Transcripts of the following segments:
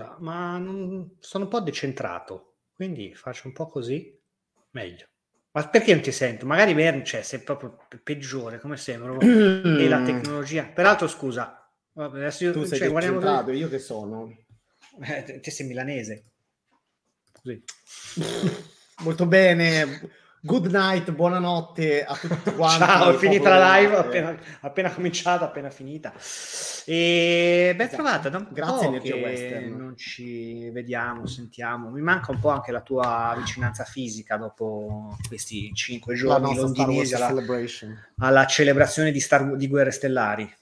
scusa, ma non, sono un po' decentrato, quindi faccio un po' così, meglio. Ma perché non ti sento? Magari cioè, sei proprio peggiore, come sembra, e la tecnologia. Peraltro, scusa, adesso io, tu sei decentrato, io che sono? Te sei milanese. Così. Molto bene, good night, buonanotte a tutti quanti. Ciao, è finita la live, appena cominciata, appena finita. E ben trovata, da un po' che non ci vediamo, sentiamo. Mi manca un po' anche la tua vicinanza fisica dopo questi 5 giorni londinesi alla celebrazione di Guerre Stellari.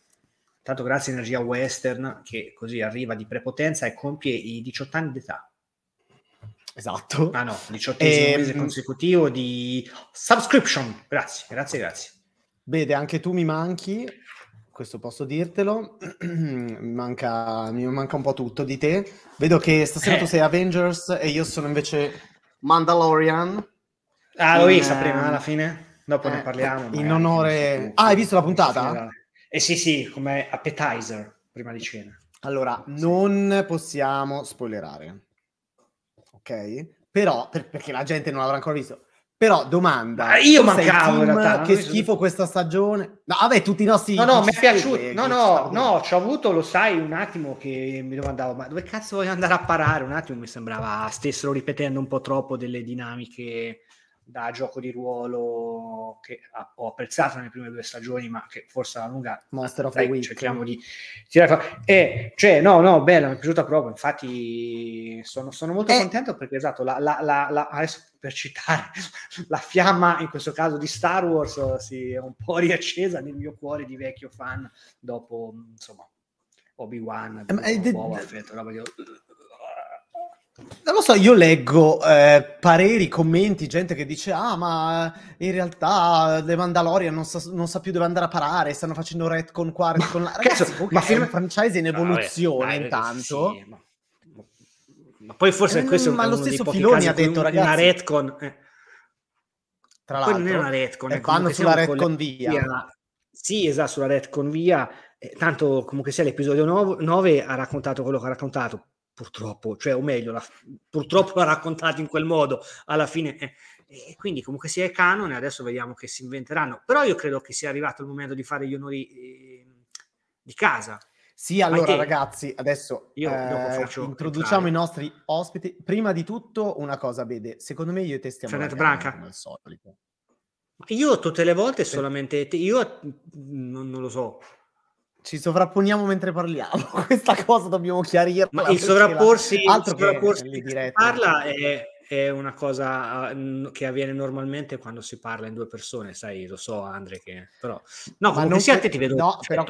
Tanto grazie Energia Western, che così arriva di prepotenza e compie i 18 anni d'età. Esatto. Ah no, 18esimo mese consecutivo di subscription. Grazie, grazie, grazie. Bene, anche tu mi manchi, questo posso dirtelo. Mi manca un po' tutto di te. Vedo che stasera tu sei Avengers e io sono invece Mandalorian. Ah, lo sapremo alla fine? Dopo ne parliamo. In onore... Ah, hai visto la puntata? Sì, come appetizer, prima di cena. Allora, non possiamo spoilerare. Okay. Però perché la gente non l'avrà ancora visto, però domanda, ma io mancavo in realtà, che schifo questa stagione. No, vabbè, tutti i nostri mi è piaciuto, no ci ho avuto, lo sai, un attimo che mi domandavo ma dove cazzo voglio andare a parare, un attimo mi sembrava stessero ripetendo un po' troppo delle dinamiche da gioco di ruolo che ho apprezzato nelle prime 2 stagioni, ma che forse alla lunga Monster of the Week cerchiamo di tirare bella, mi è piaciuta proprio, infatti sono molto contento perché esatto, adesso per citare la fiamma in questo caso di Star Wars si è un po' riaccesa nel mio cuore di vecchio fan dopo insomma Obi-Wan, non lo so, io leggo pareri, commenti, gente che dice ma in realtà The Mandalorian non sa più dove andare a parare, stanno facendo retcon qua, retcon là. Ragazzi, è un franchise in evoluzione, intanto. Sì, ma poi forse questo è uno dei pochi casi ha detto, ragazzi, una retcon. Tra l'altro, non è una retcon. E vanno sulla retcon via. Sì, esatto, sulla retcon via. Tanto comunque sia l'episodio 9 ha raccontato quello che ha raccontato. Purtroppo, cioè, o meglio, purtroppo l'ha raccontato in quel modo alla fine, quindi comunque sia canone. Adesso vediamo che si inventeranno, però io credo che sia arrivato il momento di fare gli onori di casa. Sì, allora ragazzi, adesso io introduciamo i nostri ospiti. Prima di tutto una cosa, Bede, secondo me io e te stiamo come al solito. Io tutte le volte solamente te, io non lo so. Ci sovrapponiamo mentre parliamo, questa cosa dobbiamo chiarirla. Ma il sovrapporsi, che parla è una cosa che avviene normalmente quando si parla in 2 persone, sai, lo so Andre che... Però... No, ma non sia te ti vedo... No, però,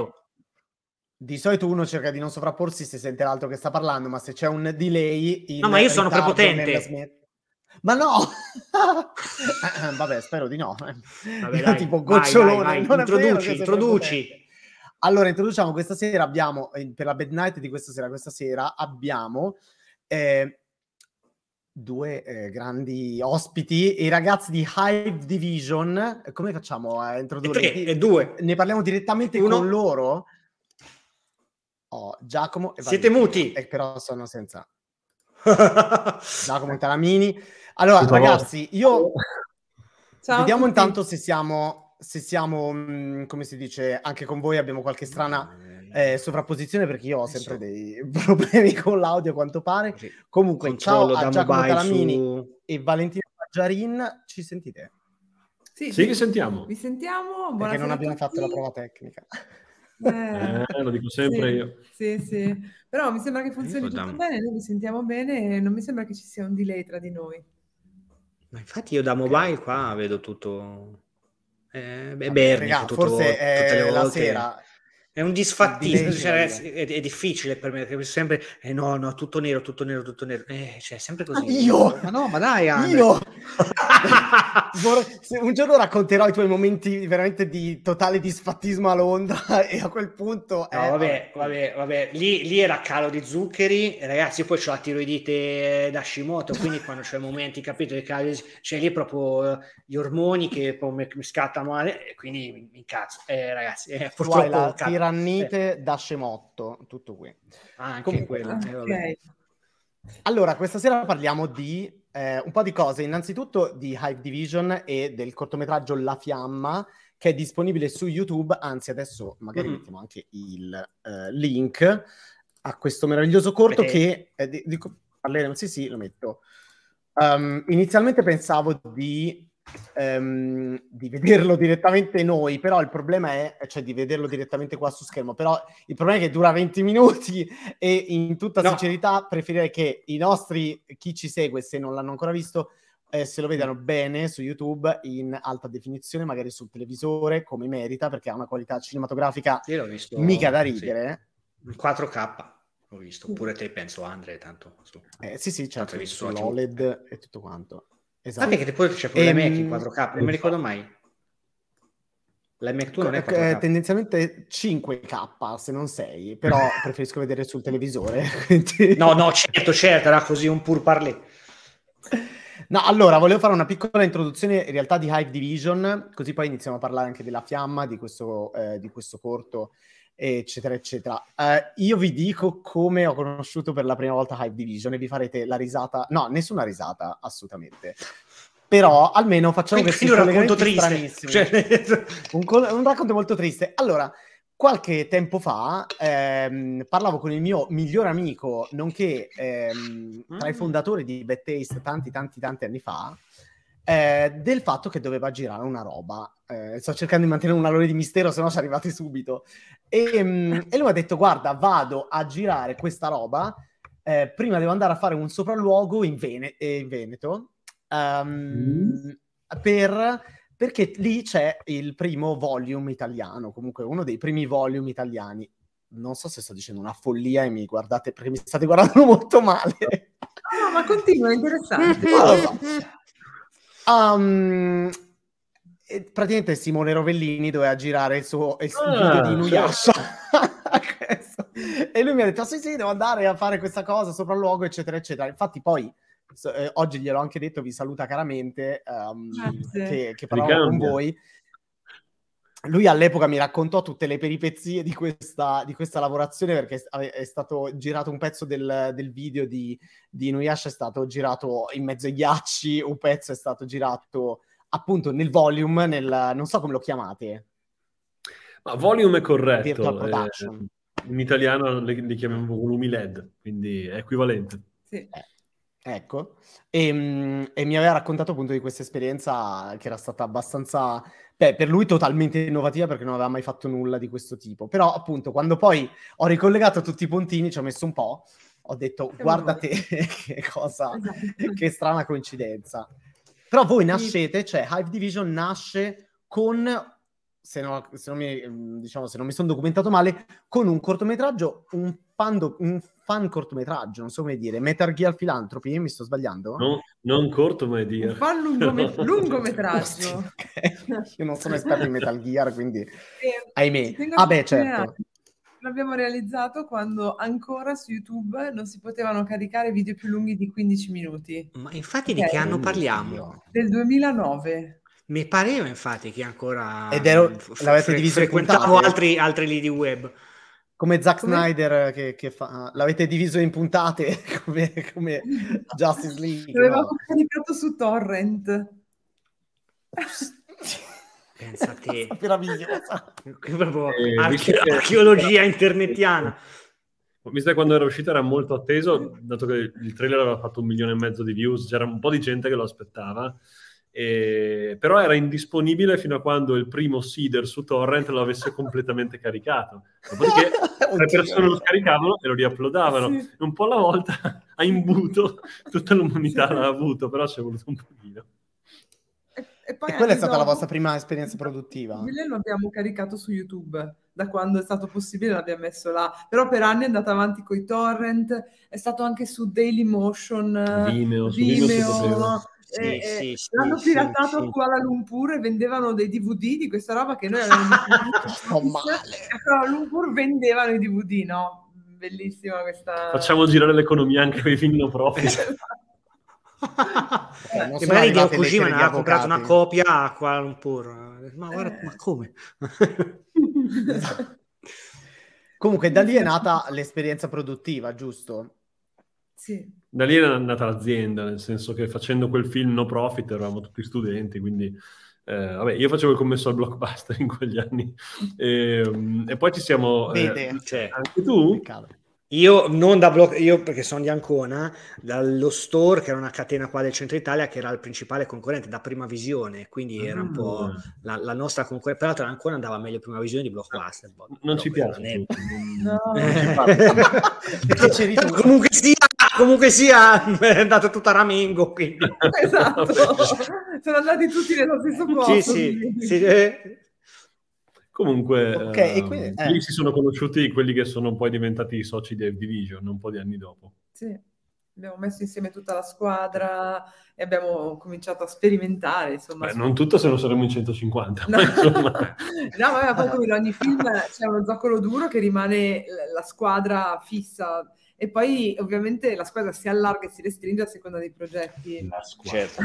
di solito uno cerca di non sovrapporsi se sente l'altro che sta parlando, ma se c'è un delay... No, ma io sono prepotente. Ma no! Vabbè, spero di no. Vabbè, dai, tipo gocciolone. Introduci. Allora, introduciamo questa sera, abbiamo, per la Bad Night di questa sera abbiamo 2 grandi ospiti, i ragazzi di Hive Division. Come facciamo a introdurre? 3 e 2. Ne parliamo direttamente con loro? Giacomo e Valerio. Siete muti! Però sono senza... Giacomo e Talamini. Allora, ragazzi, io... Ciao, vediamo intanto se siamo, come si dice, anche con voi abbiamo qualche strana sovrapposizione, perché io ho sempre dei problemi con l'audio a quanto pare. Sì. Comunque, ciao a Giacomo Talamini e Valentina Paggiarin, ci sentite? Sì, vi sentiamo. Vi sentiamo, perché non abbiamo fatto la prova tecnica. Lo dico sempre io. Sì, però mi sembra che funzioni tutto bene, noi vi sentiamo bene e non mi sembra che ci sia un delay tra di noi. Ma infatti io da mobile qua vedo tutto... forse è la sera, è un disfattismo, è difficile per me perché sempre no, tutto nero cioè sempre così. Io io un giorno racconterò i tuoi momenti veramente di totale disfattismo a Londra e a quel punto vabbè. Lì era calo di zuccheri, ragazzi, poi c'ho la tiroidite da Hashimoto, quindi quando c'è momenti, capito, cioè lì proprio gli ormoni che poi mi scatta male, quindi mi incazzo, ragazzi, purtroppo la tirannite da Hashimoto, tutto qui. Anche comunque, quello Allora, questa sera parliamo di un po' di cose. Innanzitutto di Hive Division e del cortometraggio La Fiamma, che è disponibile su YouTube, anzi adesso magari mettiamo anche il link a questo meraviglioso corto. Beh, che parleremo, sì, lo metto. Inizialmente pensavo di vederlo direttamente noi, però il problema è, cioè, di vederlo direttamente qua su schermo, però il problema è che dura 20 minuti e in tutta sincerità preferirei che i nostri, chi ci segue, se non l'hanno ancora visto, se lo vedano bene su YouTube in alta definizione, magari sul televisore, come merita, perché ha una qualità cinematografica mica da ridere. Sì. 4K l'ho visto, pure te penso, Andrea, tanto su. Sì, certo, visto l'OLED e tutto quanto. Esatto. Sapete che poi c'è pure l'MAC in 4K, non mi ricordo mai. L'MAC tu non è 4K. Tendenzialmente 5K, se non 6, però preferisco vedere sul televisore. Quindi... No, certo, era così un pur parler. No, allora, volevo fare una piccola introduzione in realtà di Hive Division, così poi iniziamo a parlare anche della Fiamma, di questo corto, eccetera, eccetera. Io vi dico come ho conosciuto per la prima volta Hive Division e vi farete la risata... No, nessuna risata, assolutamente. Però almeno facciamo questi collegamenti stranissimi. Cioè... un racconto molto triste. Allora... Qualche tempo fa parlavo con il mio migliore amico, nonché tra i fondatori di Bad Taste tanti anni fa, del fatto che doveva girare una roba. Sto cercando di mantenere una lore di mistero, se no ci arrivate subito. E lui mi ha detto, guarda, vado a girare questa roba, prima devo andare a fare un sopralluogo in Veneto, perché lì c'è il primo volume italiano, comunque uno dei primi volume italiani. Non so se sto dicendo una follia e mi guardate, perché mi state guardando molto male. No, ma continua, è interessante. Praticamente Simone Rovellini doveva girare il suo video di Nuiasso. E lui mi ha detto, sì, devo andare a fare questa cosa, sopralluogo, eccetera, eccetera. Infatti poi... oggi gliel'ho anche detto, vi saluta caramente, che parlavo con voi. Lui all'epoca mi raccontò tutte le peripezie di questa lavorazione, perché è stato girato un pezzo del video di Nuiasso, è stato girato in mezzo ai ghiacci, un pezzo è stato girato appunto nel volume, non so come lo chiamate. Ma volume è corretto. Virtual production. In italiano li chiamiamo volumi LED, quindi è equivalente. Sì. Ecco, e mi aveva raccontato appunto di questa esperienza che era stata abbastanza, per lui totalmente innovativa, perché non aveva mai fatto nulla di questo tipo. Però appunto quando poi ho ricollegato tutti i puntini, ci ho messo un po', ho detto guarda te che cosa, che strana coincidenza. Però voi nascete, cioè Hive Division nasce con, se non mi sono documentato male, con un cortometraggio, un fan cortometraggio, non so come dire, Metal Gear Philanthropy, mi sto sbagliando? No, non corto, ma è dire. Un fan lungometraggio. Okay. Io non sono esperto in Metal Gear, quindi ahimè. Vabbè, certo. L'abbiamo realizzato quando ancora su YouTube non si potevano caricare video più lunghi di 15 minuti. Ma infatti di che anno parliamo? Del 2009. Mi pareva infatti che ancora... Ed ero... l'avete diviso in puntate. Frequentavo altri lidi web. Come Zack Snyder che fa... L'avete diviso in puntate come Justice League. L'avevamo caricato su Torrent. Pensa a te. Meravigliosa. Proprio archeologia internetiana. Visto che quando era uscito era molto atteso, dato che il trailer aveva fatto 1,5 milioni di views, c'era un po' di gente che lo aspettava. Però era indisponibile fino a quando il primo seeder su Torrent lo avesse completamente caricato, perché le persone lo scaricavano e lo riuploadavano, sì. Un po' alla volta a imbuto, tutta l'umanità l'ha avuto, però ci è voluto un pochino. E poi quella è stata la vostra prima esperienza produttiva? Noi lo abbiamo caricato su YouTube, da quando è stato possibile l'abbiamo messo là, però per anni è andata avanti coi torrent, è stato anche su Dailymotion, Vimeo. L'hanno piratato a Kuala Lumpur e vendevano dei DVD di questa roba che noi avevamo a Kuala Lumpur vendevano i DVD, no? Bellissima questa... Facciamo girare l'economia anche per i film no profit. E magari Kojima ne ha comprato una copia a Kuala Lumpur. Ma guarda, ma come? Comunque da lì è nata l'esperienza produttiva, giusto? Sì. da lì era nata l'azienda, nel senso che facendo quel film no profit eravamo tutti studenti, quindi vabbè, io facevo il commesso al Blockbuster in quegli anni e poi ci siamo anche tu? Io non da io perché sono di Ancona, dallo Store, che era una catena qua del centro Italia, che era il principale concorrente, da Prima Visione, quindi era un po' la nostra concorrente. Peraltro Ancona andava meglio Prima Visione di Blockbuster. Non ci piace. Comunque sia, è andato tutto a ramengo, quindi. Esatto. Sono andati tutti nello stesso posto. Sì. Comunque, okay, quindi, lì si sono conosciuti quelli che sono poi diventati i soci di Hive Division un po' di anni dopo. Sì, abbiamo messo insieme tutta la squadra e abbiamo cominciato a sperimentare. Insomma, beh, non tutto, se non saremmo in 150. No, ma insomma... no, vabbè, poi in ogni film c'è uno zoccolo duro che rimane la squadra fissa. E poi ovviamente la squadra si allarga e si restringe a seconda dei progetti. Certo.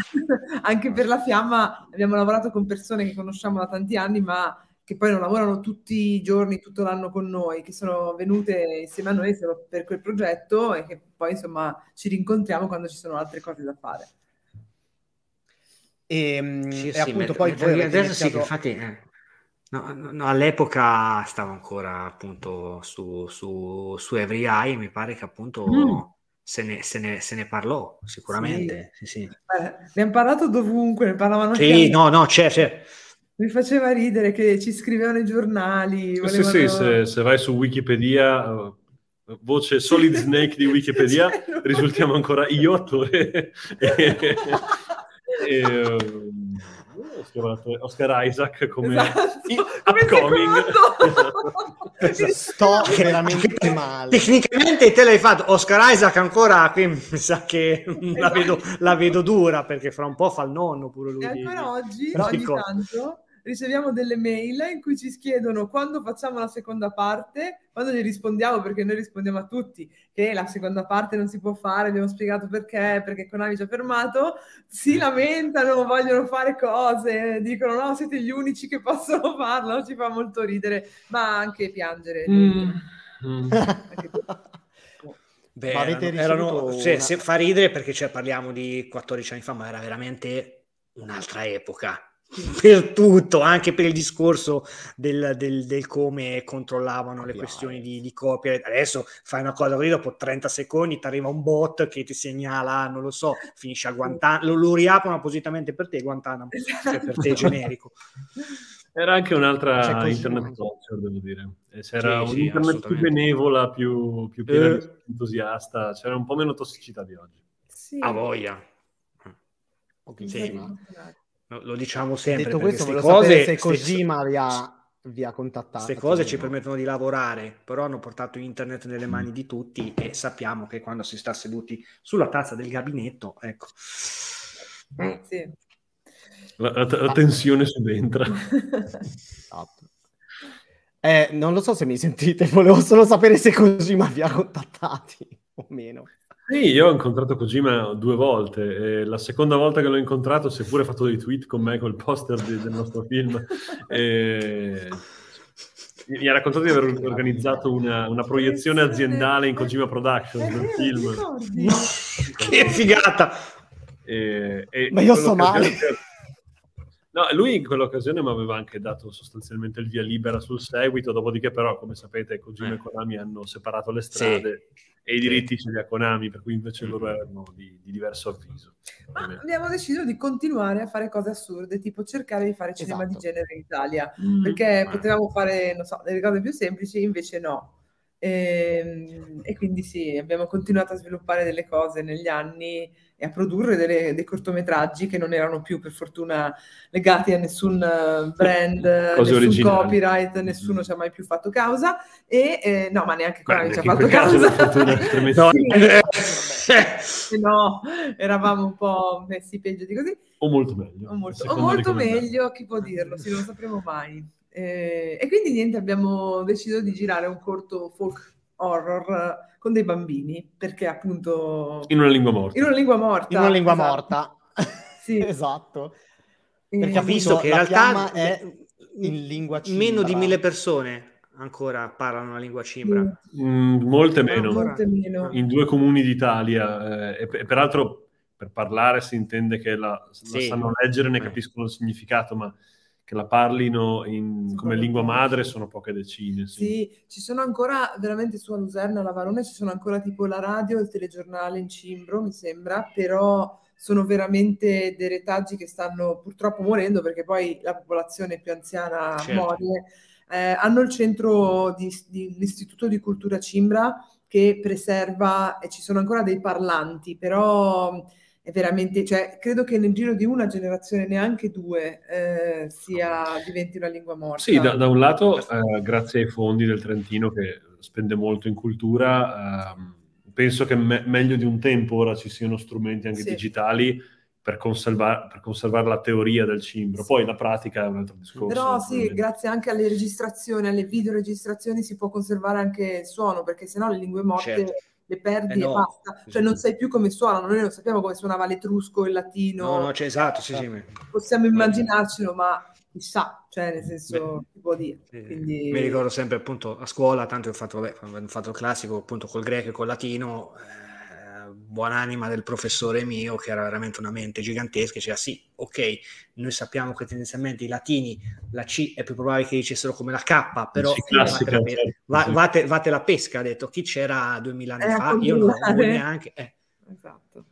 Anche per La Fiamma abbiamo lavorato con persone che conosciamo da tanti anni, ma che poi non lavorano tutti i giorni, tutto l'anno con noi, che sono venute insieme a noi solo per quel progetto e che poi insomma ci rincontriamo quando ci sono altre cose da fare. E appunto poi adesso sì, infatti... No, all'epoca stavo ancora appunto su Every Eye, mi pare che appunto se ne parlò sicuramente. Sì. Ne hanno parlato dovunque, ne parlavano. Sì, no, c'è. Mi faceva ridere che ci scrivevano i giornali. Volevano... Se vai su Wikipedia, voce Solid Snake di Wikipedia, risultiamo ancora io attore. Ho chiamato Oscar Isaac come upcoming. Sto veramente male. Tecnicamente te l'hai fatto, Oscar Isaac ancora, qui mi sa che la vedo dura, perché fra un po' fa il nonno pure lui. E ancora oggi tanto riceviamo delle mail in cui ci chiedono quando facciamo la seconda parte, quando gli rispondiamo, perché noi rispondiamo a tutti che la seconda parte non si può fare, abbiamo spiegato perché Konami ci ha fermato, si lamentano, vogliono fare cose, dicono no, siete gli unici che possono farlo, ci fa molto ridere, ma anche piangere. Anche beh, se fa ridere perché parliamo di 14 anni fa, ma era veramente un'altra epoca. Per tutto, anche per il discorso del come controllavano le questioni di copyright. Adesso fai una cosa così, dopo 30 secondi ti arriva un bot che ti segnala, non lo so, finisce a Guantanamo, lo riaprono appositamente per te Guantanamo, cioè per te generico. Era anche un'altra internet culture, devo dire. C'era un'internet più benevola, più piena di entusiasta, c'era un po' meno tossicità di oggi. Sì. A voglia. Okay. Sì. Lo diciamo sempre. Detto questo, volevo sapere se Kojima vi ha contattato. Queste cose ci permettono di lavorare, però hanno portato internet nelle mani di tutti e sappiamo che quando si sta seduti sulla tazza del gabinetto, ecco. Sì. La tensione subentra. Non lo so se mi sentite, volevo solo sapere se Kojima vi ha contattati o meno. Sì, io ho incontrato Kojima 2 volte, la seconda volta che l'ho incontrato, seppure fatto dei tweet con me col poster del nostro film, mi ha raccontato di aver organizzato una proiezione aziendale in Kojima Productions del film. Che figata! Ma io sto male! No, lui in quell'occasione mi aveva anche dato sostanzialmente il via libera sul seguito, dopodiché però, come sapete, Kojima e Konami hanno separato le strade e i diritti ce li ha Konami, per cui invece loro erano di diverso avviso. Ma abbiamo deciso di continuare a fare cose assurde, tipo cercare di fare cinema di genere in Italia, perché potevamo fare, non so, delle cose più semplici, invece no. E quindi abbiamo continuato a sviluppare delle cose negli anni e a produrre dei cortometraggi che non erano più, per fortuna, legati a nessun brand, cose nessun originali. Copyright, nessuno ci ha mai più fatto causa e no, ma neanche qua ci ha fatto causa. No, eravamo un po' messi peggio di così. O molto meglio. O molto meglio, chi può dirlo? Sì, non lo sapremo mai. E quindi niente, abbiamo deciso di girare un corto folk horror con dei bambini, perché appunto in una lingua morta sì. Esatto, perché ha visto che in realtà è in lingua cinta, meno di 1000 persone ancora parlano la lingua cimbra? Molte meno. In due comuni d'Italia. E peraltro per parlare si intende che la sanno leggere, ne capiscono il significato, ma che la parlino come lingua madre sono poche decine. Sì, ci sono ancora, veramente su a Luserna, a Lavarone, ci sono ancora tipo la radio e il telegiornale in cimbro, mi sembra, però sono veramente dei retaggi che stanno purtroppo morendo, perché poi la popolazione più anziana muore. Hanno il centro dell'Istituto di Cultura Cimbra che preserva, e ci sono ancora dei parlanti, però è veramente, cioè, credo che nel giro di una generazione, neanche due, diventi una lingua morta. Sì, da un lato grazie ai fondi del Trentino che spende molto in cultura, penso che meglio di un tempo ora ci siano strumenti anche digitali per conservare la teoria del cimbro. Poi la pratica è un altro discorso. Però sì, grazie anche alle registrazioni, alle videoregistrazioni si può conservare anche il suono, perché sennò le lingue morte le perdi e basta. Cioè non sai più come suonano, noi non sappiamo come suonava l'etrusco, il latino. Possiamo immaginarcelo, ma chissà, cioè nel senso si può dire. Quindi mi ricordo sempre appunto a scuola, tanto ho fatto il classico appunto col greco e col latino, buon'anima del professore mio, che era veramente una mente gigantesca, diceva sì, ok, noi sappiamo che tendenzialmente i latini la C è più probabile che dicessero come la K, però vate la pesca, ha detto chi c'era 2000 anni fa, io non lo neanche. Esatto.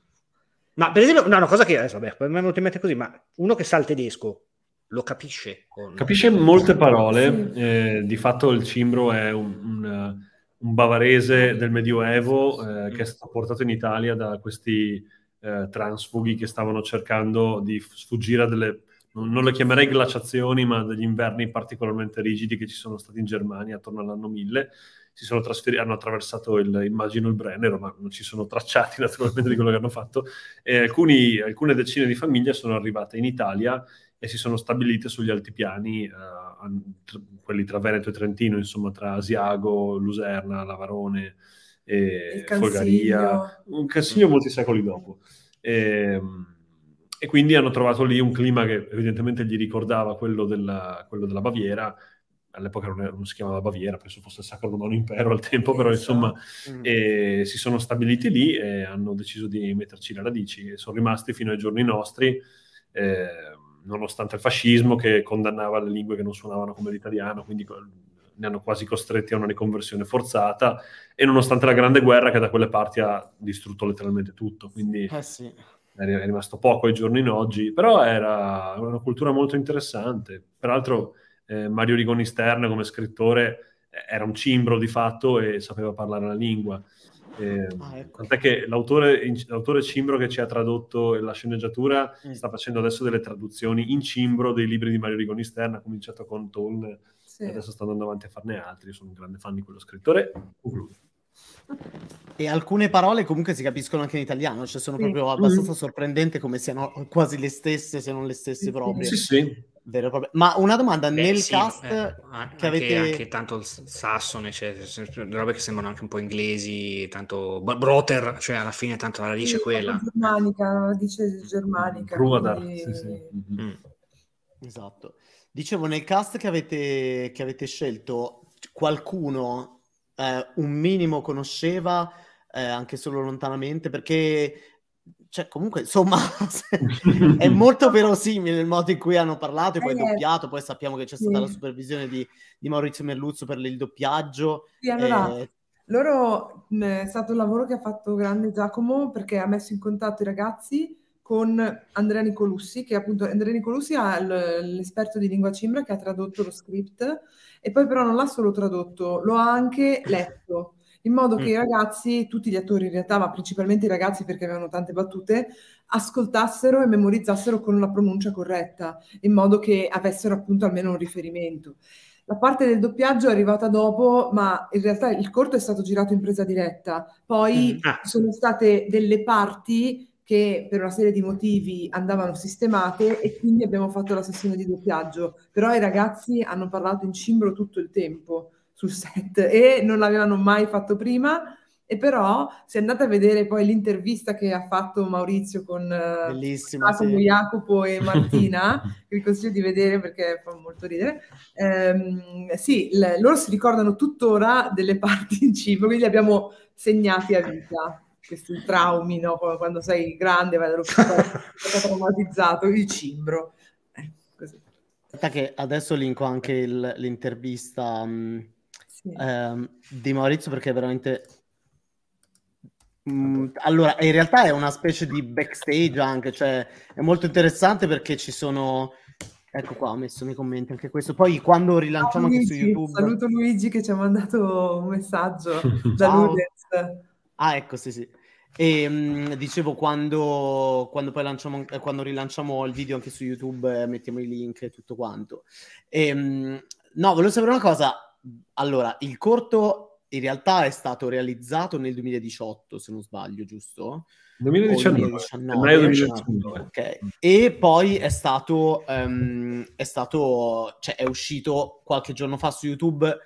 Ma per esempio, una cosa che adesso poi mi è venuto in mente così, ma uno che sa il tedesco lo capisce? Capisce molte parole, di fatto il cimbro è un bavarese del Medioevo, che è stato portato in Italia da questi transfughi che stavano cercando di sfuggire a delle, non le chiamerei glaciazioni, ma degli inverni particolarmente rigidi che ci sono stati in Germania attorno all'anno 1000. Si sono trasferiti, hanno attraversato il Brennero, ma non ci sono tracciati naturalmente di quello che hanno fatto, e alcune decine di famiglie sono arrivate in Italia e si sono stabilite sugli altipiani, quelli tra Veneto e Trentino, insomma tra Asiago, Luserna, Lavarone, e Folgaria, un Cansiglio molti secoli dopo. E quindi hanno trovato lì un clima che evidentemente gli ricordava quello della Baviera. All'epoca non si chiamava Baviera, penso fosse il Sacro Romano Impero al tempo, però insomma si sono stabiliti lì e hanno deciso di metterci le radici e sono rimasti fino ai giorni nostri, nonostante il fascismo che condannava le lingue che non suonavano come l'italiano, quindi ne hanno quasi costretti a una riconversione forzata, e nonostante la grande guerra che da quelle parti ha distrutto letteralmente tutto, quindi è rimasto poco ai giorni d'oggi, però era una cultura molto interessante. Peraltro Mario Rigoni Stern come scrittore era un cimbro di fatto e sapeva parlare la lingua. Tant'è che l'autore cimbro che ci ha tradotto la sceneggiatura sta facendo adesso delle traduzioni in cimbro dei libri di Mario Rigoni Stern, ha cominciato con Tolne e adesso sta andando avanti a farne altri. Io sono un grande fan di quello scrittore. E alcune parole comunque si capiscono anche in italiano, cioè sono proprio abbastanza sorprendente come siano quasi le stesse, se non le stesse proprie. Vero. Ma una domanda, cast che avete anche tanto il sassone, cioè robe che sembrano anche un po' inglesi, tanto Broter, cioè alla fine tanto la radice è quella germanica. Esatto. Dicevo, nel cast che avete scelto qualcuno un minimo conosceva, anche solo lontanamente, perché cioè comunque insomma è molto verosimile il modo in cui hanno parlato e poi doppiato, poi sappiamo che c'è stata la supervisione di Maurizio Merluzzo per il doppiaggio. Loro è stato un lavoro che ha fatto grande Giacomo, perché ha messo in contatto i ragazzi con Andrea Nicolussi, che appunto Andrea Nicolussi è l'esperto di lingua cimbra che ha tradotto lo script, e poi però non l'ha solo tradotto, lo ha anche letto, in modo che i ragazzi, tutti gli attori in realtà, ma principalmente i ragazzi perché avevano tante battute, ascoltassero e memorizzassero con la pronuncia corretta, in modo che avessero appunto almeno un riferimento. La parte del doppiaggio è arrivata dopo, ma in realtà il corto è stato girato in presa diretta, poi sono state delle parti che per una serie di motivi andavano sistemate e quindi abbiamo fatto la sessione di doppiaggio, però i ragazzi hanno parlato in cimbro tutto il tempo sul set e non l'avevano mai fatto prima, E però, se andate a vedere poi l'intervista che ha fatto Maurizio con Jacopo e Martina, che vi consiglio di vedere perché fa molto ridere, loro si ricordano tuttora delle parti in cibo, quindi li abbiamo segnati a vita, questi traumi, no? Quando sei grande vai dall'ufficio traumatizzato, il cimbro. Così. Che adesso linko anche l'intervista di Maurizio, perché è veramente... allora, in realtà è una specie di backstage anche, cioè è molto interessante perché ci sono, ecco qua, ho messo nei commenti anche questo, poi quando rilanciamo Luigi, anche su YouTube, saluto Luigi che ci ha mandato un messaggio da Lourdes. Ah, ecco, sì e dicevo, quando poi quando rilanciamo il video anche su YouTube mettiamo i link e tutto quanto. No, volevo sapere una cosa. Allora, il corto in realtà è stato realizzato nel 2018, se non sbaglio, giusto? 2019. Ok. E poi è uscito qualche giorno fa su YouTube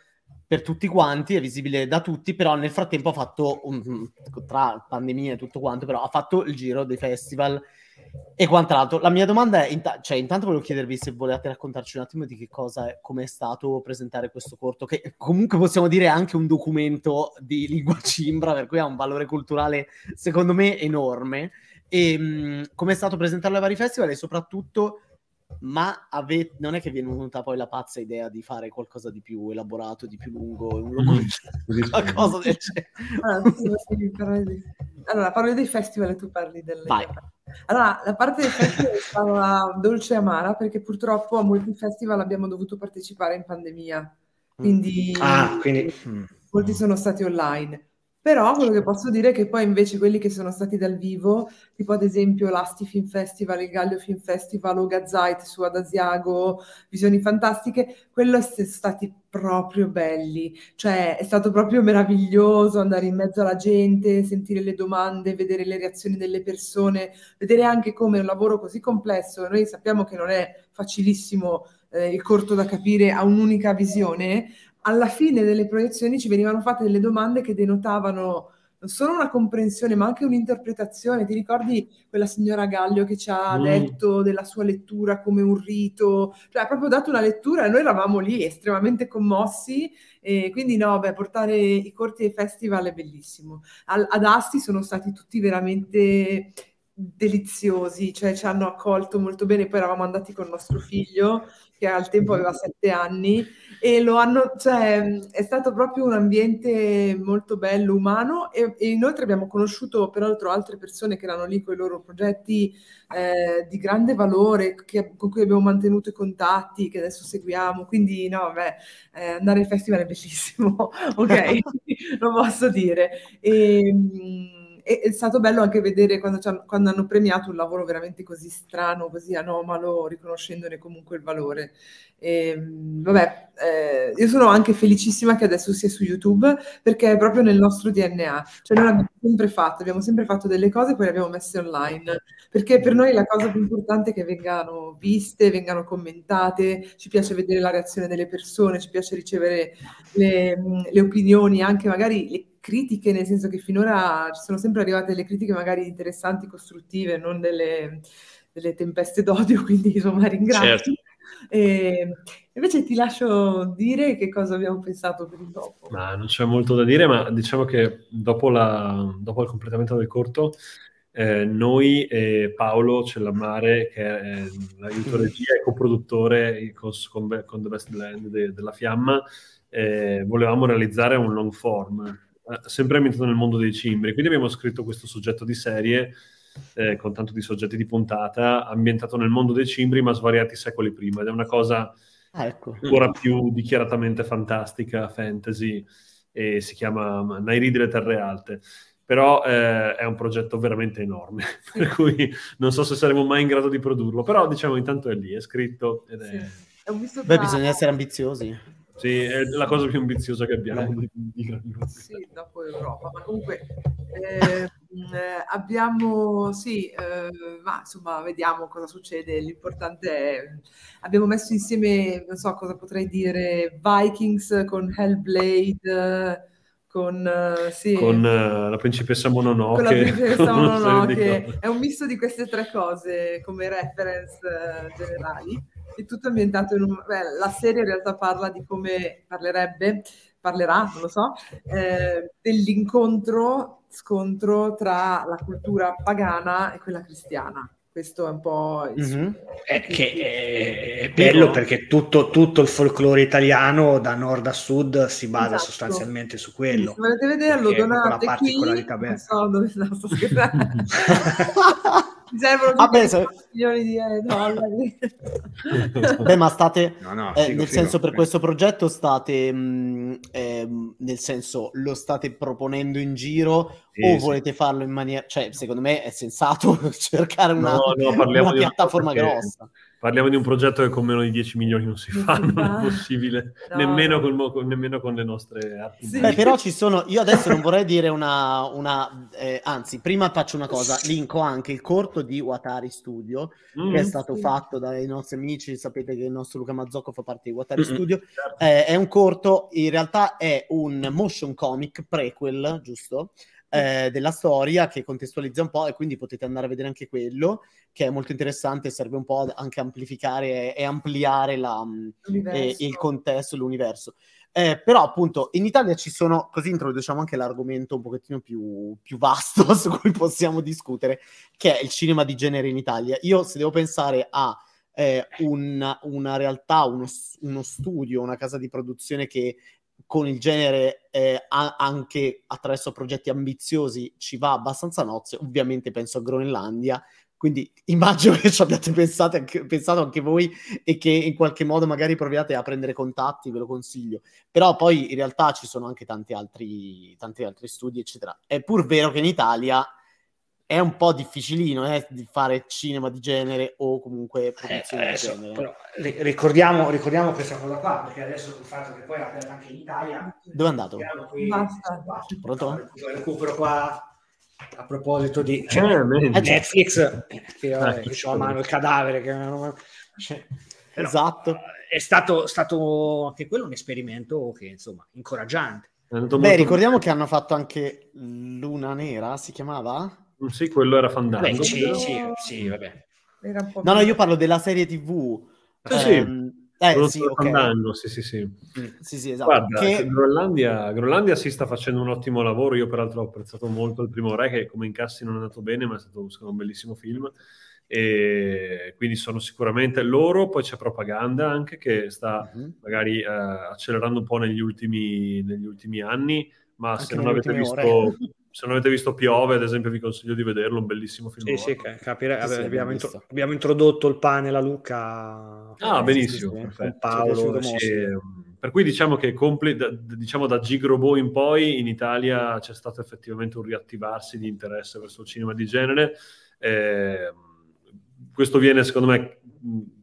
per tutti quanti, è visibile da tutti, però nel frattempo ha fatto, tra pandemia e tutto quanto, però ha fatto il giro dei festival e quant'altro. La mia domanda è, intanto volevo chiedervi se volete raccontarci un attimo di che cosa è, come è stato presentare questo corto, che comunque possiamo dire è anche un documento di lingua cimbra, per cui ha un valore culturale secondo me enorme, e come è stato presentarlo ai vari festival, e soprattutto non è che vi è venuta poi la pazza idea di fare qualcosa di più elaborato, di più lungo, qualcosa del genere? Allora, parli dei festival e tu parli delle... Vai. Allora, la parte del festival è stata dolce e amara, perché purtroppo a molti festival abbiamo dovuto partecipare in pandemia, quindi molti sono stati online. Però quello che posso dire è che poi invece quelli che sono stati dal vivo, tipo ad esempio l'Asti Film Festival, il Gallio Film Festival o Gazzite su ad Asiago, Visioni Fantastiche, quello sono stati proprio belli. Cioè è stato proprio meraviglioso andare in mezzo alla gente, sentire le domande, vedere le reazioni delle persone, vedere anche come un lavoro così complesso, noi sappiamo che non è facilissimo il corto da capire a un'unica visione, alla fine delle proiezioni ci venivano fatte delle domande che denotavano non solo una comprensione, ma anche un'interpretazione. Ti ricordi quella signora Gallio che ci ha detto della sua lettura come un rito? Cioè, ha proprio dato una lettura e noi eravamo lì estremamente commossi. E quindi portare i corti ai festival è bellissimo. Ad Asti sono stati tutti veramente deliziosi, cioè ci hanno accolto molto bene. Poi eravamo andati con il nostro figlio, che al tempo aveva 7 anni, e è stato proprio un ambiente molto bello, umano, e inoltre abbiamo conosciuto peraltro altre persone che erano lì con i loro progetti di grande valore, con cui abbiamo mantenuto i contatti, che adesso seguiamo, quindi andare al festival è bellissimo, ok? Lo posso dire. È stato bello anche vedere quando hanno premiato un lavoro veramente così strano, così anomalo, riconoscendone comunque il valore. Io sono anche felicissima che adesso sia su YouTube, perché è proprio nel nostro DNA. Cioè noi l'abbiamo sempre fatto, delle cose e poi le abbiamo messe online, perché per noi la cosa più importante è che vengano viste, vengano commentate, ci piace vedere la reazione delle persone, ci piace ricevere le opinioni, anche magari le critiche, nel senso che finora ci sono sempre arrivate delle critiche magari interessanti, costruttive, non delle tempeste d'odio, quindi insomma ringrazio. Certo. E invece ti lascio dire che cosa abbiamo pensato per il dopo. Non c'è molto da dire, ma diciamo che dopo il completamento del corto noi e Paolo Cellamare, che è l'aiuto regia e coproduttore con The Best Blend della Fiamma, volevamo realizzare un long form, sempre ambientato nel mondo dei cimbri, quindi abbiamo scritto questo soggetto di serie con tanto di soggetti di puntata, ambientato nel mondo dei cimbri ma svariati secoli prima, ed è una cosa ancora più dichiaratamente fantastica, fantasy, e si chiama Nairidi le Terre Alte, però è un progetto veramente enorme per cui non so se saremo mai in grado di produrlo, però diciamo intanto è lì, è scritto ed è... Sì. Beh, bisogna essere ambiziosi. Sì, è la cosa più ambiziosa che abbiamo sì, dopo Europa, ma comunque abbiamo ma insomma vediamo cosa succede. L'importante è, abbiamo messo insieme, non so cosa potrei dire, Vikings con Hellblade, Con la principessa Mononoke. Con la principessa Mononoke. È un misto di queste tre cose come reference generali. È tutto ambientato in un... Beh, la serie in realtà parla di come parlerà, non lo so, dell'incontro-scontro tra la cultura pagana e quella cristiana. Questo è un po'... Mm-hmm. Che è bello, no? Perché tutto il folklore italiano da nord a sud si basa, esatto, sostanzialmente su quello. Se volete vederlo, donate qui, non so dove sto scherzando. Mi servono milioni di dollari. Beh, ma state... No, figo, nel senso, per questo progetto state... nel senso, lo state proponendo in giro... o volete farlo in maniera... Cioè, secondo me è sensato cercare una piattaforma grossa. Parliamo di un progetto che con meno di 10 milioni non si fa, non è possibile. No. Nemmeno con le nostre arti. Sì. Beh, però ci sono... Io adesso non vorrei dire anzi, prima faccio una cosa. Linko anche il corto di Watari Studio, che è stato fatto dai nostri amici. Sapete che il nostro Luca Mazzocco fa parte di Watari Studio. Certo. È un corto, in realtà è un motion comic prequel, giusto? Della storia, che contestualizza un po', e quindi potete andare a vedere anche quello, che è molto interessante, serve un po' anche amplificare e ampliare il contesto, l'universo. Però appunto in Italia ci sono, così introduciamo anche l'argomento un pochettino più vasto su cui possiamo discutere, che è il cinema di genere in Italia. Io, se devo pensare a una realtà, uno studio, una casa di produzione che con il genere anche attraverso progetti ambiziosi ci va abbastanza nozze, ovviamente penso a Groenlandia, quindi immagino che ci abbiate pensato anche voi e che in qualche modo magari proviate a prendere contatti, ve lo consiglio. Però poi in realtà ci sono anche tanti altri studi, eccetera. È pur vero che in Italia è un po' difficilino di fare cinema di genere o comunque produzione di genere. Però ricordiamo questa cosa qua, perché adesso il fatto che poi è aperto anche in Italia. Dove è andato? Qui, basta. Pronto? Recupero qua a proposito di Netflix, che ho a mano il cadavere. Esatto. È stato anche quello un esperimento che, insomma, incoraggiante. Beh, ricordiamo che hanno fatto anche Luna Nera, si chiamava? Sì, quello era Fandango. Beh, sì, vabbè. No, io parlo della serie TV. Fandango, okay. Sì. Sì, esatto. Guarda, che... Groenlandia si sta facendo un ottimo lavoro. Io peraltro ho apprezzato molto Il Primo Re, che come incassi non è andato bene, ma è stato un bellissimo film. E quindi sono sicuramente loro. Poi c'è Propaganda anche, che sta magari accelerando un po' negli ultimi anni, ma anche se non avete visto... Se non avete visto Piove, ad esempio, vi consiglio di vederlo, un bellissimo film. Sì, capirei. Abbiamo introdotto il pane, la Luca. Ah, benissimo. Con Paolo. Per cui diciamo che da Gigrobò in poi in Italia c'è stato effettivamente un riattivarsi di interesse verso il cinema di genere. Questo viene, secondo me,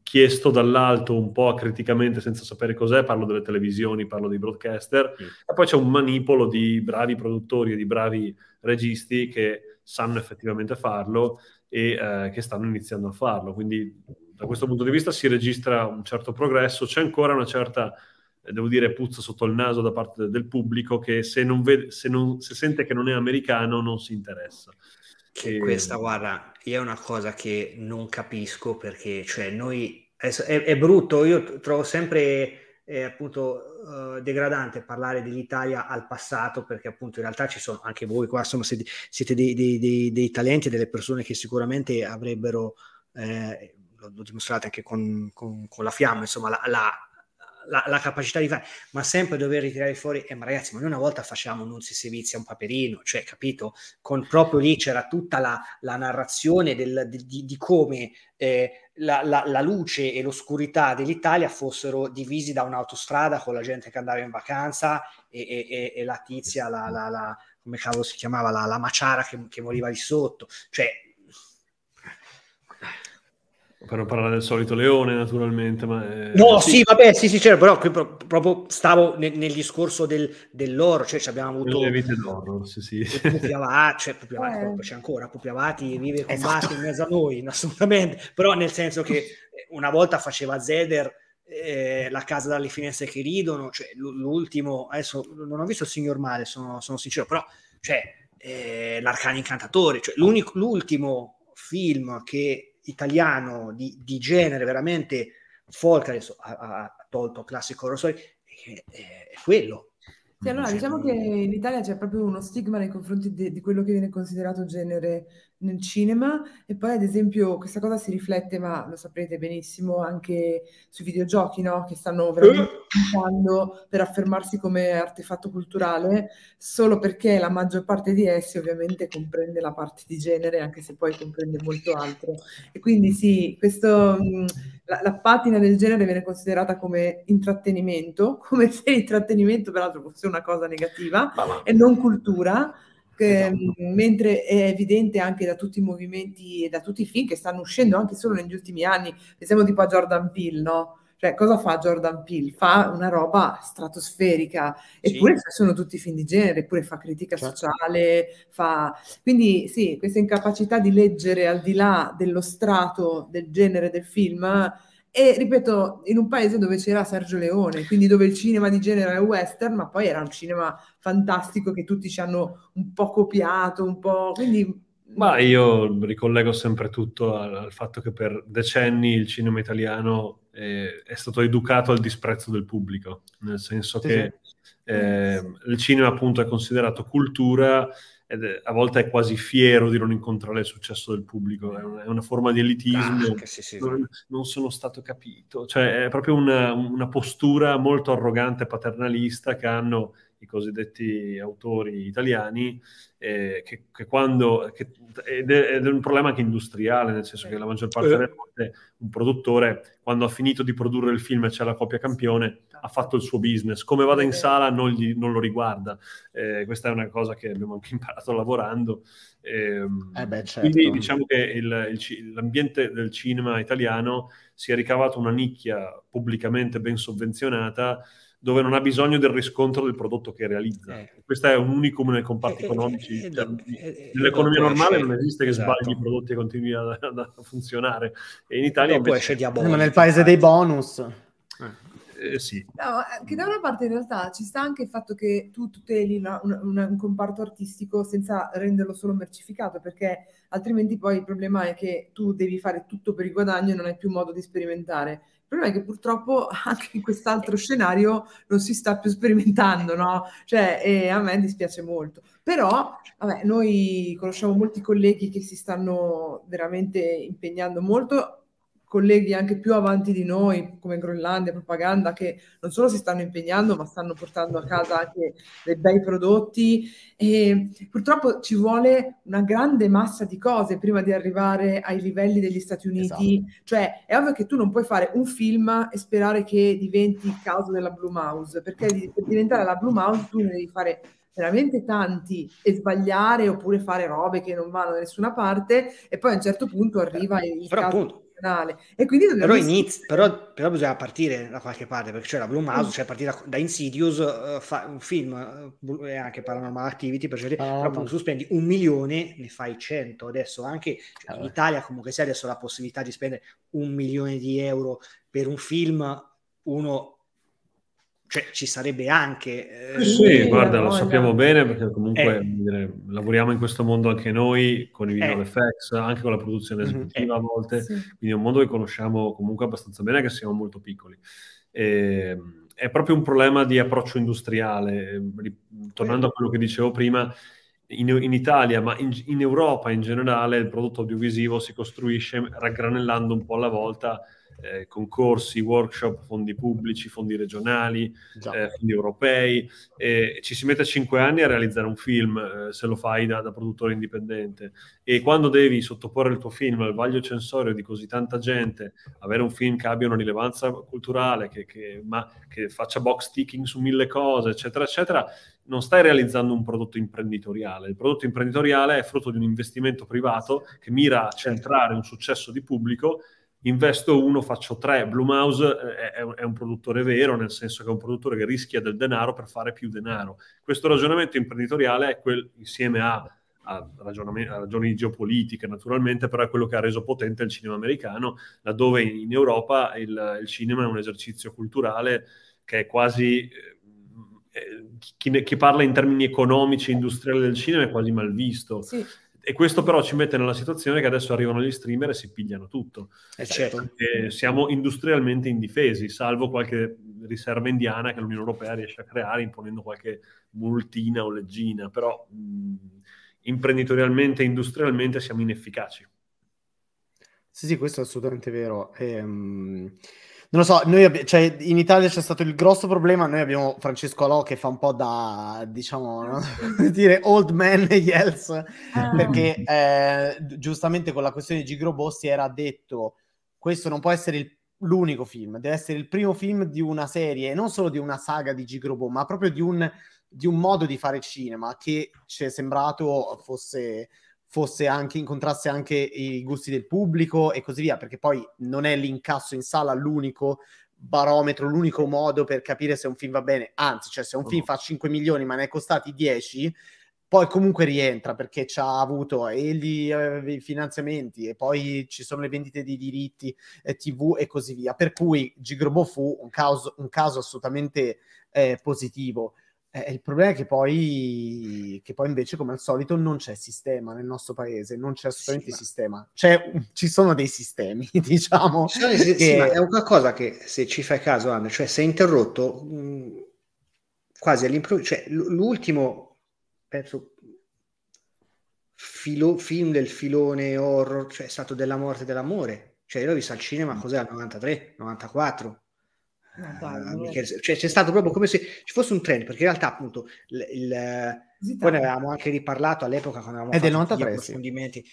chiesto dall'alto un po' acriticamente, senza sapere cos'è. Parlo delle televisioni, parlo dei broadcaster, e poi c'è un manipolo di bravi produttori e di bravi registi che sanno effettivamente farlo e che stanno iniziando a farlo. Quindi da questo punto di vista si registra un certo progresso. C'è ancora una certa, devo dire, puzza sotto il naso da parte del pubblico, che se sente che non è americano non si interessa. Che questa, guarda, è una cosa che non capisco, perché cioè noi è brutto, io trovo sempre appunto degradante parlare dell'Italia al passato, perché appunto in realtà ci sono anche voi qua, insomma, siete dei talenti, delle persone che sicuramente avrebbero lo dimostrate anche con La Fiamma, insomma, la capacità di fare, ma sempre dover ritirare fuori ma ragazzi, ma noi una volta facciamo Nunzi Sevizia, un Paperino, cioè, capito? Con proprio lì c'era tutta la narrazione di come la luce e l'oscurità dell'Italia fossero divisi da un'autostrada con la gente che andava in vacanza e la tizia, la come cavolo si chiamava, la maciara che moriva lì sotto, cioè. Per non parlare del solito leone, naturalmente. C'era, però qui proprio stavo nel discorso dell'oro, cioè ci abbiamo avuto... Le vite d'oro, sì. Pupiavati, c'è ancora, Pupiavati vive e combatte in mezzo a noi, assolutamente. Però nel senso che una volta faceva Zeder La casa dalle finestre che ridono, cioè l'ultimo, adesso non ho visto il Signor Male, sono sincero, però cioè l'Arcano Incantatore, cioè l'ultimo film che italiano di genere veramente folk, adesso ha tolto classico horror story, è quello. Sì, allora diciamo che in Italia c'è proprio uno stigma nei confronti di quello che viene considerato genere nel cinema, e poi ad esempio questa cosa si riflette, ma lo saprete benissimo, anche sui videogiochi, no? Che stanno veramente puntando per affermarsi come artefatto culturale, solo perché la maggior parte di essi ovviamente comprende la parte di genere, anche se poi comprende molto altro. E quindi sì, questo... La patina del genere viene considerata come intrattenimento, come se l'intrattenimento peraltro fosse una cosa negativa, e non cultura, che, mentre è evidente anche da tutti i movimenti e da tutti i film che stanno uscendo anche solo negli ultimi anni. Pensiamo tipo a Jordan Peele, no? Cioè, cosa fa Jordan Peele? Fa una roba stratosferica, eppure sì, sono tutti film di genere, eppure fa critica sociale, fa... Quindi sì, questa incapacità di leggere al di là dello strato del genere del film, e ripeto, in un paese dove c'era Sergio Leone, quindi dove il cinema di genere era western, ma poi era un cinema fantastico che tutti ci hanno un po' copiato, un po'... Quindi... Ma io ricollego sempre tutto al fatto che per decenni il cinema italiano è stato educato al disprezzo del pubblico, nel senso che il cinema appunto è considerato cultura ed a volte è quasi fiero di non incontrare il successo del pubblico, è una forma di elitismo, non sono stato capito, cioè è proprio una postura molto arrogante e paternalista che hanno i cosiddetti autori italiani, ed è un problema anche industriale, nel senso che la maggior parte delle volte un produttore, quando ha finito di produrre il film e c'è la copia campione, ha fatto il suo business, come vada in sala non lo riguarda. Questa è una cosa che abbiamo anche imparato lavorando, quindi diciamo che l'ambiente del cinema italiano si è ricavato una nicchia pubblicamente ben sovvenzionata, dove non ha bisogno del riscontro del prodotto che realizza. Questo è un unicum nel comparto economici. Nell'economia normale non esiste che sbagli i prodotti e continui a funzionare. E in Italia invece... nel paese dei bonus. No, che da una parte in realtà ci sta anche il fatto che tu tuteli un comparto artistico senza renderlo solo mercificato, perché altrimenti poi il problema è che tu devi fare tutto per il guadagno e non hai più modo di sperimentare. Il problema è che purtroppo anche in quest'altro scenario non si sta più sperimentando, no? Cioè, a me dispiace molto. Però, vabbè, noi conosciamo molti colleghi che si stanno veramente impegnando molto, colleghi anche più avanti di noi, come Groenlandia, Propaganda, che non solo si stanno impegnando, ma stanno portando a casa anche dei bei prodotti. E purtroppo ci vuole una grande massa di cose prima di arrivare ai livelli degli Stati Uniti. Esatto. Cioè, è ovvio che tu non puoi fare un film e sperare che diventi il caso della Blumhouse, perché per diventare la Blumhouse tu ne devi fare veramente tanti e sbagliare, oppure fare robe che non vanno da nessuna parte, e poi a un certo punto arriva il caso... E quindi però bisogna partire da qualche parte, perché c'è la Blumhouse, cioè partire da Insidious, fa un film e anche Paranormal Activity, per esempio, però tu spendi 1 milione, ne fai 100 adesso, anche cioè, in Italia comunque se adesso la possibilità di spendere 1 milione di euro per un film, uno... Cioè, ci sarebbe anche... sì, guarda, lo sappiamo bene, perché comunque lavoriamo in questo mondo anche noi, con i video effects, anche con la produzione esecutiva a volte, quindi è un mondo che conosciamo comunque abbastanza bene, che siamo molto piccoli. È proprio un problema di approccio industriale, tornando a quello che dicevo prima, in Italia, ma in Europa in generale, il prodotto audiovisivo si costruisce raggranellando un po' alla volta, concorsi, workshop, fondi pubblici, fondi regionali, fondi europei, ci si mette 5 anni a realizzare un film, se lo fai da produttore indipendente, e quando devi sottoporre il tuo film al vaglio censorio di così tanta gente, avere un film che abbia una rilevanza culturale, che faccia box ticking su 1000 cose, eccetera eccetera, non stai realizzando un prodotto imprenditoriale. Il prodotto imprenditoriale è frutto di un investimento privato che mira a centrare un successo di pubblico. Investo 1, faccio 3. Blumhouse è un produttore vero, nel senso che è un produttore che rischia del denaro per fare più denaro. Questo ragionamento imprenditoriale è insieme a a ragioni di geopolitica naturalmente, però è quello che ha reso potente il cinema americano, laddove in Europa il cinema è un esercizio culturale che è quasi... Chi parla in termini economici, industriali del cinema è quasi mal visto. Sì. E questo però ci mette nella situazione che adesso arrivano gli streamer e si pigliano tutto. Certo. Siamo industrialmente indifesi, salvo qualche riserva indiana che l'Unione Europea riesce a creare imponendo qualche multina o leggina, però imprenditorialmente e industrialmente siamo inefficaci. Sì, sì, questo è assolutamente vero. Non lo so, noi, cioè, in Italia c'è stato il grosso problema, noi abbiamo Francesco Alò che fa un po' da, diciamo, no? dire old man yells, perché giustamente con la questione di Gigrobossi era detto questo non può essere l'unico film, deve essere il primo film di una serie, non solo di una saga di Gigrobò, ma proprio di un modo di fare cinema che ci è sembrato fosse anche, incontrasse anche i gusti del pubblico e così via, perché poi non è l'incasso in sala l'unico barometro, l'unico modo per capire se un film va bene, anzi, cioè se un film fa 5 milioni ma ne è costati 10, poi comunque rientra perché c'ha avuto i finanziamenti e poi ci sono le vendite di diritti, TV e così via, per cui Gigrobò fu un caso assolutamente positivo. Il problema è che poi invece, come al solito, non c'è sistema nel nostro paese, non c'è assolutamente sistema. Ci sono dei sistemi, diciamo. Ma è una cosa che, se ci fai caso, Anna, cioè si è interrotto quasi all'improvviso. Cioè, l'ultimo, penso, film del filone horror, cioè è stato Della morte e dell'amore. Cioè, io l'ho visto al cinema, cos'era, 93, 94? Cioè c'è stato proprio come se ci fosse un trend, perché in realtà appunto poi ne avevamo anche riparlato all'epoca quando avevamo fatto del 93, gli approfondimenti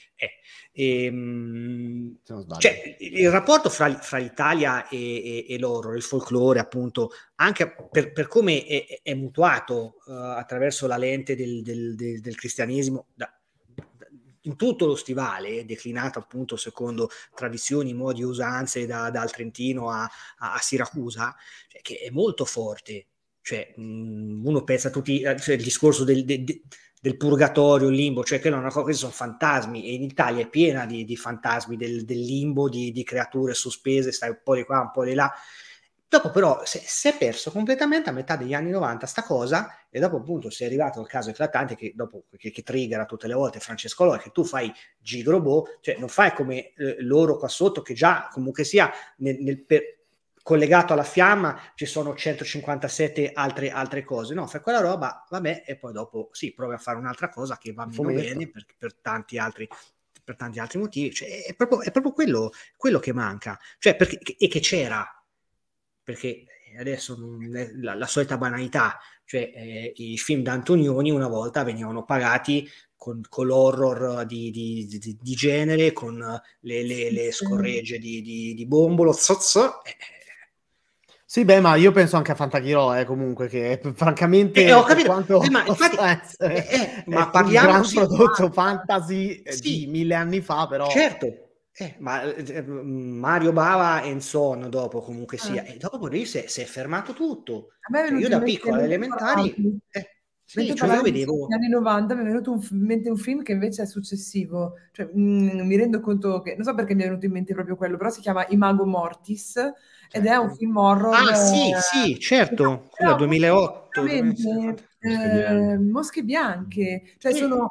cioè, il rapporto fra l'Italia e l'horror, il folklore appunto, anche per come è mutuato attraverso la lente del cristianesimo in tutto lo stivale, declinato appunto secondo tradizioni, modi, usanze dal Trentino a Siracusa, cioè, che è molto forte. Cioè, uno pensa cioè, il discorso del purgatorio, il limbo, cioè che non sono fantasmi, e in Italia è piena di fantasmi, del limbo, di creature sospese, stai un po' di qua, un po' di là. Dopo però si è perso completamente a metà degli anni 90 sta cosa, e dopo appunto si è arrivato al caso eclatante che triggera tutte le volte Francesco Alò, che tu fai Gigrobò, cioè non fai come loro qua sotto, che già comunque sia collegato alla fiamma ci sono 157 altre cose, no, fai quella roba, vabbè, e poi dopo provi a fare un'altra cosa che va meno bene per tanti altri motivi, cioè, è proprio quello che manca, cioè che c'era. Perché adesso la solita banalità, cioè i film d'Antonioni una volta venivano pagati con l'horror di genere, con le scorregge di Bombolo, Sì, beh, ma io penso anche a Fantaghirò, comunque, che francamente... ho capito, ma infatti... ma parliamo... un gran prodotto fantasy di 1000 anni fa, però... Certo. Ma Mario Bava e Ancona dopo comunque sia, e dopo lì si è fermato tutto. Io da piccolo alle elementari io vedevo negli anni 90, mi è venuto in mente un film che invece è successivo, cioè, mi rendo conto che non so perché mi è venuto in mente proprio quello, però si chiama Imago Mortis, ed è un film horror. Sì, certo, quello 2008. Mosche bianche, cioè sono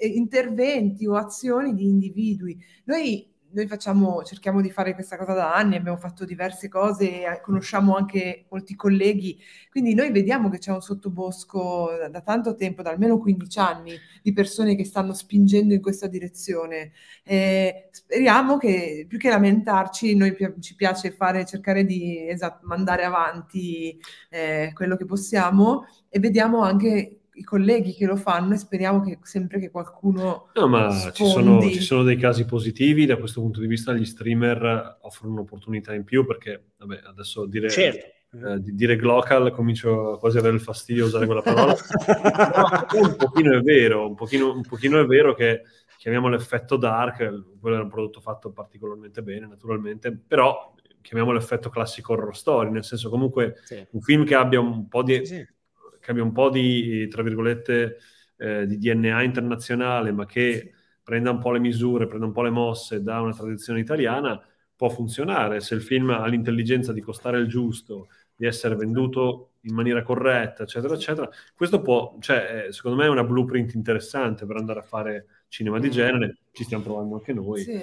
interventi o azioni di individui. Noi cerchiamo di fare questa cosa da anni, abbiamo fatto diverse cose, conosciamo anche molti colleghi, quindi noi vediamo che c'è un sottobosco da tanto tempo, da almeno 15 anni, di persone che stanno spingendo in questa direzione. Speriamo che, più che lamentarci, noi ci piace cercare di mandare avanti quello che possiamo, e vediamo anche i colleghi che lo fanno, e speriamo che qualcuno... No, ma ci sono dei casi positivi, da questo punto di vista gli streamer offrono un'opportunità in più, perché vabbè, adesso dire glocal comincio quasi a avere il fastidio a usare quella parola. No, un pochino è vero che chiamiamo l'effetto dark, quello era un prodotto fatto particolarmente bene naturalmente, però chiamiamo l'effetto classico horror story, nel senso comunque un film che abbia un po' di tra virgolette di DNA internazionale, ma che prenda un po' le misure, prenda un po' le mosse da una tradizione italiana, può funzionare. Se il film ha l'intelligenza di costare il giusto, di essere venduto in maniera corretta, eccetera, eccetera, questo può, cioè, secondo me è una blueprint interessante per andare a fare cinema di genere. Ci stiamo provando anche noi. Sì.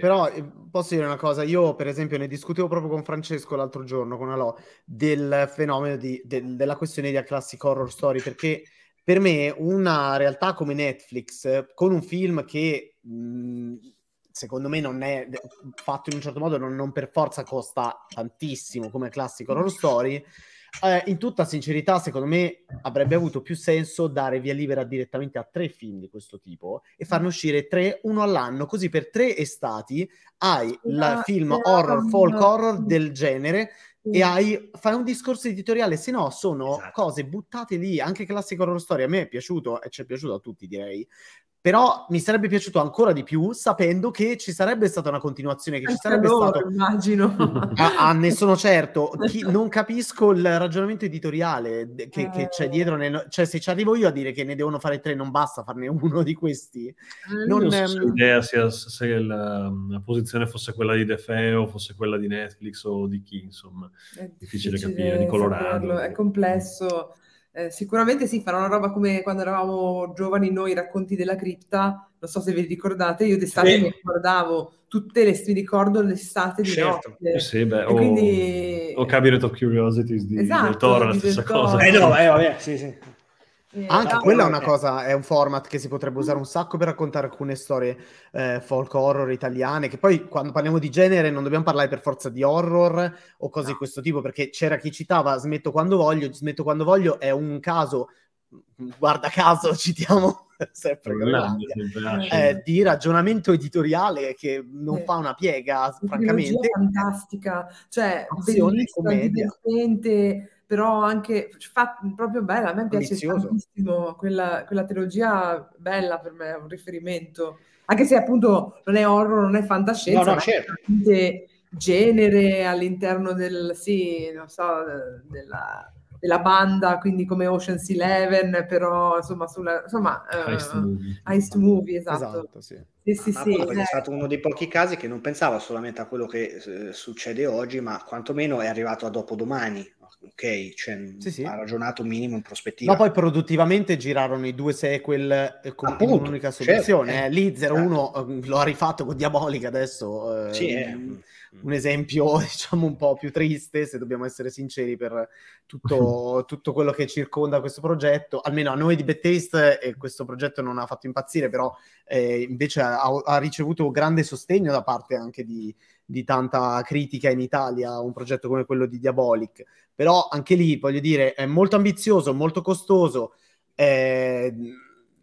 Però posso dire una cosa, io per esempio ne discutevo proprio con Francesco l'altro giorno, con Alò, del fenomeno della questione della classic horror story, perché per me una realtà come Netflix, con un film che secondo me non è fatto in un certo modo, non per forza costa tantissimo come classic horror story, in tutta sincerità secondo me avrebbe avuto più senso dare via libera direttamente a 3 film di questo tipo e farne uscire 3, uno all'anno, così per 3 estati hai il film horror, folk horror del genere, e fai un discorso editoriale. Se no sono cose buttate lì. Anche classic horror story a me è piaciuto, e ci è piaciuto a tutti, direi, però mi sarebbe piaciuto ancora di più sapendo che ci sarebbe stata una continuazione, che ci sarebbe stato, immagino. Ne sono certo. Non capisco il ragionamento editoriale che c'è dietro, cioè se ci arrivo io a dire che ne devono fare 3, non basta farne uno di questi. Non so l'idea se la posizione fosse quella di De Feo, fosse quella di Netflix o di chi, insomma. È difficile capire, di colorarlo. È complesso. Sicuramente sì, farà una roba come quando eravamo giovani noi, Racconti della cripta, non so se vi ricordate, io d'estate mi guardavo tutte le, mi ricordo l'estate di notte. Sì, beh, quindi... o Cabinet of Curiosities di Del Toro, la stessa cosa. Vabbè, sì. Anche quella è una cosa, è un format che si potrebbe usare un sacco per raccontare alcune storie folk horror italiane, che poi quando parliamo di genere non dobbiamo parlare per forza di horror o cose di questo tipo, perché c'era chi citava Smetto quando voglio è un caso, guarda caso citiamo sempre Groenlandia, di ragionamento editoriale che non fa una piega, francamente. Fantastica, cioè divertente, però anche proprio bella, a me piace tantissimo quella trilogia, bella, per me è un riferimento, anche se appunto non è horror, non è fantascienza, ma certo. È genere all'interno della banda, quindi come Ocean's Eleven, però insomma Heist Movie, esatto. Sì, è stato uno dei pochi casi che non pensava solamente a quello che succede oggi, ma quantomeno è arrivato a dopodomani. Ok, cioè, ha ragionato un minimo in prospettiva. Ma poi produttivamente girarono i 2 sequel con un'unica soluzione. Certo. Lì 01 lo ha rifatto con Diabolik adesso. Un esempio, diciamo, un po' più triste, se dobbiamo essere sinceri, per tutto quello che circonda questo progetto. Almeno a noi di Bettaste questo progetto non ha fatto impazzire, però invece ha ricevuto grande sostegno da parte anche di tanta critica in Italia, un progetto come quello di Diabolik. Però anche lì, voglio dire, è molto ambizioso, molto costoso,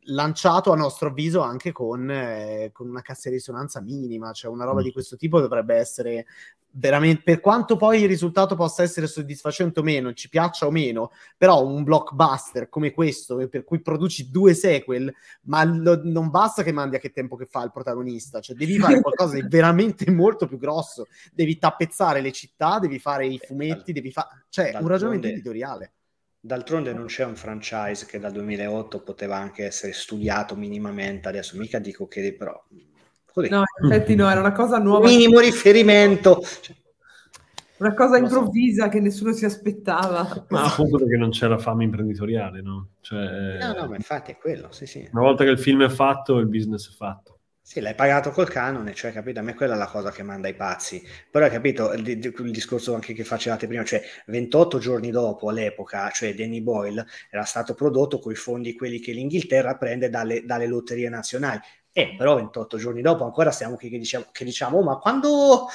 lanciato a nostro avviso anche con una cassa di risonanza minima, cioè una roba di questo tipo dovrebbe essere veramente, per quanto poi il risultato possa essere soddisfacente o meno, ci piaccia o meno, però un blockbuster come questo, per cui produci 2 sequel, ma non basta che mandi a Che tempo che fa il protagonista, cioè devi fare qualcosa di veramente molto più grosso, devi tappezzare le città, devi fare i fumetti, devi fare, cioè un ragionamento editoriale. D'altronde non c'è un franchise che dal 2008 poteva anche essere studiato minimamente, adesso mica dico che però... Così. No, in effetti no, era una cosa nuova. Minimo riferimento. Una cosa improvvisa che nessuno si aspettava. Ma appunto perché non c'era fama imprenditoriale, no? Cioè, no, ma infatti è quello, sì. Una volta che il film è fatto, il business è fatto. Sì, l'hai pagato col canone, cioè, capito? A me quella è la cosa che manda i pazzi. Però hai capito il discorso anche che facevate prima, cioè 28 giorni dopo, all'epoca, cioè Danny Boyle era stato prodotto coi fondi quelli che l'Inghilterra prende dalle lotterie nazionali. Però 28 giorni dopo ancora siamo qui che diciamo ma quando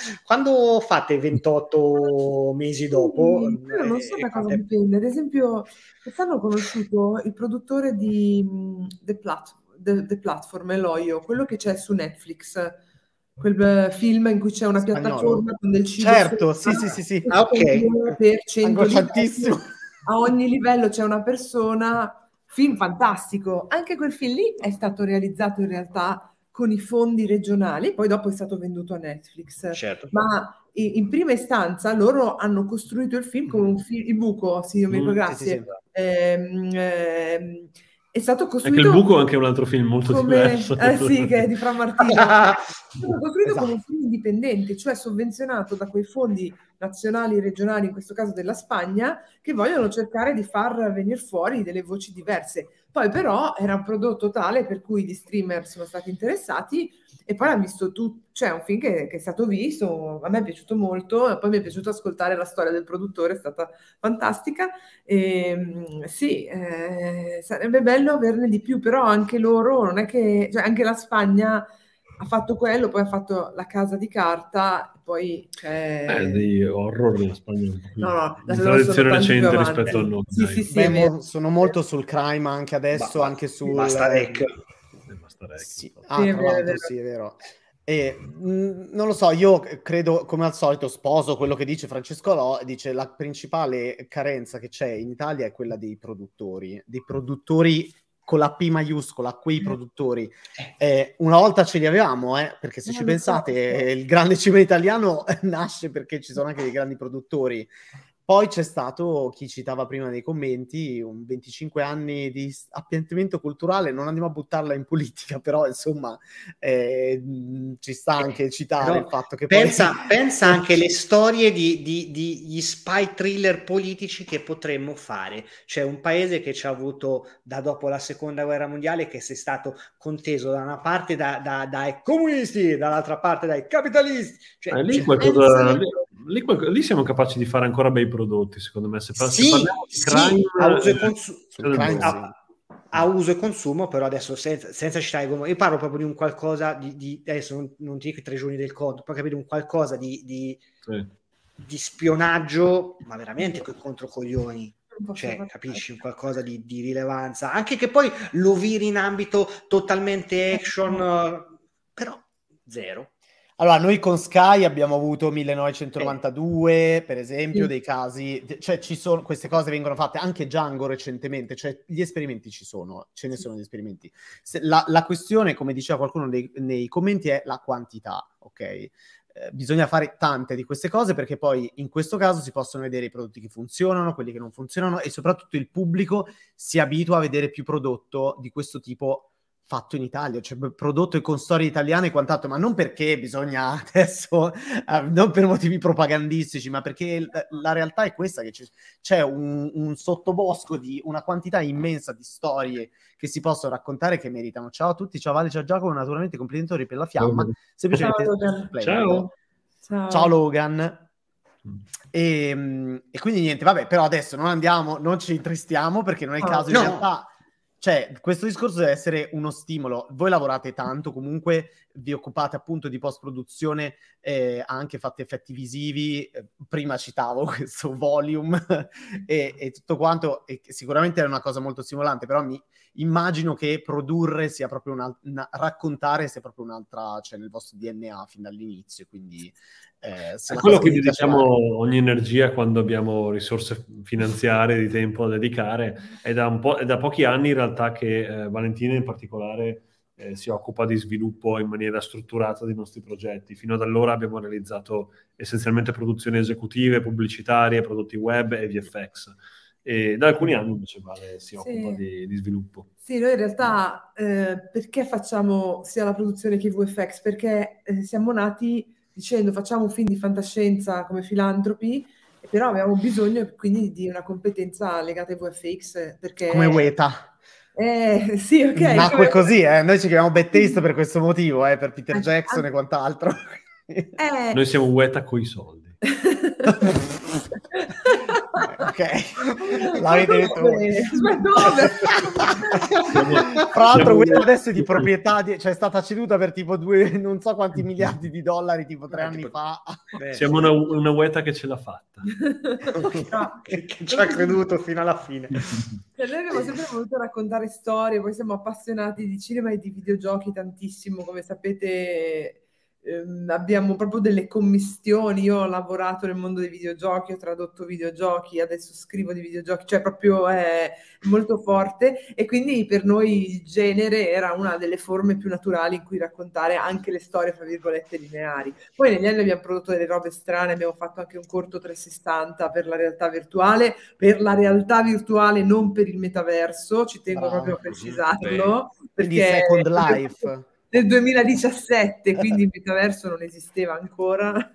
fate 28 mesi dopo? Io non so da cosa dipende. Ad esempio, quest'anno ho conosciuto il produttore di The Platform, Eloio, quello che c'è su Netflix, quel film in cui c'è una piattaforma con del cibo. Certo, sì. Per 100 a ogni livello c'è una persona... Film fantastico, anche quel film lì è stato realizzato in realtà con i fondi regionali, poi dopo è stato venduto a Netflix. Certo. Ma in prima istanza loro hanno costruito il film con un film, il buco, sì, io mi ricordo, grazie. è stato costruito... Anche il buco è anche un altro film molto diverso. Sì, che è di Fran Martino. È stato costruito esatto. Come un film indipendente, cioè sovvenzionato da quei fondi nazionali, regionali, in questo caso della Spagna, che vogliono cercare di far venire fuori delle voci diverse. Poi però era un prodotto tale per cui gli streamer sono stati interessati e poi l'hanno visto tutti, cioè un film che è stato visto, a me è piaciuto molto, e poi mi è piaciuto ascoltare la storia del produttore, è stata fantastica. E, sì, sarebbe bello averne di più, però anche loro, non è che, cioè anche la Spagna ha fatto quello, poi ha fatto La Casa di Carta, poi c'è... degli horror in Spagna. No, la tradizione recente rispetto a noi. Sì, beh, sono molto sul crime anche adesso, anche sul... Bastarec. Sì. Ah, sì, sì, è vero. E, non lo so, io credo, come al solito, sposo quello che dice Francesco Alò, dice la principale carenza che c'è in Italia è quella dei produttori con la P maiuscola, quei produttori. Una volta ce li avevamo, perché se ci pensate, il grande cinema italiano nasce perché ci sono anche dei grandi produttori. Poi c'è stato, chi citava prima nei commenti, un 25 anni di appiattimento culturale, non andiamo a buttarla in politica, però insomma ci sta anche citare il fatto che pensa anche alle storie di spy thriller politici che potremmo fare. C'è un paese che ci ha avuto da dopo la seconda guerra mondiale, che è stato conteso da una parte dai comunisti, dall'altra parte dai capitalisti. Cioè, lì siamo capaci di fare ancora bei prodotti, secondo me, se parliamo di crime, a uso e consumo, però adesso senza citare, io parlo proprio di un qualcosa di adesso non ti dico i tre giorni del conto, poi capire un qualcosa di spionaggio, ma veramente coi controcoglioni, cioè capisci, un qualcosa di rilevanza, anche che poi lo viri in ambito totalmente action, però zero. Allora, noi con Sky abbiamo avuto 1992, per esempio, dei casi... Cioè, ci sono, queste cose vengono fatte anche Django recentemente, cioè gli esperimenti ci sono, ce ne sono gli esperimenti. La questione, come diceva qualcuno nei commenti, è la quantità, ok? Bisogna fare tante di queste cose, perché poi in questo caso si possono vedere i prodotti che funzionano, quelli che non funzionano, e soprattutto il pubblico si abitua a vedere più prodotto di questo tipo fatto in Italia, cioè prodotto con storie italiane e quant'altro, ma non perché bisogna adesso, non per motivi propagandistici, ma perché la realtà è questa, che c'è un sottobosco di una quantità immensa di storie che si possono raccontare, che meritano. Ciao a tutti, ciao Vale, ciao Giacomo, naturalmente complimenti per La Fiamma, semplicemente ciao Logan. E quindi niente, vabbè, però adesso non ci intristiamo, perché non è il caso in realtà. Cioè, questo discorso deve essere uno stimolo. Voi lavorate tanto, comunque vi occupate appunto di post-produzione, anche fate effetti visivi, prima citavo questo volume e tutto quanto, e sicuramente è una cosa molto stimolante, però mi immagino che produrre sia proprio raccontare sia proprio un'altra, cioè nel vostro DNA fin dall'inizio, quindi... è quello che diciamo ogni energia, quando abbiamo risorse finanziarie di tempo da dedicare, è da pochi anni in realtà che Valentina in particolare si occupa di sviluppo in maniera strutturata dei nostri progetti. Fino ad allora abbiamo realizzato essenzialmente produzioni esecutive, pubblicitarie, prodotti web e VFX, e da alcuni anni invece Vale si occupa di sviluppo. Sì, noi in realtà perché facciamo sia la produzione che VFX? Perché siamo nati dicendo facciamo un film di fantascienza come Philanthropy, però avevamo bisogno quindi di una competenza legata ai VFX, perché... Come Weta. Sì, ok. Nacque così, noi ci chiamiamo Battista per questo motivo, per Peter Jackson e quant'altro. Noi siamo Weta coi soldi. Ok, l'avete detto voi. Fra l'altro quella adesso è di proprietà, cioè è stata ceduta per tipo non so quanti miliardi di dollari tipo 3 anni fa. Siamo una ueta che ce l'ha fatta. Che ci ha creduto fino alla fine. Cioè, noi abbiamo sempre voluto raccontare storie, poi siamo appassionati di cinema e di videogiochi tantissimo, come sapete... abbiamo proprio delle commissioni. Io ho lavorato nel mondo dei videogiochi, ho tradotto videogiochi, adesso scrivo di videogiochi, cioè proprio è molto forte, e quindi per noi il genere era una delle forme più naturali in cui raccontare anche le storie fra virgolette lineari. Poi negli anni abbiamo prodotto delle robe strane, abbiamo fatto anche un corto 360 per la realtà virtuale, non per il metaverso, ci tengo proprio a precisarlo, perché Second Life nel 2017, quindi il metaverso non esisteva ancora.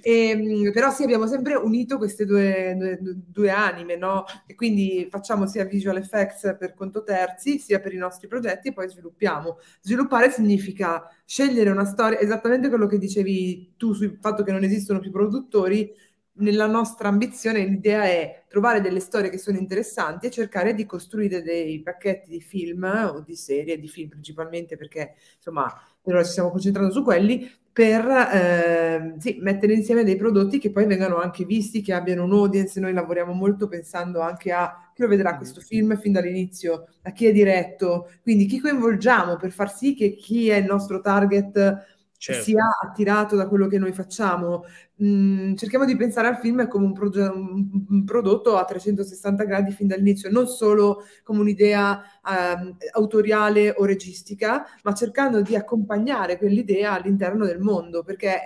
Però sì, abbiamo sempre unito queste due anime, no? E quindi facciamo sia visual effects per conto terzi, sia per i nostri progetti, e poi sviluppiamo. Sviluppare significa scegliere una storia, esattamente quello che dicevi tu sul fatto che non esistono più produttori. Nella nostra ambizione l'idea è trovare delle storie che sono interessanti e cercare di costruire dei pacchetti di film o di serie, di film principalmente, perché insomma per ora ci stiamo concentrando su quelli, per mettere insieme dei prodotti che poi vengano anche visti, che abbiano un audience. Noi lavoriamo molto pensando anche a chi lo vedrà questo film fin dall'inizio, a chi è diretto, quindi chi coinvolgiamo per far sì che chi è il nostro target sia attirato da quello che noi facciamo. Cerchiamo di pensare al film come un prodotto a 360 gradi fin dall'inizio, non solo come un'idea autoriale o registica, ma cercando di accompagnare quell'idea all'interno del mondo, perché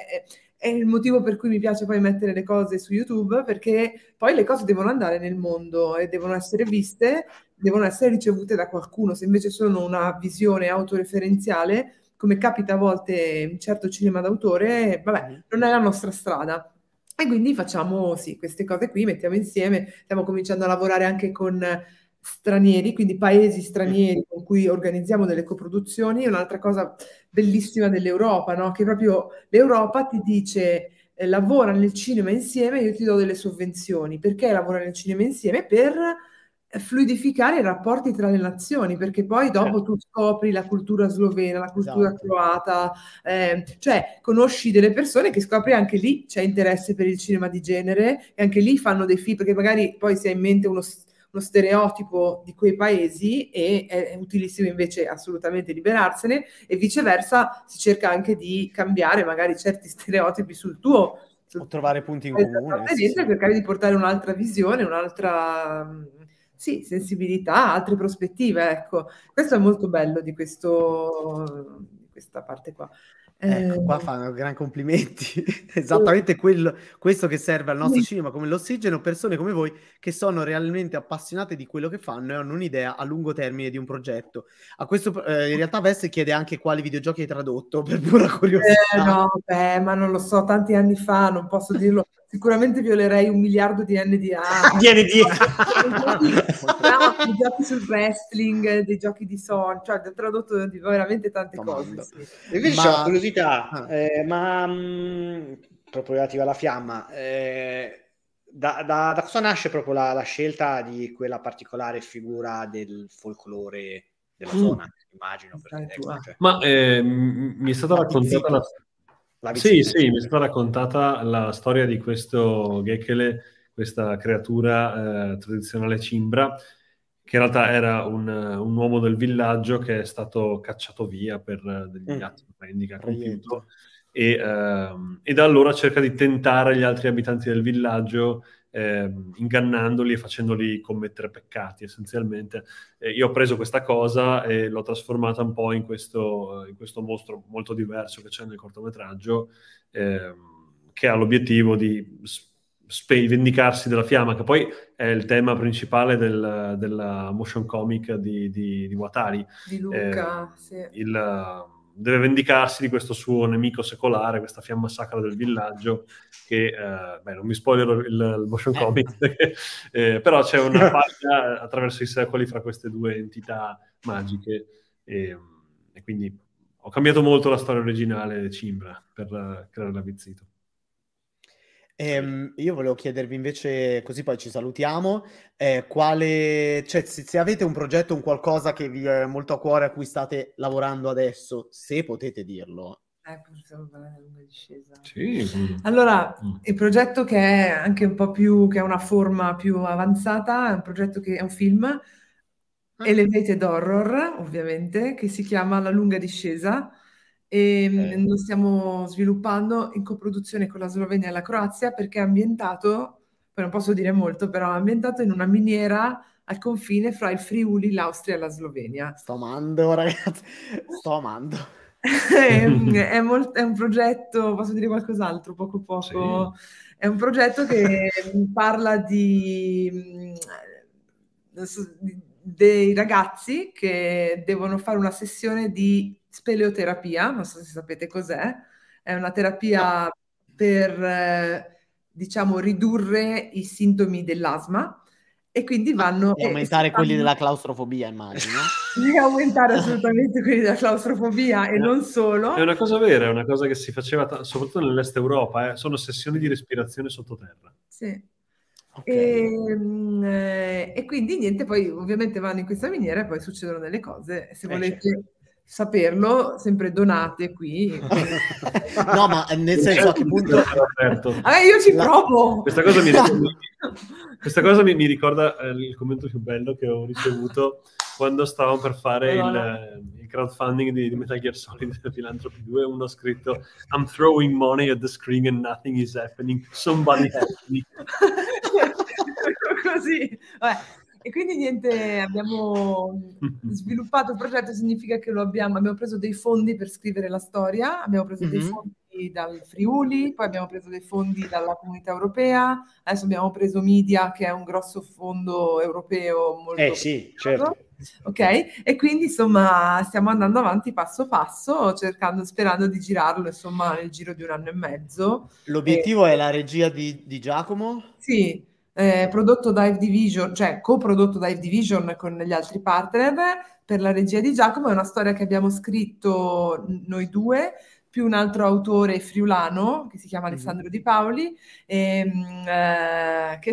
è il motivo per cui mi piace poi mettere le cose su YouTube, perché poi le cose devono andare nel mondo e devono essere viste, devono essere ricevute da qualcuno. Se invece sono una visione autoreferenziale, come capita a volte in certo cinema d'autore, vabbè, non è la nostra strada. E quindi facciamo, sì, queste cose qui, mettiamo insieme, stiamo cominciando a lavorare anche con stranieri, quindi paesi stranieri con cui organizziamo delle coproduzioni. Un'altra cosa bellissima dell'Europa, no? Che proprio l'Europa ti dice, lavora nel cinema insieme, io ti do delle sovvenzioni. Perché lavora nel cinema insieme? Per fluidificare i rapporti tra le nazioni, perché poi dopo tu scopri la cultura slovena, la cultura croata, cioè conosci delle persone che scopri anche lì c'è interesse per il cinema di genere, e anche lì fanno dei film, perché magari poi si ha in mente uno stereotipo di quei paesi e è utilissimo invece assolutamente liberarsene, e viceversa si cerca anche di cambiare magari certi stereotipi sul tuo, o trovare punti in comune, cercare di portare un'altra visione, un'altra sensibilità, altre prospettive, ecco. Questo è molto bello di questa parte qua. Ecco, qua fanno gran complimenti. Esattamente questo che serve al nostro cinema, come l'ossigeno, persone come voi che sono realmente appassionate di quello che fanno e hanno un'idea a lungo termine di un progetto. A questo in realtà Vess chiede anche quali videogiochi hai tradotto, per pura curiosità. Ma non lo so, tanti anni fa, non posso dirlo. Sicuramente violerei 1 miliardo di NDA. Dei giochi sul wrestling, dei giochi di son, cioè ho tradotto di veramente tante cose. Sì. Invece c'è una curiosità, proprio relativa alla fiamma, da cosa nasce proprio la scelta di quella particolare figura del folklore della zona? Immagino. Ma mi è stata raccontata mi è stata raccontata la storia di questo Ghekele, questa creatura tradizionale cimbra, che in realtà era un uomo del villaggio che è stato cacciato via per degli atti orrendi che ha compiuto, e da allora cerca di tentare gli altri abitanti del villaggio, ingannandoli e facendoli commettere peccati essenzialmente. Io ho preso questa cosa e l'ho trasformata un po' in questo mostro molto diverso che c'è nel cortometraggio, che ha l'obiettivo di vendicarsi della fiamma, che poi è il tema principale della motion comic di Watari, di Luca, deve vendicarsi di questo suo nemico secolare, questa fiamma sacra del villaggio, che, non mi spoilerò il motion comic, però c'è una pagina attraverso i secoli fra queste due entità magiche, e quindi ho cambiato molto la storia originale cimbra per creare l'avvizzito. Io volevo chiedervi invece, così poi ci salutiamo, se avete un progetto, un qualcosa che vi è molto a cuore, a cui state lavorando adesso, se potete dirlo. Allora, il progetto che è anche un po' più, che ha una forma più avanzata, è un progetto che è un film, Elevated Horror, ovviamente, che si chiama La Lunga Discesa, e lo stiamo sviluppando in coproduzione con la Slovenia e la Croazia, perché è ambientato, poi non posso dire molto, però è ambientato in una miniera al confine fra il Friuli, l'Austria e la Slovenia. Sto amando, ragazzi, sto amando. È un progetto, posso dire qualcos'altro, poco. Sì. È un progetto che parla dei ragazzi che devono fare una sessione di speleoterapia, non so se sapete cos'è, è una terapia per, diciamo, ridurre i sintomi dell'asma. E quindi vanno... E aumentare quelli della claustrofobia, immagino. E aumentare assolutamente quelli della claustrofobia, e non solo. È una cosa vera, è una cosa che si faceva soprattutto nell'est Europa, sono sessioni di respirazione sottoterra. Sì. Okay. E quindi niente, poi ovviamente vanno in questa miniera e poi succedono delle cose. Se volete... Certo. Saperlo, sempre donate qui. No, ma nel senso, a che punto io ci provo. Questa cosa mi ricorda il commento più bello che ho ricevuto quando stavamo per fare il crowdfunding di Metal Gear Solid Philanthropy 2. Uno ha scritto: "I'm throwing money at the screen and nothing is happening. Somebody help me." Così. Vabbè. E quindi niente, abbiamo sviluppato il progetto, significa che abbiamo preso dei fondi per scrivere la storia, abbiamo preso dei fondi dal Friuli, poi abbiamo preso dei fondi dalla Comunità Europea, adesso abbiamo preso Media, che è un grosso fondo europeo molto... sì, certo. Ok, e quindi insomma stiamo andando avanti passo passo, sperando di girarlo insomma nel giro di 1 anno e mezzo. L'obiettivo è la regia di Giacomo? Sì. Prodotto da Hive Division, cioè coprodotto da Hive Division con gli altri partner. Per la regia di Giacomo è una storia che abbiamo scritto noi due, più un altro autore friulano che si chiama Alessandro Di Paoli, che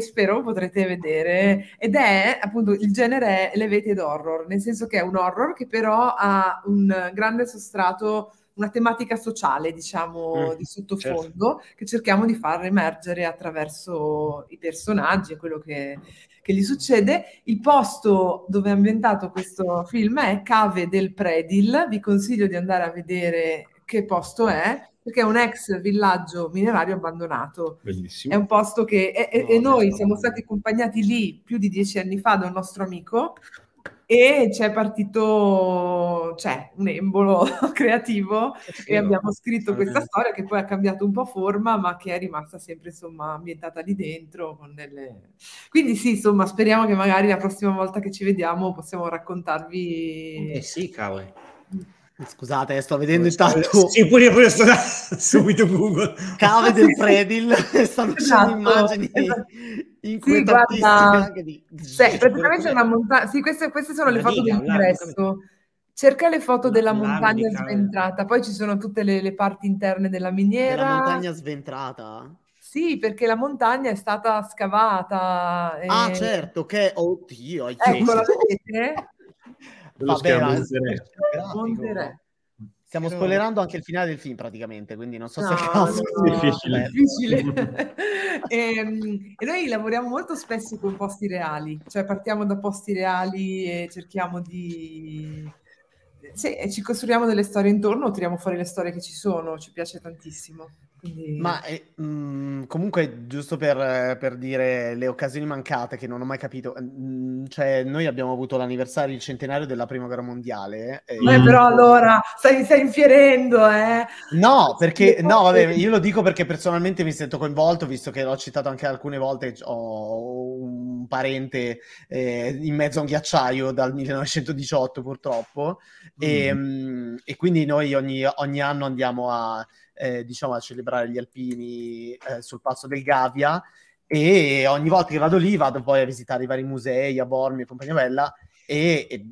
spero potrete vedere, ed è appunto, il genere è elevated horror, nel senso che è un horror che però ha un grande sostrato, una tematica sociale, diciamo, di sottofondo, certo, che cerchiamo di far emergere attraverso i personaggi e quello che gli succede. Il posto dove è ambientato questo film è Cave del Predil, vi consiglio di andare a vedere che posto è, perché è un ex villaggio minerario abbandonato. Bellissimo. È un posto che... Noi siamo stati accompagnati lì più di 10 anni fa da un nostro amico, e c'è partito un embolo creativo e abbiamo scritto questa storia che poi ha cambiato un po' forma, ma che è rimasta sempre insomma ambientata lì dentro con delle... Quindi sì, insomma, speriamo che magari la prossima volta che ci vediamo possiamo raccontarvi... sì, cavolo. Scusate, sto vedendo intanto... Sì, pure sto subito Google. Cave del Predil, stanno uscendo immagini inquietantissime. Sì, anche di... praticamente è una montagna... Sì, queste sono le foto dell'ingresso. Cerca le foto della montagna sventrata, poi ci sono tutte le parti interne della miniera. La montagna sventrata? Sì, perché la montagna è stata scavata. E... Ah, certo, che... Oddio, la vedete? Stiamo spoilerando anche il finale del film praticamente, quindi non so se è difficile. E noi lavoriamo molto spesso con posti reali, cioè partiamo da posti reali e cerchiamo di... ci costruiamo delle storie intorno, tiriamo fuori le storie che ci sono, ci piace tantissimo. Quindi... Ma comunque, giusto per dire le occasioni mancate che non ho mai capito, cioè noi abbiamo avuto l'anniversario, il centenario della Prima Guerra Mondiale. Però allora stai infierendo, eh? No, perché no, vabbè, io lo dico perché personalmente mi sento coinvolto, visto che l'ho citato anche alcune volte, ho un parente in mezzo a un ghiacciaio dal 1918 purtroppo, e quindi noi ogni anno andiamo a... diciamo a celebrare gli alpini sul Passo del Gavia, e ogni volta che vado lì vado poi a visitare i vari musei a Bormio e compagnia bella, e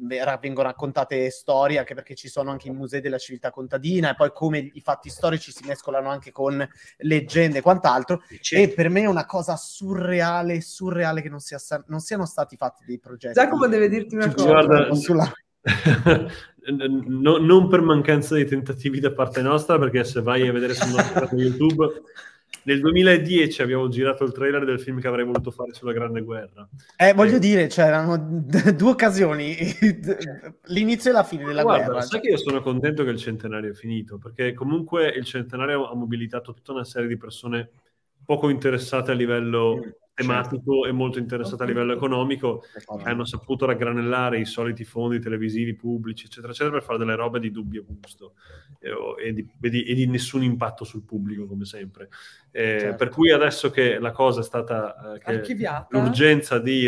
vengono raccontate storie, anche perché ci sono anche i musei della civiltà contadina, e poi come i fatti storici si mescolano anche con leggende e quant'altro. E per me è una cosa surreale che non siano stati fatti dei progetti. Giacomo deve dirti una cosa. Guarda, no, non per mancanza di tentativi da parte nostra, perché se vai a vedere sul nostro canale YouTube Nel 2010 abbiamo girato il trailer del film che avrei voluto fare sulla Grande Guerra. Voglio dire, c'erano due occasioni, l'inizio e la fine della guerra. Sai che io sono contento che il centenario è finito, perché comunque il centenario ha mobilitato tutta una serie di persone poco interessate a livello tematico e molto interessate a livello economico, che hanno saputo raggranellare i soliti fondi televisivi pubblici, eccetera, eccetera, per fare delle robe di dubbio gusto e di nessun impatto sul pubblico, come sempre. Per cui adesso che la cosa è stata archiviata, l'urgenza di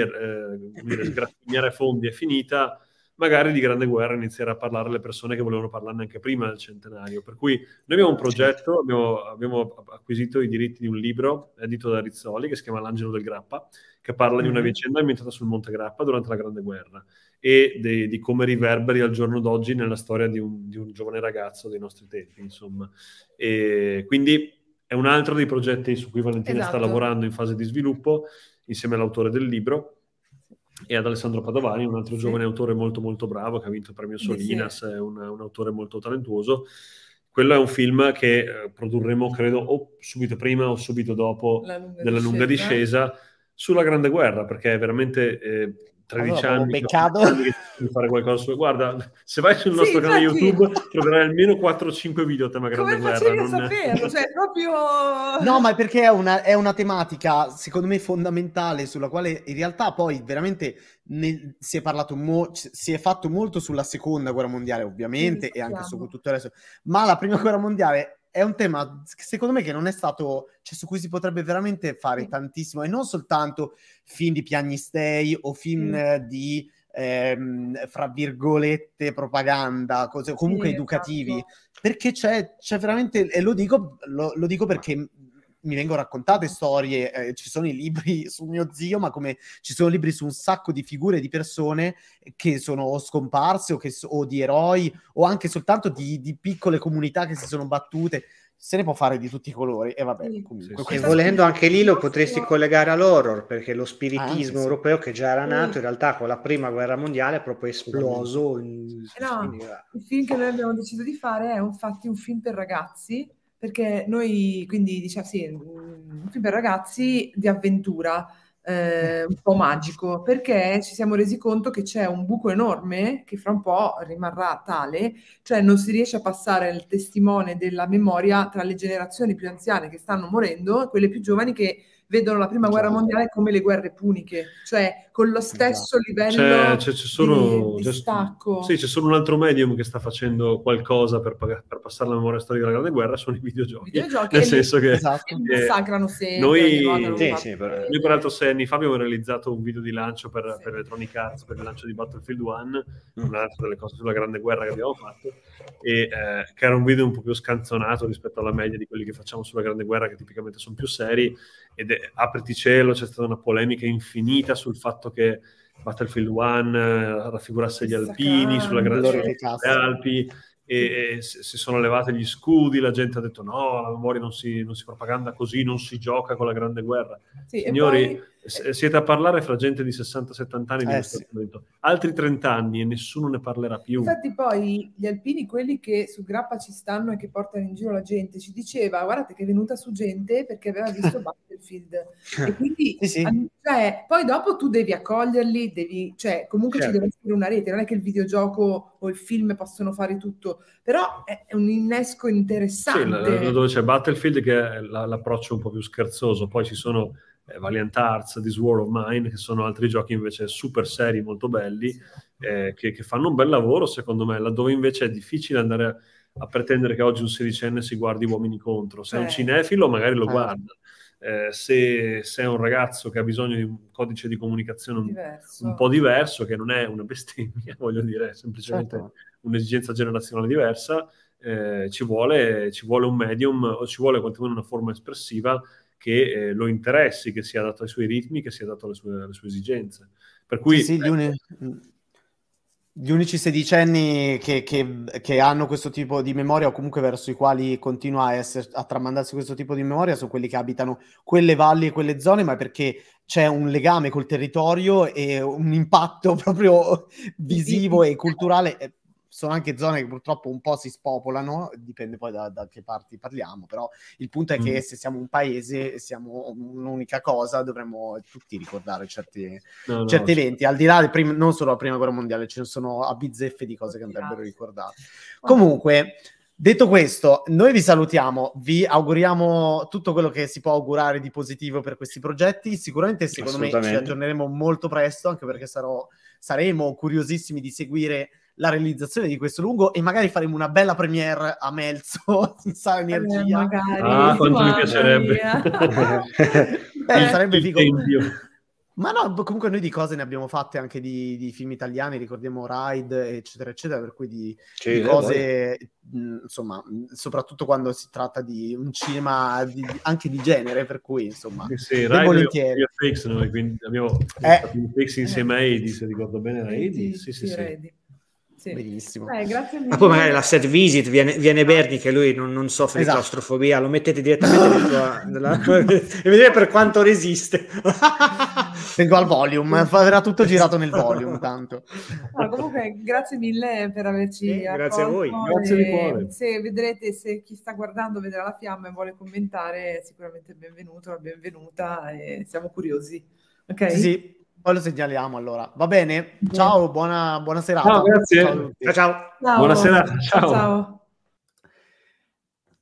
sgraffiare fondi è finita, magari di Grande Guerra inizierà a parlare le persone che volevano parlarne anche prima del centenario. Per cui noi abbiamo un progetto, abbiamo acquisito i diritti di un libro edito da Rizzoli che si chiama L'angelo del Grappa, che parla di una vicenda ambientata sul Monte Grappa durante la Grande Guerra e di come riverberi al giorno d'oggi nella storia di un giovane ragazzo dei nostri tempi, insomma. E quindi è un altro dei progetti su cui Valentina sta lavorando in fase di sviluppo insieme all'autore del libro e ad Alessandro Padovani, un altro giovane autore molto molto bravo che ha vinto il premio Solinas, è un autore molto talentuoso. Quello è un film che produrremo, credo, o subito prima o subito dopo della Lunga Discesa sulla Grande Guerra, perché è veramente 13 anni di fare qualcosa guarda, se vai sul nostro canale YouTube troverai almeno 4-5 video a tema Grande Guerra. Saperlo, cioè, proprio... No, ma perché è una tematica secondo me fondamentale, sulla quale in realtà poi veramente si è parlato si è fatto molto sulla Seconda Guerra Mondiale, ovviamente, e anche su tutto il resto, ma la Prima Guerra Mondiale è un tema, secondo me, che non è stato... Cioè, su cui si potrebbe veramente fare tantissimo, e non soltanto film di piagnistei o film di, fra virgolette, propaganda, cose comunque educativi. Esatto. Perché c'è veramente... E lo dico perché... mi vengono raccontate storie, ci sono i libri su mio zio, ma come ci sono libri su un sacco di figure di persone che sono scomparse o di eroi, o anche soltanto di piccole comunità che si sono battute. Se ne può fare di tutti i colori, e vabbè, comunque. E volendo anche lì lo potresti collegare all'horror, perché lo spiritismo europeo, che già era nato in realtà con la Prima Guerra Mondiale, è proprio esploso. Il film che noi abbiamo deciso di fare è infatti un film per ragazzi, perché noi, quindi, diciamo, un film per ragazzi di avventura, un po' magico, perché ci siamo resi conto che c'è un buco enorme che fra un po' rimarrà tale, cioè non si riesce a passare il testimone della memoria tra le generazioni più anziane che stanno morendo e quelle più giovani che vedono la Prima Guerra Mondiale come le guerre puniche, cioè con lo stesso livello di stacco. Sì, c'è solo un altro medium che sta facendo qualcosa per passare la memoria storica della Grande Guerra, sono i videogiochi nel senso che massacrano sempre. Noi peraltro 6 anni fa abbiamo realizzato un video di lancio per Electronic Arts, per il lancio di Battlefield 1, un'altra delle cose sulla Grande Guerra che abbiamo fatto, e che era un video un po' più scanzonato rispetto alla media di quelli che facciamo sulla Grande Guerra, che tipicamente sono più seri, ed apriti cielo, c'è stata una polemica infinita sul fatto che Battlefield 1 raffigurasse gli alpini sulla grande Alpi, e si sono levate gli scudi, la gente ha detto no, la memoria non si propaganda così, non si gioca con la Grande Guerra. Signori, poi... siete a parlare fra gente di 60-70 anni di questo argomento, altri 30 anni e nessuno ne parlerà più. Infatti poi gli alpini, quelli che su Grappa ci stanno e che portano in giro la gente, ci diceva guardate che è venuta su gente perché aveva visto Battlefield, e quindi cioè, poi dopo tu devi accoglierli, cioè comunque ci deve essere una rete, non è che il videogioco o il film possono fare tutto, però è un innesco interessante. Sì, dove c'è Battlefield, che è l'approccio un po' più scherzoso, poi ci sono Valiant Hearts, This War of Mine, che sono altri giochi invece super seri, molto belli, che fanno un bel lavoro secondo me, laddove invece è difficile andare a pretendere che oggi un sedicenne si guardi Uomini contro. Se è un cinefilo magari lo guarda. Se è un ragazzo che ha bisogno di un codice di comunicazione un po' diverso, che non è una bestemmia, voglio dire, è semplicemente un'esigenza generazionale diversa, ci vuole un medium, o ci vuole quantomeno una forma espressiva che lo interessi, che sia adatto ai suoi ritmi, che sia adatto alle sue esigenze. Per cui gli unici sedicenni che hanno questo tipo di memoria, o comunque verso i quali continua a tramandarsi questo tipo di memoria, sono quelli che abitano quelle valli e quelle zone, ma perché c'è un legame col territorio e un impatto proprio visivo e culturale sono anche zone che purtroppo un po' si spopolano, dipende poi da che parti parliamo, però il punto è che se siamo un paese, siamo un'unica cosa, dovremmo tutti ricordare certi eventi, al di là del non solo la prima guerra mondiale, ce ne sono a bizzeffe di cose che andrebbero ricordate. Comunque, detto questo, noi vi salutiamo, vi auguriamo tutto quello che si può augurare di positivo per questi progetti, sicuramente secondo me ci aggiorneremo molto presto, anche perché saremo curiosissimi di seguire la realizzazione di questo lungo e magari faremo una bella premiere a Melzo in Sala Energia. Magari, quanto mi piacerebbe. Sarebbe figo. Ma no, comunque noi di cose ne abbiamo fatte anche di film italiani, ricordiamo Ride, eccetera, eccetera, per cui di cose, insomma, soprattutto quando si tratta di un cinema anche di genere, per cui, insomma, Ride volentieri. FX, noi quindi abbiamo FX insieme a Edi, se ricordo bene, Edi, sì. Benissimo. Grazie mille. Ma poi magari la set visit viene Berni, che lui non soffre di claustrofobia, lo mettete direttamente e vedete per quanto resiste. Tengo al volume, verrà tutto girato nel volume tanto. No, comunque grazie mille per averci accolto. Grazie a voi, grazie di cuore. Se vedrete, se chi sta guardando vedrà La Fiamma e vuole commentare, sicuramente benvenuto, la benvenuta, e siamo curiosi. Ok? Sì. Poi lo segnaliamo, allora. Va bene? Ciao, buona serata. Ciao, grazie. Ciao. Buona serata. Ciao.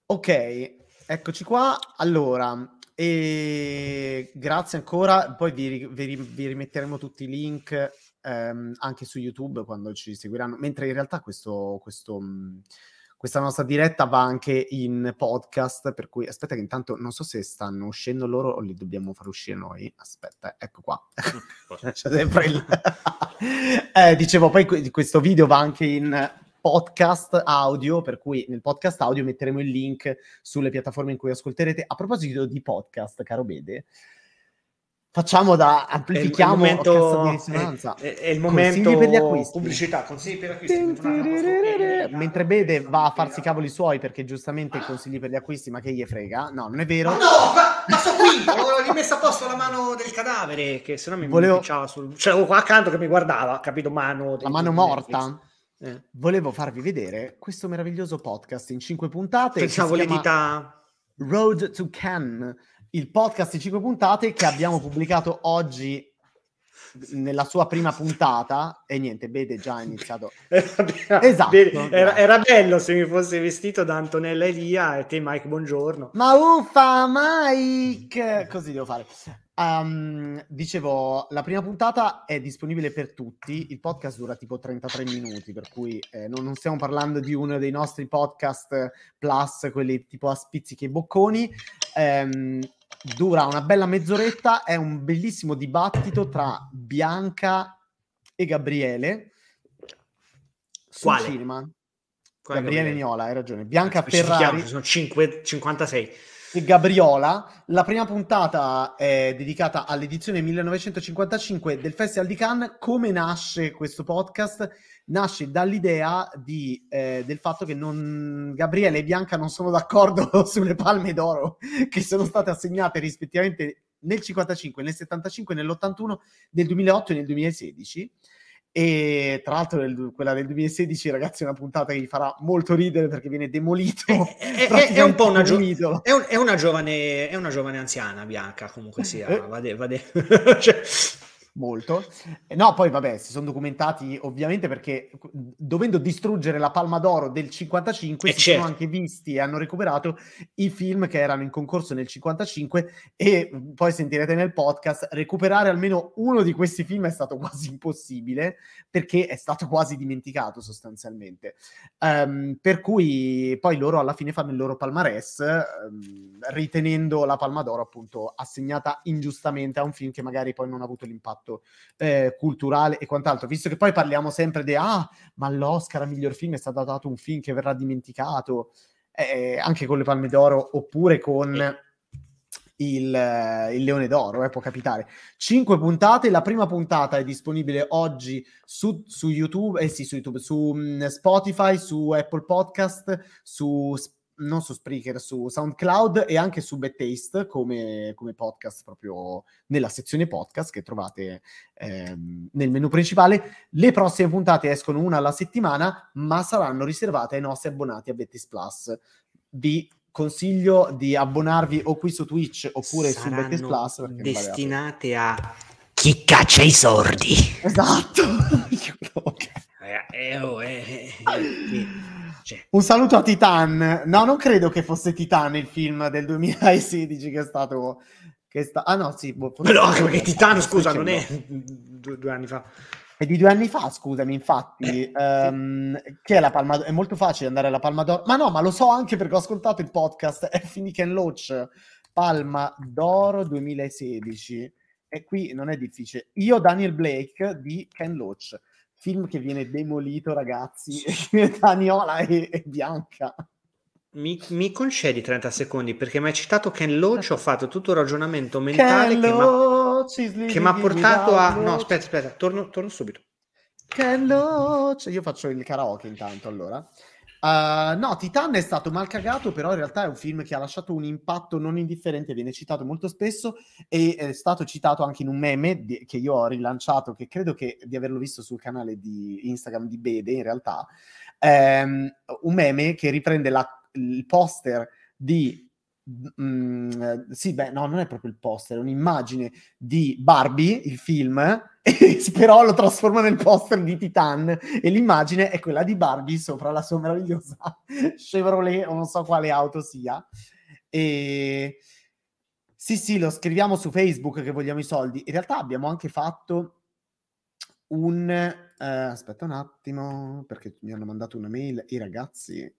Ok, eccoci qua. Allora, grazie ancora. Poi vi rimetteremo tutti i link anche su YouTube quando ci seguiranno. Mentre in realtà questa nostra diretta va anche in podcast, per cui aspetta che intanto non so se stanno uscendo loro o li dobbiamo far uscire noi. Aspetta, ecco qua. C'è sempre il... dicevo, poi questo video va anche in podcast audio, per cui nel podcast audio metteremo il link sulle piattaforme in cui ascolterete. A proposito di podcast, caro Bede, amplifichiamo il momento di risonanza. È il momento consigli per gli acquisti. Pubblicità, consigli per gli acquisti. Mentre Bede va a farsi i cavoli suoi perché giustamente consigli per gli acquisti, ma che gli frega? No, non è vero. Ma no, ma sto qui, avevo rimesso a posto la mano del cadavere, che sennò mi picciava sul... C'era qua accanto che mi guardava, capito? La mano morta. Volevo farvi vedere questo meraviglioso podcast in 5 puntate. Pensavo le dita... Road to Cannes. Il podcast di 5 puntate che abbiamo pubblicato oggi nella sua prima puntata, e niente, Bede già ha iniziato. Era bello se mi fosse vestito da Antonella Elia e te Mike Buongiorno. Ma uffa Mike! Così devo fare. Dicevo, la prima puntata è disponibile per tutti, il podcast dura tipo 33 minuti, per cui non stiamo parlando di uno dei nostri podcast plus, quelli tipo a spizzichi e bocconi. Dura una bella mezz'oretta, è un bellissimo dibattito tra Bianca e Gabriele sul cinema. Gabriele Niola, hai ragione. Bianca Ferrari, sono 56. E Gabriola. La prima puntata è dedicata all'edizione 1955 del Festival di Cannes. Come nasce questo podcast? Nasce dall'idea del fatto che Gabriele e Bianca non sono d'accordo sulle palme d'oro che sono state assegnate rispettivamente nel 55, nel 75, nell'81, nel 2008 e nel 2016. E tra l'altro quella del 2016, ragazzi, è una puntata che vi farà molto ridere perché viene demolito. È un po' una giovane, è una giovane anziana Bianca, comunque sia, cioè... molto. No, poi vabbè, si sono documentati ovviamente perché dovendo distruggere la Palma d'Oro del 55 sono anche visti e hanno recuperato i film che erano in concorso nel 55, e poi sentirete nel podcast recuperare almeno uno di questi film è stato quasi impossibile perché è stato quasi dimenticato sostanzialmente, per cui poi loro alla fine fanno il loro palmarès, ritenendo la Palma d'Oro appunto assegnata ingiustamente a un film che magari poi non ha avuto l'impatto culturale e quant'altro, visto che poi parliamo sempre di ma l'Oscar a miglior film è stato dato un film che verrà dimenticato, anche con le Palme d'Oro oppure con il Leone d'Oro, può capitare. 5 puntate, la prima puntata è disponibile oggi su YouTube, su Spotify, su Apple Podcast, su non su Spreaker, su SoundCloud e anche su Bad Taste come podcast, proprio nella sezione podcast che trovate nel menu principale. Le prossime puntate escono una alla settimana, ma saranno riservate ai nostri abbonati a Bad Taste Plus. Vi consiglio di abbonarvi o qui su Twitch oppure saranno su Bad Taste Plus, perché destinate a chi caccia i sordi. Esatto. Cioè. Un saluto a Titan. No, non credo che fosse Titan il film del 2016 che è stato... Ah no, sì. Perché Titan, scusa, non è due anni fa. È di 2 anni fa, scusami, infatti. Sì. Che è la Palma d'Oro. È molto facile andare alla Palma d'Oro. Ma no, ma lo so anche perché ho ascoltato il podcast. È Finnick and Loach. Palma d'Oro 2016. E qui non è difficile. Io, Daniel Blake, di Ken Loach. Film che viene demolito, ragazzi. Daniola e Bianca. Mi concedi 30 secondi, perché mi hai citato Ken Loach, ho fatto tutto un ragionamento mentale che mi ha portato a... No, aspetta, torno subito. Ken Loach. Io faccio il karaoke intanto, allora. No, Titan è stato mal cagato, però in realtà è un film che ha lasciato un impatto non indifferente, viene citato molto spesso e è stato citato anche in un meme che io ho rilanciato, che credo che di averlo visto sul canale di Instagram di Bede, in realtà un meme che riprende il poster di non è proprio il poster, è un'immagine di Barbie, il film, però lo trasforma nel poster di Titan e l'immagine è quella di Barbie sopra la sua meravigliosa Chevrolet o non so quale auto sia. E sì, lo scriviamo su Facebook che vogliamo i soldi. In realtà abbiamo anche fatto un aspetta un attimo, perché mi hanno mandato una mail i ragazzi.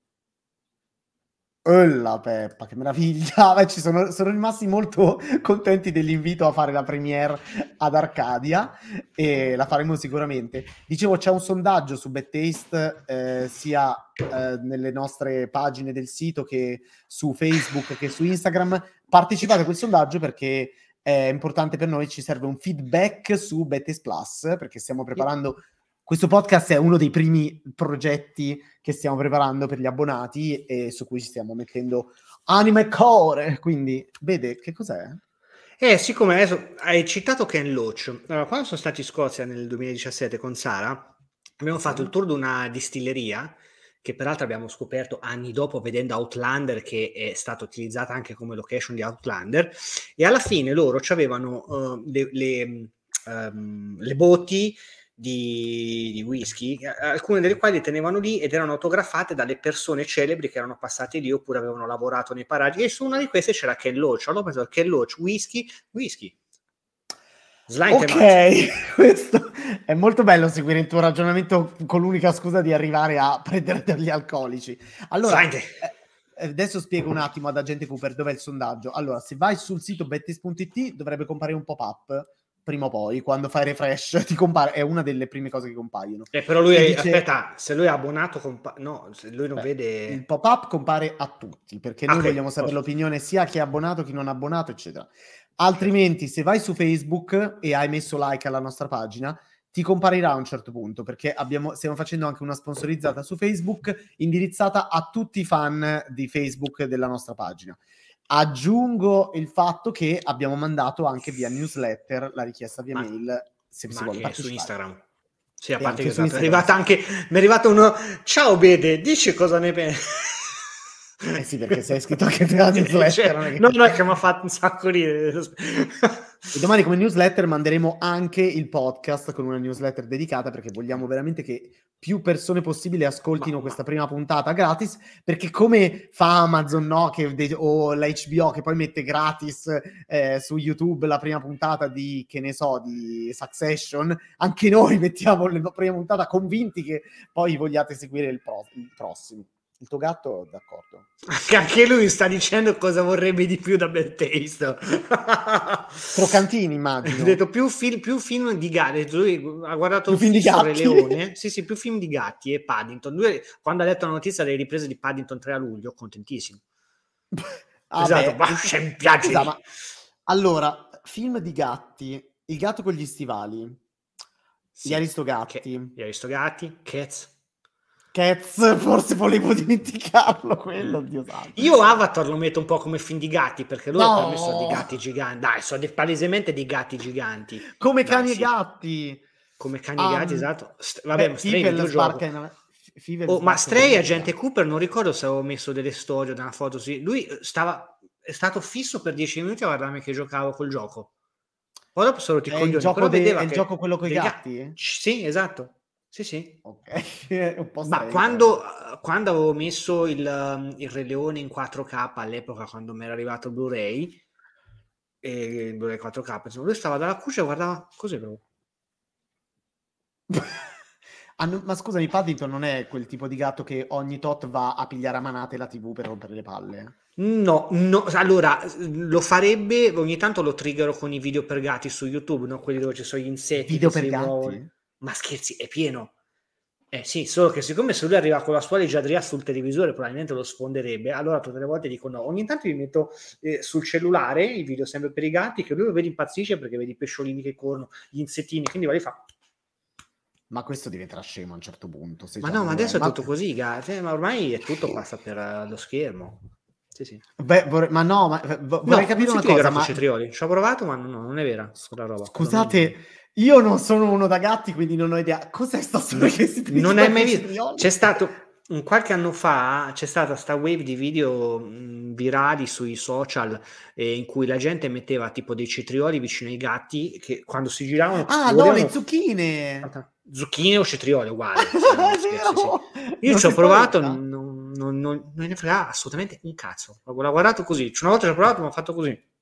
Oh la Peppa, che meraviglia! Beh, sono rimasti molto contenti dell'invito a fare la premiere ad Arcadia e la faremo sicuramente. Dicevo, c'è un sondaggio su Bad Taste sia nelle nostre pagine del sito che su Facebook che su Instagram. Partecipate a quel sondaggio perché è importante per noi, ci serve un feedback su Bad Taste Plus, perché stiamo preparando... Questo podcast è uno dei primi progetti che stiamo preparando per gli abbonati e su cui ci stiamo mettendo anima e cuore. Quindi, vede, che cos'è? Siccome adesso hai citato Ken Loach, allora, quando sono stati in Scozia nel 2017 con Sara, abbiamo fatto il tour di una distilleria che peraltro abbiamo scoperto anni dopo vedendo Outlander, che è stata utilizzata anche come location di Outlander, e alla fine loro avevano le botti di whisky, alcune delle quali le tenevano lì ed erano autografate dalle persone celebri che erano passate lì oppure avevano lavorato nei paraggi, e su una di queste c'era Ken Loach. Allora ho pensato, Ken Loach, whisky slime, ok. Questo è molto bello, seguire il tuo ragionamento con l'unica scusa di arrivare a prendere degli alcolici. Allora adesso spiego un attimo ad Agente Cooper dov'è il sondaggio. Allora, se vai sul sito bettis.it dovrebbe comparire un pop-up prima o poi, quando fai refresh ti compare, è una delle prime cose che compaiono. Però lui dice, aspetta, se lui è abbonato no, se lui non vede il pop-up compare a tutti, perché noi vogliamo sapere l'opinione sia chi è abbonato, chi non è abbonato, eccetera. Altrimenti se vai su Facebook e hai messo like alla nostra pagina ti comparirà a un certo punto, perché stiamo facendo anche una sponsorizzata su Facebook indirizzata a tutti i fan di Facebook della nostra pagina. Aggiungo il fatto che abbiamo mandato anche via newsletter la richiesta via mail, se vi si vuole partecipare. Su Instagram. Sì, a parte che è arrivata anche, mi è arrivato uno "Ciao Bede, dici cosa ne pensi?" Sì, perché sei iscritto anche te la newsletter. No, è che mi ha fatto un sacco ridere. E domani come newsletter manderemo anche il podcast con una newsletter dedicata, perché vogliamo veramente che più persone possibile ascoltino questa prima puntata gratis, perché come fa Amazon, no? O la HBO che poi mette gratis su YouTube la prima puntata di, che ne so, di Succession, anche noi mettiamo la prima puntata convinti che poi vogliate seguire il prossimo. Il tuo gatto, d'accordo. Anche lui sta dicendo cosa vorrebbe di più da Bad Taste. Crocantini, immagino. Ho detto più film di gatti. Lui ha guardato più film di gatti. Leone. Sì, più film di gatti e Paddington. Lui, quando ha letto la notizia delle riprese di Paddington 3 a luglio, contentissimo. Esatto, ma mi piace. Esatto. Allora, film di gatti. Il gatto con gli stivali. Gli Aristogatti. Cats. Cats, forse volevo dimenticarlo quello, Dio santo. Io Avatar lo metto un po' come film di gatti, perché loro per me sono di gatti giganti. Dai, sono palesemente di gatti giganti. Come cani e gatti. Come cani e gatti, esatto. Vabbè, ma Stray, Agente Cooper, non ricordo se avevo messo delle storie, una foto. Sì. Lui è stato fisso per 10 minuti a guardarmi che giocavo col gioco. Poi dopo sono ti coglioni. Il gioco quello con i gatti? Sì, esatto. Sì, sì. Okay. Un po' ma quando avevo messo il Re Leone in 4K all'epoca, quando mi era arrivato il Blu-ray, il Blu-ray 4K, insomma, lui stava dalla cuccia e guardava così proprio. Ma scusami, Paddington non è quel tipo di gatto che ogni tot va a pigliare a manate la TV per rompere le palle? No, allora lo farebbe, ogni tanto lo triggero con i video per gatti su YouTube, no? Quelli dove ci sono gli insetti. Video per gatti? Muovono. Ma scherzi, è pieno. Sì, solo che siccome se lui arriva con la sua leggiadria sul televisore probabilmente lo sfonderebbe, allora tutte le volte dico no. Ogni tanto mi metto sul cellulare i video sempre per i gatti, che lui lo vede impazzisce perché vedi i pesciolini che corrono, gli insettini, quindi va lì fa... Ma questo diventerà scemo a un certo punto. Ma no, ma adesso è tutto così, gatti, ma ormai è tutto passa per lo schermo. Sì, sì. Beh, vorrei capire una cosa, ma... Ci ho provato, ma no, non è vera quella roba. Scusate... Io non sono uno da gatti, quindi non ho idea. Cos'è sta storia che si dice? Non hai mai visto? C'è stato, qualche anno fa, c'è stata sta wave di video virali sui social in cui la gente metteva tipo dei cetrioli vicino ai gatti che quando si giravano... Ah, no, le zucchine! Zucchine o cetrioli, uguale. Sì. Io ci ho provato, non ne frega assolutamente un cazzo. L'ho guardato così. Una volta ci ho provato, ma ho fatto così.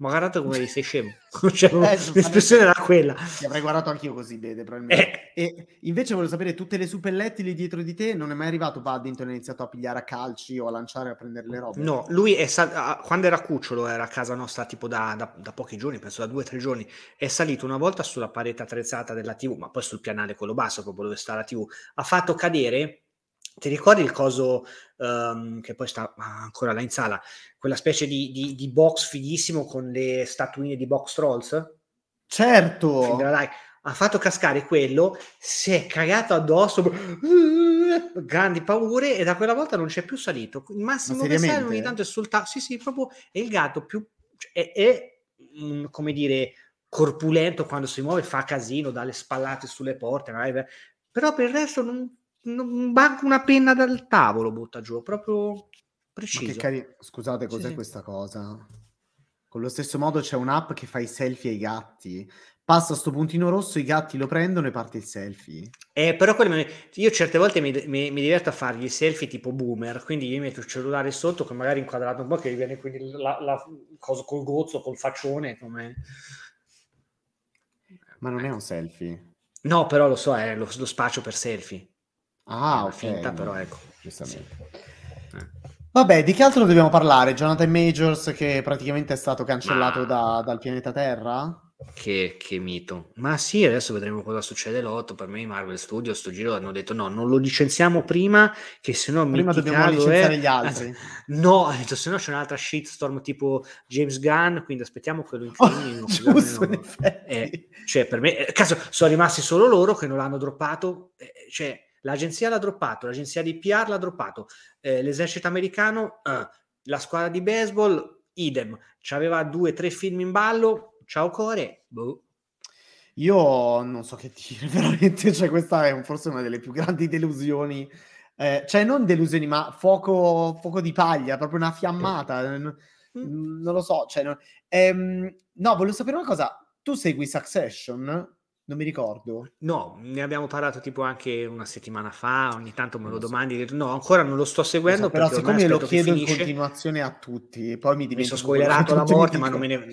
Ma guardate come sei scemo, cioè, l'espressione era quella. Ti avrei guardato anch'io così, Dede, probabilmente. E invece volevo sapere, tutte le supelletti lì dietro di te, non è mai arrivato Paddington e ha iniziato a pigliare a calci o a lanciare, a prendere le robe? No, lui è quando era cucciolo, era a casa nostra tipo da pochi giorni, penso da 2 o 3 giorni, è salito una volta sulla parete attrezzata della TV, ma poi sul pianale quello basso, proprio dove sta la TV, ha fatto cadere... Ti ricordi il coso che poi sta ancora là in sala? Quella specie di box fighissimo con le statuine di Box Trolls? Certo! Ha fatto cascare quello, si è cagato addosso, grandi paure, e da quella volta non c'è più salito. Il massimo che sale ogni tanto è sul tavolo. Sì, proprio è il gatto più... Cioè, è come dire, corpulento quando si muove, fa casino, dà le spallate sulle porte, però per il resto non... Banco una penna dal tavolo butta giù, proprio preciso. Scusate, cos'è questa cosa? Con lo stesso modo c'è un'app che fa i selfie ai gatti. Passa sto puntino rosso, i gatti lo prendono e parte il selfie. Però io certe volte mi diverto a fargli i selfie tipo boomer, quindi io metto il cellulare sotto che magari inquadrato un po', che viene quindi la cosa col gozzo, col faccione, come... Ma non è un selfie? No, però lo so, lo spaccio per selfie. Ah, ok. Finta, però ecco. Giustamente. Sì. Vabbè, di che altro dobbiamo parlare? Jonathan Majors, che praticamente è stato cancellato dal pianeta Terra? Che mito. Ma sì, adesso vedremo cosa succede l'8. Per me i Marvel Studios sto giro hanno detto no, non lo licenziamo prima, che sennò prima dobbiamo licenziare gli altri. No, sennò c'è un'altra shitstorm tipo James Gunn, quindi aspettiamo quello in film. Cioè per me, caso sono rimasti solo loro che non l'hanno droppato, cioè l'agenzia l'ha droppato, l'agenzia di PR l'ha droppato, l'esercito americano, la squadra di baseball, idem. C'aveva 2 o 3 film in ballo, ciao Core, boh. Io non so che dire, veramente, cioè questa è forse una delle più grandi delusioni, cioè non delusioni, ma fuoco di paglia, proprio una fiammata, non lo so. Cioè, no, volevo sapere una cosa, tu segui Succession? Non mi ricordo. No, ne abbiamo parlato tipo anche una settimana fa, ogni tanto me lo domandi, no, ancora non lo sto seguendo, però siccome lo chiedo in continuazione a tutti, poi mi sono spoilerato la morte, ma non me ne...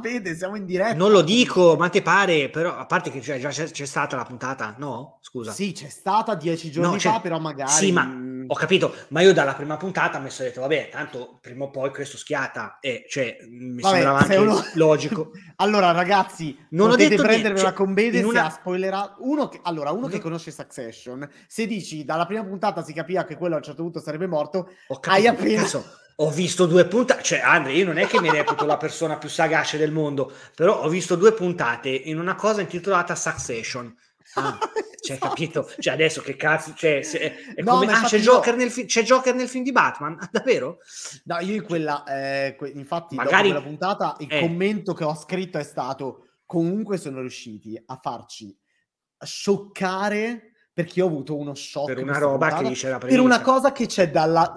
Vede, siamo in diretta. Non lo dico, ma te pare, però, a parte che già c'è stata la puntata, no? Scusa. Sì, c'è stata 10 giorni fa, però magari... Sì, ma... Ho capito, ma io dalla prima puntata mi sono detto, vabbè, tanto prima o poi questo schiata, cioè mi sembrava anche logico. Allora ragazzi, non ho detto prendervela con Bede, se ha spoilerato. Uno che conosce Succession, se dici dalla prima puntata si capiva che quello a un certo punto sarebbe morto, hai appena... Ho visto 2 puntate, cioè Andrea, io non è che mi reputo la persona più sagace del mondo, però ho visto 2 puntate in una cosa intitolata Succession. Cioè, capito? Cioè, adesso che cazzo, cioè, se, è no, come, c'è Joker, no. C'è Joker nel film di Batman, davvero? No, io in quella, infatti, magari dopo quella puntata, il commento che ho scritto è stato: comunque sono riusciti a farci scioccare, perché io ho avuto uno shock per una roba che diceva prima, per una cosa che c'è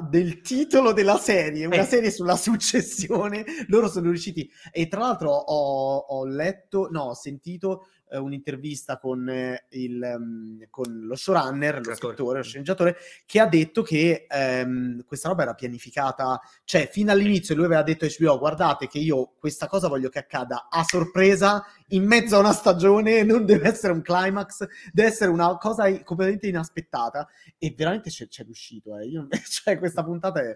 del titolo della serie, una serie sulla successione. Loro sono riusciti, e tra l'altro ho sentito un'intervista con lo showrunner, lo scrittore, lo sceneggiatore, che ha detto che questa roba era pianificata, cioè fino all'inizio lui aveva detto a HBO: guardate che io questa cosa voglio che accada a sorpresa in mezzo a una stagione, non deve essere un climax, deve essere una cosa completamente inaspettata, e veramente c'è riuscito. Cioè, questa puntata è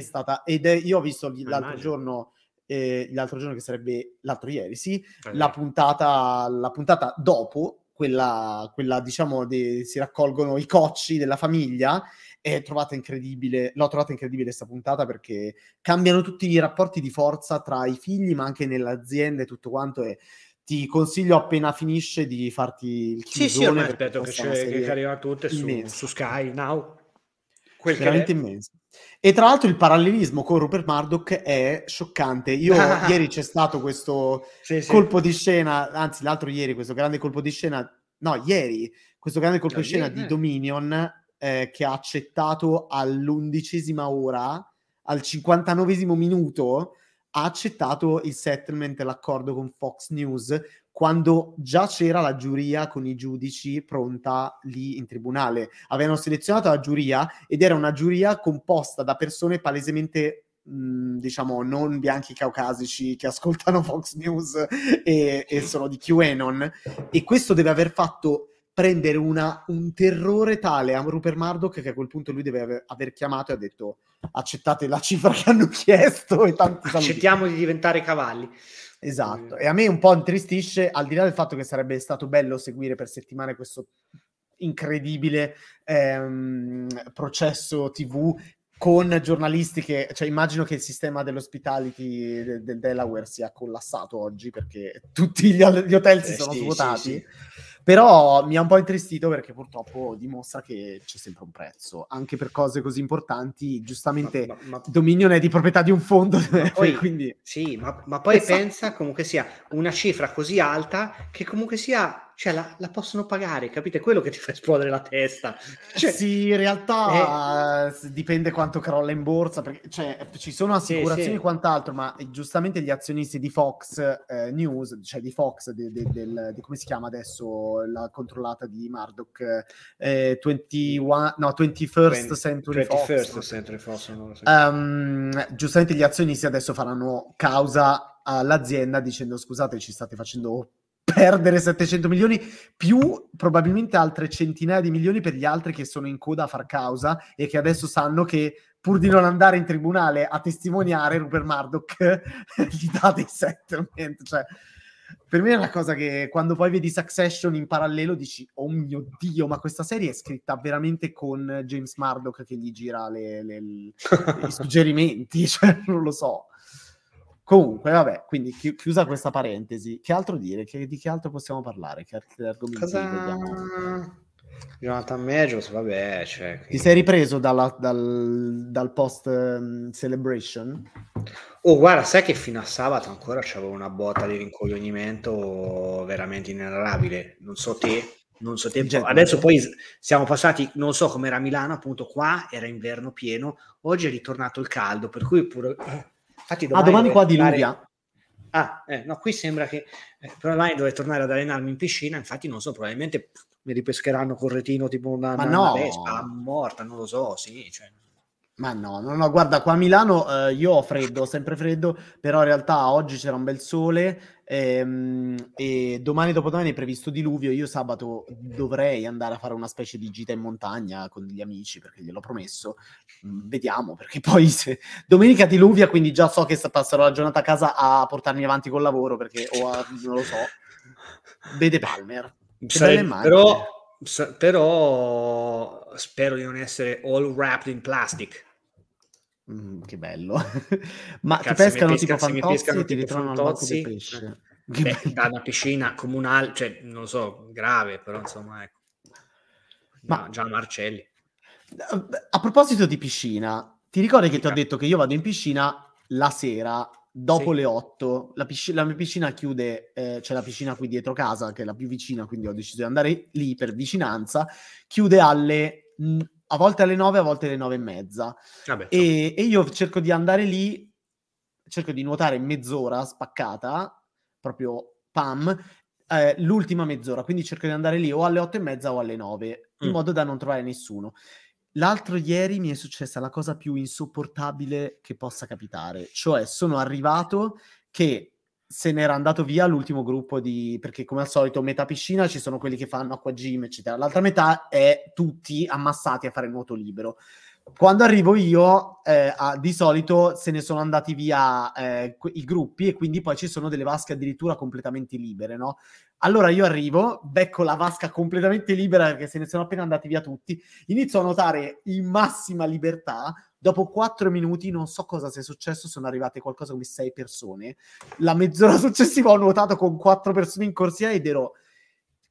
stata, io ho visto l'altro giorno, che sarebbe l'altro ieri, sì, la puntata dopo quella diciamo si raccolgono i cocci della famiglia, l'ho trovata incredibile questa puntata, perché cambiano tutti i rapporti di forza tra i figli, ma anche nell'azienda e tutto quanto. E ti consiglio, appena finisce, di farti il chisone. Sì, ormai aspetto che arriva tutte su Sky Now, veramente immenso. E tra l'altro il parallelismo con Rupert Murdoch è scioccante. Io ieri c'è stato questo colpo di scena, anzi l'altro ieri, questo grande colpo di scena di Dominion, che ha accettato all'11ª ora, al 59º minuto, ha accettato il settlement, l'accordo con Fox News, quando già c'era la giuria con i giudici pronta lì in tribunale. Avevano selezionato la giuria, ed era una giuria composta da persone palesemente, diciamo, non bianchi caucasici che ascoltano Fox News e sono di QAnon, e questo deve aver fatto prendere un terrore tale a Rupert Murdoch, che a quel punto lui deve aver chiamato e ha detto: accettate la cifra che hanno chiesto e tanti saluti. Accettiamo di diventare cavalli. Esatto, e a me un po' intristisce, al di là del fatto che sarebbe stato bello seguire per settimane questo incredibile processo TV, con giornalisti che, cioè, immagino che il sistema dell'hospitality del Delaware sia collassato oggi, perché tutti gli hotel si sono svuotati. Sì. Però mi ha un po' intristito, perché purtroppo dimostra che c'è sempre un prezzo, anche per cose così importanti. Giustamente Dominion è di proprietà di un fondo, quindi... Sì, ma poi pensa comunque sia una cifra così alta che comunque sia... Cioè, la possono pagare, capite? Quello che ti fa esplodere la testa. Cioè, sì, in realtà dipende quanto crolla in borsa, perché cioè, ci sono assicurazioni e quant'altro, ma giustamente gli azionisti di Fox News, cioè di Fox, di come si chiama adesso la controllata di Murdoch, 21st Century Fox, non lo so. Giustamente gli azionisti adesso faranno causa all'azienda dicendo: scusate, ci state facendo perdere 700 milioni, più probabilmente altre centinaia di milioni per gli altri che sono in coda a far causa, e che adesso sanno che, pur di non andare in tribunale a testimoniare, Rupert Murdoch gli dà dei settlement. Cioè, per me è una cosa che, quando poi vedi Succession in parallelo, dici: oh mio Dio, ma questa serie è scritta veramente con James Murdoch che gli gira i suggerimenti, cioè, non lo so. Comunque, vabbè, quindi chiusa questa parentesi, che altro dire? Di che altro possiamo parlare? Che argomenti vogliamo? Jonathan Majors, vabbè, cioè, quindi... Ti sei ripreso dal post celebration? Oh, guarda, sai che fino a sabato ancora c'avevo una botta di rincoglionimento veramente inenarrabile. Non so te. Adesso poi siamo passati, non so com'era Milano, appunto qua era inverno pieno, oggi è ritornato il caldo, per cui pure... Infatti domani qua diluvia. No, qui sembra che però là dovrei tornare ad allenarmi in piscina, infatti non so, probabilmente mi ripescheranno col retino tipo una vespa morta, non lo so, sì, cioè. Ma no, guarda, qua a Milano io ho freddo, sempre freddo, però in realtà oggi c'era un bel sole, e domani dopodomani è previsto diluvio. Io sabato dovrei andare a fare una specie di gita in montagna con degli amici, perché gliel'ho promesso, vediamo, perché poi se domenica diluvia, quindi già so che passerò la giornata a casa a portarmi avanti col lavoro, perché non lo so, vede Palmer, però spero di non essere all wrapped in plastic. Che bello. Ma cazzo, ti pescano tipo fantozzi e ti ritrovano al bocco di pesce. da una piscina comunale, cioè non lo so, grave, però insomma ecco. Ma no, già Marcelli. A proposito di piscina, ti ricordi che ti ho detto che io vado in piscina la sera dopo le 8? La mia piscina chiude, c'è la piscina qui dietro casa che è la più vicina, quindi ho deciso di andare lì per vicinanza, chiude alle a volte alle 9, a volte alle 9:30. Vabbè, e io cerco di andare lì, cerco di nuotare mezz'ora spaccata, proprio pam, l'ultima mezz'ora, quindi cerco di andare lì o alle 8:30 o alle 9, in modo da non trovare nessuno. L'altro ieri mi è successa la cosa più insopportabile che possa capitare, cioè sono arrivato che se n'era andato via l'ultimo gruppo di... perché come al solito metà piscina ci sono quelli che fanno acqua gym eccetera, l'altra metà è tutti ammassati a fare nuoto libero. Quando arrivo io, di solito se ne sono andati via i gruppi e quindi poi ci sono delle vasche addirittura completamente libere, no? Allora io arrivo, becco la vasca completamente libera perché se ne sono appena andati via tutti, inizio a nuotare in massima libertà, dopo 4 minuti non so cosa sia successo, sono arrivate qualcosa come 6 persone, la mezz'ora successiva ho nuotato con 4 persone in corsia ed ero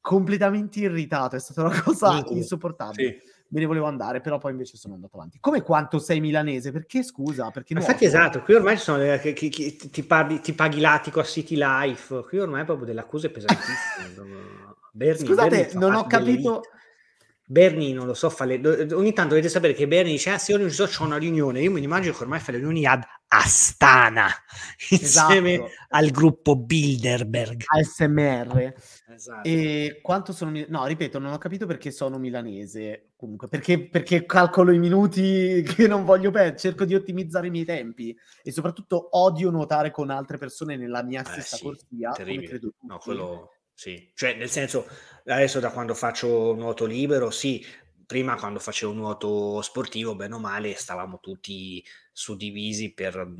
completamente irritato, è stata una cosa insopportabile. Sì. Me ne volevo andare, però poi invece sono andato avanti. Come quanto sei milanese? Perché, scusa, perché no? Infatti, esatto, qui ormai sono ti paghi l'attico a City Life, qui ormai è proprio delle accuse pesantissime. Scusate, non ho capito... Berni, non lo so, ogni tanto dovete sapere che Berni dice, se io non ci so, c'ho una riunione. Io mi immagino che ormai fa le riunioni ad Astana, insieme al gruppo Bilderberg. ASMR. Esatto. E quanto sono... No, ripeto, non ho capito perché sono milanese, comunque, perché calcolo i minuti che non voglio perdere, cerco di ottimizzare i miei tempi, e soprattutto odio nuotare con altre persone nella mia stessa corsia, terribile. Come credo tutti. No, quello... Sì, cioè nel senso, adesso da quando faccio nuoto libero, sì, prima quando facevo nuoto sportivo, bene o male, stavamo tutti suddivisi per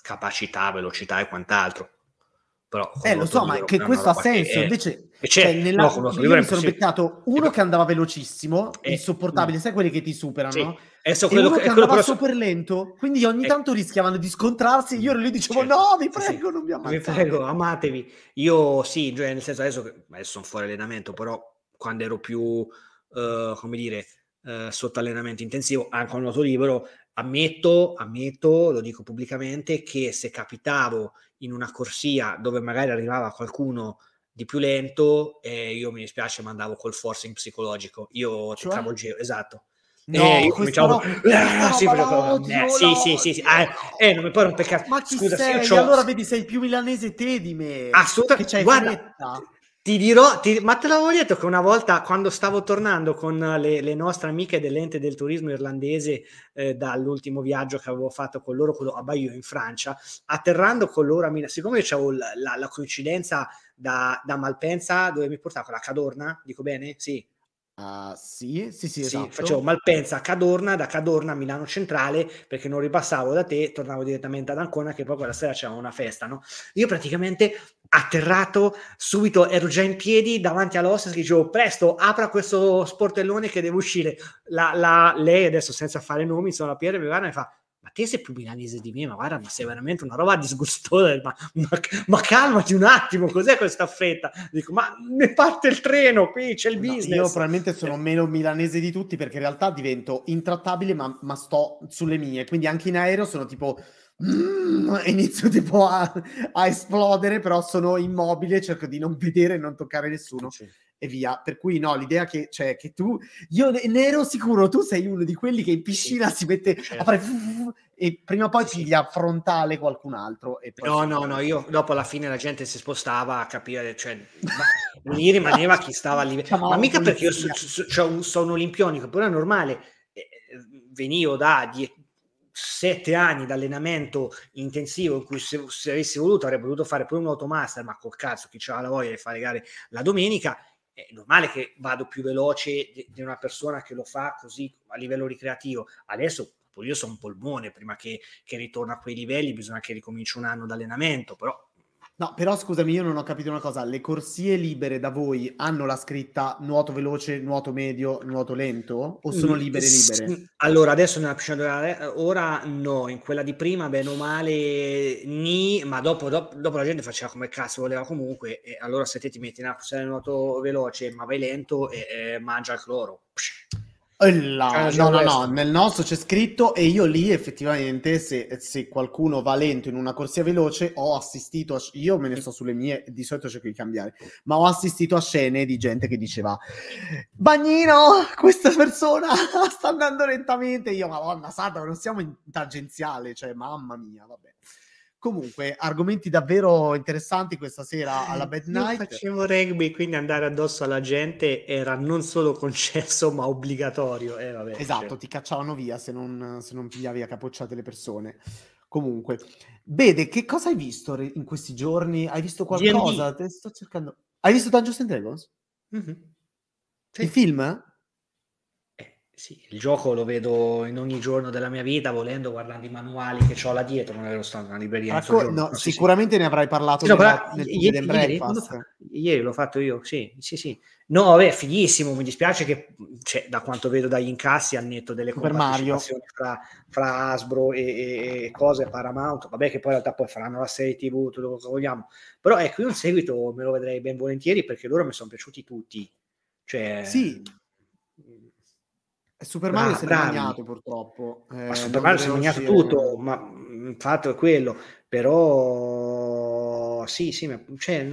capacità, velocità e quant'altro. Però lo so, libero, ma che questo ha senso, invece nella io mi sono beccato uno che andava velocissimo, insopportabile, sai quelli che ti superano, no? So quello, e uno che andava super lento, quindi ogni tanto rischiavano di scontrarsi, io lì dicevo no, vi prego, non mi ammazzate. Vi prego, amatevi. Io cioè, nel senso adesso sono fuori allenamento, però quando ero più, come dire, sotto allenamento intensivo, anche al nuoto libero, ammetto, lo dico pubblicamente, che se capitavo in una corsia dove magari arrivava qualcuno di più lento, io mi dispiace, ma andavo col forcing psicologico, io ti travolgevo, esatto. No, io cominciavo sì, non mi puoi rompere cazzo. Ma chi sei? Allora vedi, sei più milanese te di me. Assolutamente. Guarda, ti dirò, ma te l'avevo detto che una volta quando stavo tornando con le nostre amiche dell'ente del turismo irlandese dall'ultimo viaggio che avevo fatto con loro, quello a Bayeux in Francia, atterrando con loro a Milano, siccome c'avevo la coincidenza da Malpensa dove mi portavo la Cadorna, dico bene? Sì. Sì, esatto. Facevo Malpensa a Cadorna, da Cadorna a Milano Centrale, perché non ripassavo da te, tornavo direttamente ad Ancona, che poi quella sera c'era una festa, no? Io praticamente atterrato subito ero già in piedi davanti all'host che dicevo presto apra questo sportellone che devo uscire. Lei adesso senza fare nomi, insomma, la Pierre mi guarda e mi fa ma te sei più milanese di me, ma guarda, ma sei veramente una roba disgustosa, ma calmati un attimo, cos'è questa fretta? Dico, ma ne parte il treno, qui c'è il business. Io probabilmente sono meno milanese di tutti, perché in realtà divento intrattabile, ma sto sulle mie, quindi anche in aereo sono tipo... inizio tipo a esplodere, però sono immobile, cerco di non vedere, non toccare nessuno e via, per cui no, l'idea che c'è, cioè, che tu, io ne ero sicuro, tu sei uno di quelli che in piscina si mette a fare e prima o poi ti affrontale qualcun altro e poi no, io dopo alla fine la gente si spostava a capire, cioè lì rimaneva chi stava lì, ma mica perché io sono olimpionico, però è normale, venivo da 7 anni di allenamento intensivo in cui se avessi voluto avrei potuto fare pure un automaster, ma col cazzo chi c'ha la voglia di fare gare la domenica, è normale che vado più veloce di una persona che lo fa così a livello ricreativo. Adesso io sono un polmone, prima che ritorno a quei livelli bisogna che ricominci un anno d'allenamento, però No, però scusami, io non ho capito una cosa. Le corsie libere da voi hanno la scritta nuoto veloce, nuoto medio, nuoto lento? O sono libere? Allora, adesso nella piscina ora no, in quella di prima bene o male ni, ma dopo la gente faceva come cazzo voleva comunque, e allora se te ti metti una corsia nuoto veloce ma vai lento, mangia il cloro. No, nel nostro c'è scritto, e io lì effettivamente se qualcuno va lento in una corsia veloce ho assistito, io me ne sto sulle mie, di solito cerco di cambiare, ma ho assistito a scene di gente che diceva bagnino, questa persona sta andando lentamente, io madonna santa, non siamo in tangenziale, cioè mamma mia, vabbè. Comunque, argomenti davvero interessanti questa sera alla Bad Night. Io facevo rugby, quindi andare addosso alla gente era non solo concesso, ma obbligatorio. Vabbè, esatto, cioè, ti cacciavano via se non pigliavi a capocciate le persone. Comunque, Bede, che cosa hai visto in questi giorni? Hai visto qualcosa? Te sto cercando. Hai visto Dungeons and Dragons? Mm-hmm. Sì. Il film? Sì, il gioco lo vedo in ogni giorno della mia vita, volendo, guardando i manuali che ho là dietro, non ero stato in una libreria. Sicuramente sì. Ne avrai parlato ieri l'ho fatto io, sì. No, vabbè, fighissimo, mi dispiace che, cioè, da quanto vedo dagli incassi al netto delle compartecipazioni fra Hasbro e cose, Paramount, vabbè, che poi in realtà poi faranno la serie TV, tutto quello che vogliamo, però ecco, io in seguito me lo vedrei ben volentieri perché loro mi sono piaciuti tutti, cioè sì. Super Mario si è bagnato purtroppo, ma Super Mario si è bagnato tutto, ma il fatto è quello, però sì, ma, cioè,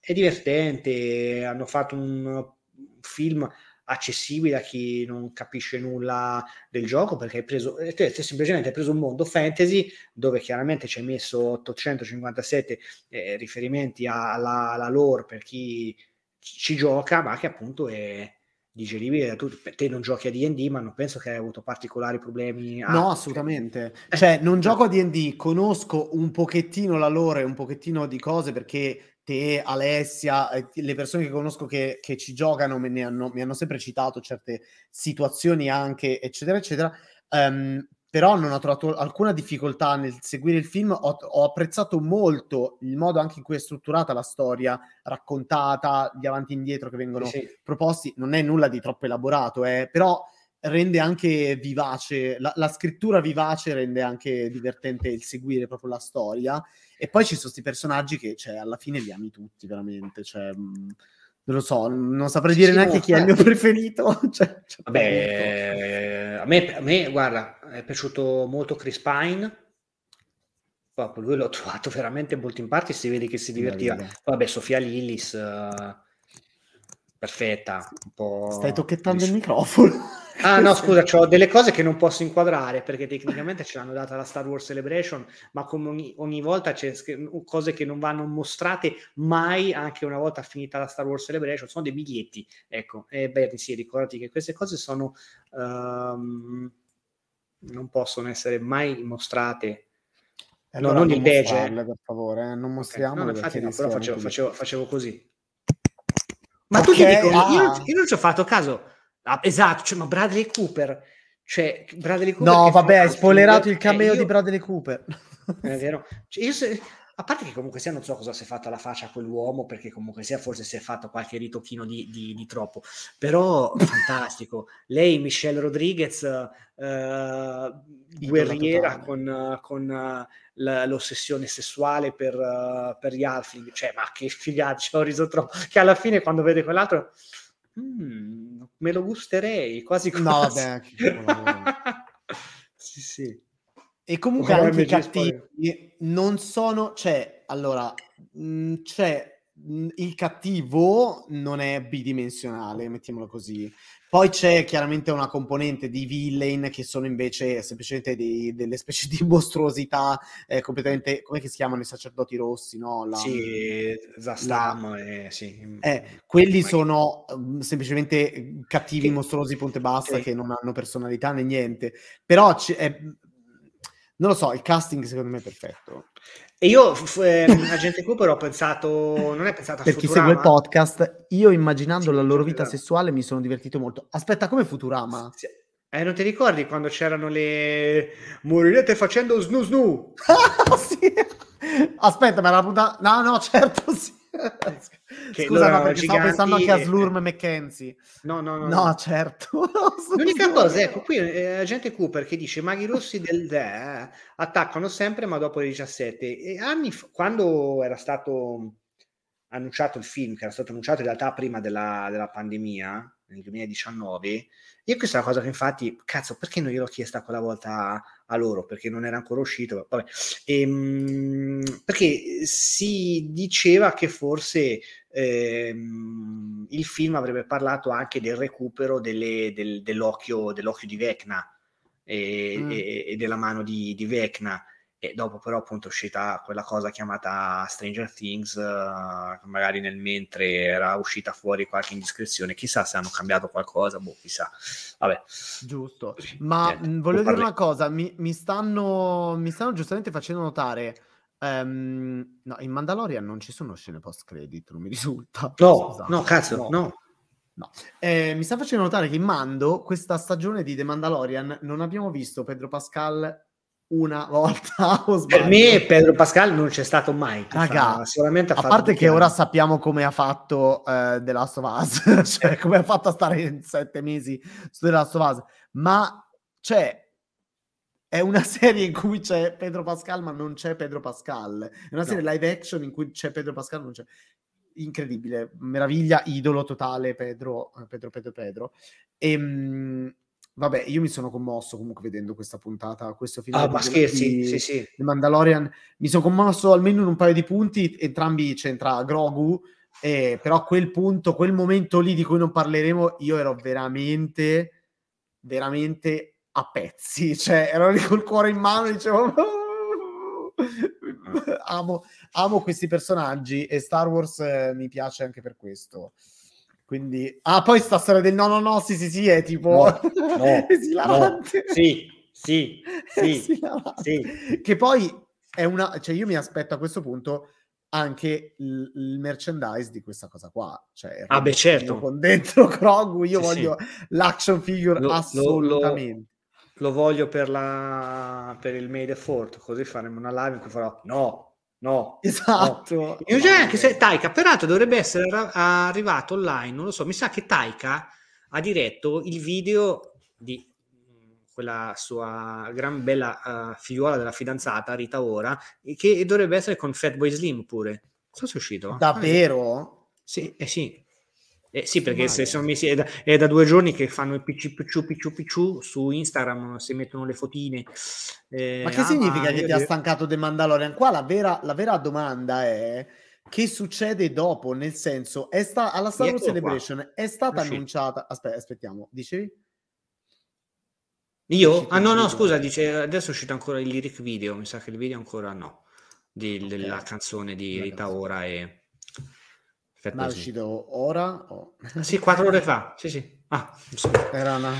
è divertente, hanno fatto un film accessibile a chi non capisce nulla del gioco, perché hai preso un mondo fantasy dove chiaramente ci hai messo 857 riferimenti alla lore per chi ci gioca, ma che appunto è digeribile da tutti. Te non giochi a D&D, ma non penso che hai avuto particolari problemi no, assolutamente, cioè non gioco a D&D, conosco un pochettino la lore, un pochettino di cose, perché te, Alessia, le persone che conosco che ci giocano mi hanno sempre citato certe situazioni anche, eccetera eccetera, però non ho trovato alcuna difficoltà nel seguire il film, ho apprezzato molto il modo anche in cui è strutturata la storia, raccontata, gli avanti e indietro che vengono proposti, non è nulla di troppo elaborato, però rende anche vivace, la scrittura vivace rende anche divertente il seguire proprio la storia, e poi ci sono questi personaggi che, cioè, alla fine li ami tutti, veramente, cioè... Non lo so, non saprei dire neanche chi è il mio preferito. Cioè, vabbè, a me, guarda, è piaciuto molto Chris Pine. Proprio lui l'ho trovato veramente molto in parte, si vede che si divertiva. Vabbè, Sofia Lillis, perfetta. Un po'... Stai tocchettando il microfono. Ah no, scusa, c'ho delle cose che non posso inquadrare, perché tecnicamente ce l'hanno data la Star Wars Celebration, ma come ogni volta c'è cose che non vanno mostrate mai, anche una volta finita la Star Wars Celebration, sono dei biglietti, ecco, e beh, sì, ricordati che queste cose sono non possono essere mai mostrate. Allora, no, non invece per favore, non mostriamo. Okay. No, infatti no, però facevo così. Ma okay, tu ti dico, io non ci ho fatto caso. Ah, esatto, cioè, ma Bradley Cooper no vabbè, hai spoilerato il cameo di Bradley Cooper, è vero, cioè, a parte che comunque sia non so cosa si è fatto alla faccia a quell'uomo, perché comunque sia forse si è fatto qualche ritocchino di troppo, però fantastico. Lei, Michelle Rodriguez, guerriera con l'ossessione sessuale per gli alfing, cioè ma che figaccia, ho riso troppo, che alla fine quando vede quell'altro me lo gusterei quasi. No, vabbè, sì. E comunque anche i cattivi non sono, cioè, allora il cattivo non è bidimensionale, mettiamolo così. Poi c'è chiaramente una componente di villain che sono invece semplicemente delle specie di mostruosità completamente, come si chiamano i sacerdoti rossi, no? Zastam, sì. Quelli sono semplicemente cattivi, mostruosi, punto e basta, che non hanno personalità né niente. Però non lo so, il casting secondo me è perfetto. E io, agente Cooper, ho pensato, non è pensato a Futurama. Per chi segue il podcast, io immaginando la loro vita sessuale mi sono divertito molto. Aspetta, come Futurama? Sì. Non ti ricordi quando c'erano le morirete facendo snu snu? Ah, sì! Aspetta, ma la puntata... No, no, certo, sì. Che scusa, ma perché stavo pensando anche a Slurm McKenzie. No, certo. L'unica cosa, ecco, qui la gente Cooper che dice maghi rossi del DE attaccano sempre ma dopo le 17. E anni fa, quando era stato annunciato il film, che era stato annunciato in realtà prima della pandemia, nel 2019, io questa è una cosa che infatti, cazzo, perché non gliel'ho chiesta quella volta a loro? Perché non era ancora uscito, vabbè. Perché si diceva che forse il film avrebbe parlato anche del recupero dell'occhio di Vecna e della mano di Vecna. E dopo però appunto è uscita quella cosa chiamata Stranger Things, magari nel mentre era uscita fuori qualche indiscrezione, chissà se hanno cambiato qualcosa, boh, chissà. Vabbè. Giusto, ma voglio dire una cosa, mi stanno giustamente facendo notare, no, in Mandalorian non ci sono scene post-credit, non mi risulta. No. Mi sta facendo notare che in Mando, questa stagione di The Mandalorian, non abbiamo visto Pedro Pascal una volta. Per me Pedro Pascal non c'è stato mai, raga, a parte che ora sappiamo come ha fatto The Last of Us, cioè come ha fatto a stare 7 mesi su The Last of Us, ma cioè è una serie in cui c'è Pedro Pascal ma non c'è Pedro Pascal, è una serie live action in cui c'è Pedro Pascal non c'è. Incredibile, meraviglia, idolo totale Pedro. Vabbè, io mi sono commosso comunque vedendo questa puntata, questo film di Mandalorian. Mi sono commosso almeno in un paio di punti, entrambi c'entra Grogu, però quel punto, quel momento lì di cui non parleremo, io ero veramente a pezzi, cioè ero lì col cuore in mano e dicevo amo questi personaggi e Star Wars mi piace anche per questo. Quindi, poi sta storia del no, sì, è tipo esilarante. Sì. Che poi è una, cioè io mi aspetto a questo punto anche il merchandise di questa cosa qua, cioè beh, certo, con dentro Grogu io voglio l'action figure, assolutamente. Lo voglio per il May the Fourth, così faremo una live in cui farò esatto. Io già anche se Taika, peraltro, dovrebbe essere arrivato online, non lo so, mi sa che Taika ha diretto il video di quella sua gran bella figliuola della fidanzata, Rita Ora, che dovrebbe essere con Fatboy Slim pure. Non so se è uscito. Davvero? Sì, perché se sono messi, è da 2 giorni che fanno il picciu su Instagram, si mettono le fotine. Ma che significa che ti ha stancato The Mandalorian? Qua la vera domanda è che succede dopo, nel senso, alla Star Wars Celebration è stata annunciata... Aspettiamo, dicevi? Io? Scusa, dice adesso è uscito ancora il lyric video, mi sa che il video ancora della canzone di Rita Ora e... Ma è uscito ora? Oh. Sì, 4 ore fa. Sì. Era una...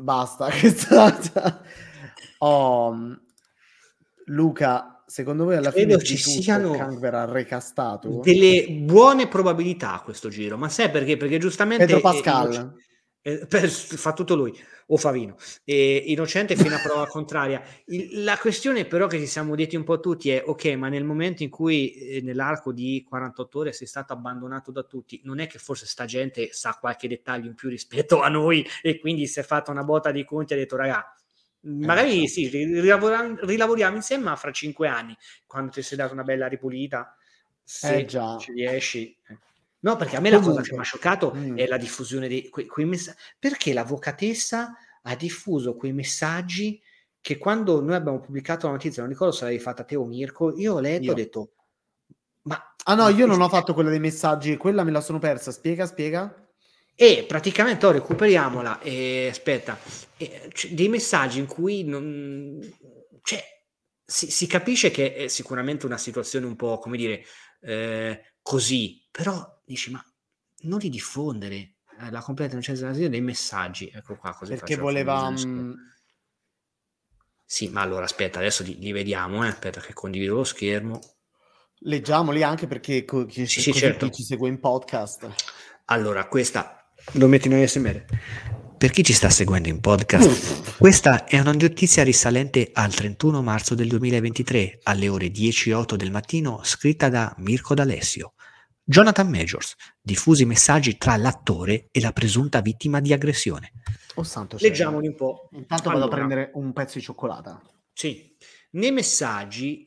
Basta, che è stata... Luca, secondo voi alla fine ci siano Kang verrà recastato? Delle buone probabilità a questo giro, ma sai perché? Perché giustamente... Pedro Pascal. Fa tutto lui, o Favino. Innocente fino a prova contraria. La questione però che ci siamo detti un po' tutti è, ok, ma nel momento in cui nell'arco di 48 ore sei stato abbandonato da tutti, non è che forse sta gente sa qualche dettaglio in più rispetto a noi e quindi si è fatta una botta di conti e ha detto, raga, magari sì, rilavoriamo insieme, ma fra 5 anni, quando ti sei dato una bella ripulita, se già ci riesci... No, perché a me la cosa che mi ha scioccato è la diffusione di quei messaggi. Perché l'avvocatessa ha diffuso quei messaggi che quando noi abbiamo pubblicato la notizia, non ricordo se l'avevi fatta te o Mirko, io ho letto e ho detto... Ma, io non ho fatto quella dei messaggi, quella me la sono persa, spiega. E praticamente recuperiamola, dei messaggi in cui non... Cioè, si capisce che è sicuramente una situazione un po', come dire, così, però... Dici, ma non li diffondere, la completa innocenza dei messaggi, ecco qua, così perché voleva sì, ma allora aspetta, adesso li vediamo, aspetta che condivido lo schermo, leggiamoli anche perché chi ci segue in podcast. Allora questa lo metti in ASMR. Per chi ci sta seguendo in podcast, questa è una notizia risalente al 31 marzo del 2023, alle ore 10:08 del mattino, scritta da Mirko D'Alessio. Jonathan Majors, diffusi messaggi tra l'attore e la presunta vittima di aggressione. Oh santo cielo. Leggiamoli un po'. Intanto vado a prendere un pezzo di cioccolata. Sì. Nei messaggi,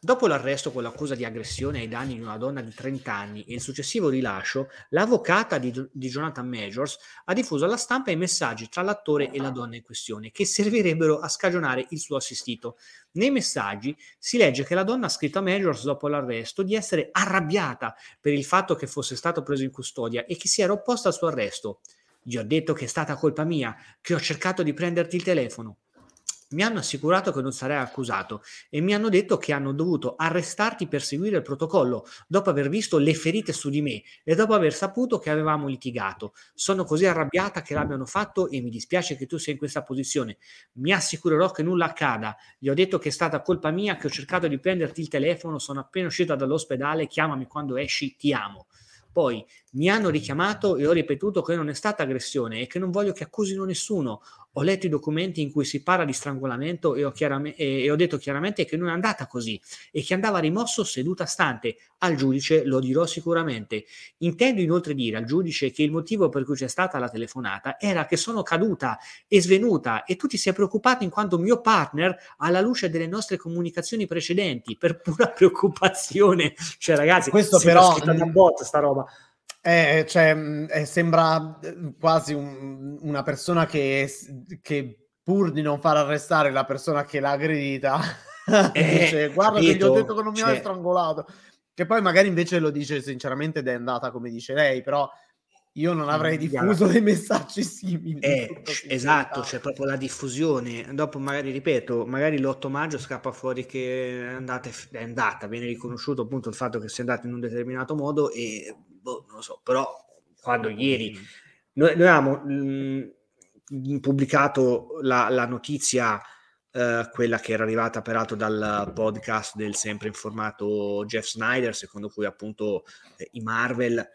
dopo l'arresto con l'accusa di aggressione ai danni di una donna di 30 anni e il successivo rilascio, l'avvocata di Jonathan Majors ha diffuso alla stampa i messaggi tra l'attore e la donna in questione che servirebbero a scagionare il suo assistito. Nei messaggi si legge che la donna ha scritto a Majors dopo l'arresto di essere arrabbiata per il fatto che fosse stato preso in custodia e che si era opposta al suo arresto. Gli ho detto che è stata colpa mia, che ho cercato di prenderti il telefono. Mi hanno assicurato che non sarei accusato e mi hanno detto che hanno dovuto arrestarti per seguire il protocollo dopo aver visto le ferite su di me e dopo aver saputo che avevamo litigato. Sono così arrabbiata che l'abbiano fatto e mi dispiace che tu sia in questa posizione. Mi assicurerò che nulla accada. Gli ho detto che è stata colpa mia, che ho cercato di prenderti il telefono, sono appena uscita dall'ospedale, chiamami quando esci, ti amo. Poi mi hanno richiamato e ho ripetuto che non è stata aggressione e che non voglio che accusino nessuno. Ho letto i documenti in cui si parla di strangolamento e ho detto chiaramente che non è andata così e che andava rimosso seduta stante. Al giudice lo dirò sicuramente. Intendo inoltre dire al giudice che il motivo per cui c'è stata la telefonata era che sono caduta e svenuta e tu ti sei preoccupato in quanto mio partner alla luce delle nostre comunicazioni precedenti per pura preoccupazione. Cioè ragazzi, questo però è una botta sta roba. Sembra quasi una persona che pur di non far arrestare la persona che l'ha aggredita dice guarda che gli ho detto che non mi ha strangolato, che poi magari invece lo dice sinceramente ed è andata come dice lei, però io non avrei diffuso dei messaggi simili. Esatto, c'è proprio la diffusione. Dopo magari, ripeto, magari l'8 maggio scappa fuori che è andata, viene riconosciuto appunto il fatto che sia andata in un determinato modo e non lo so, però quando ieri noi avevamo pubblicato la notizia, quella che era arrivata peraltro dal podcast del sempre informato Zack Snyder, secondo cui appunto i Marvel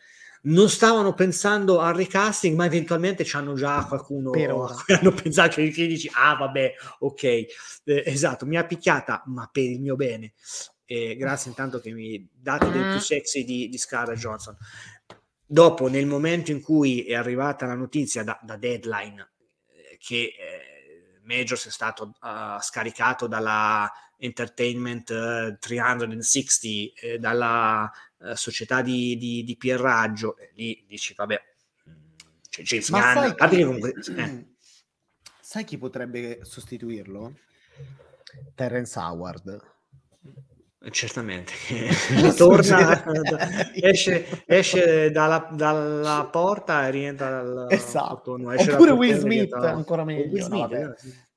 non stavano pensando al recasting, ma eventualmente c'hanno già qualcuno che hanno pensato, cioè che dici vabbè, ok, esatto, mi ha picchiata, ma per il mio bene. Grazie intanto che mi date del più sexy di Scarlett Johansson. Dopo, nel momento in cui è arrivata la notizia da Deadline che Majors è stato scaricato dalla Entertainment 360, dalla società di Pierraggio, lì dici vabbè, cioè, sai chi potrebbe sostituirlo? Terrence Howard. Certamente torna, esce dalla porta e rientra dal sottotono, oppure Will Smith, ancora meglio. No,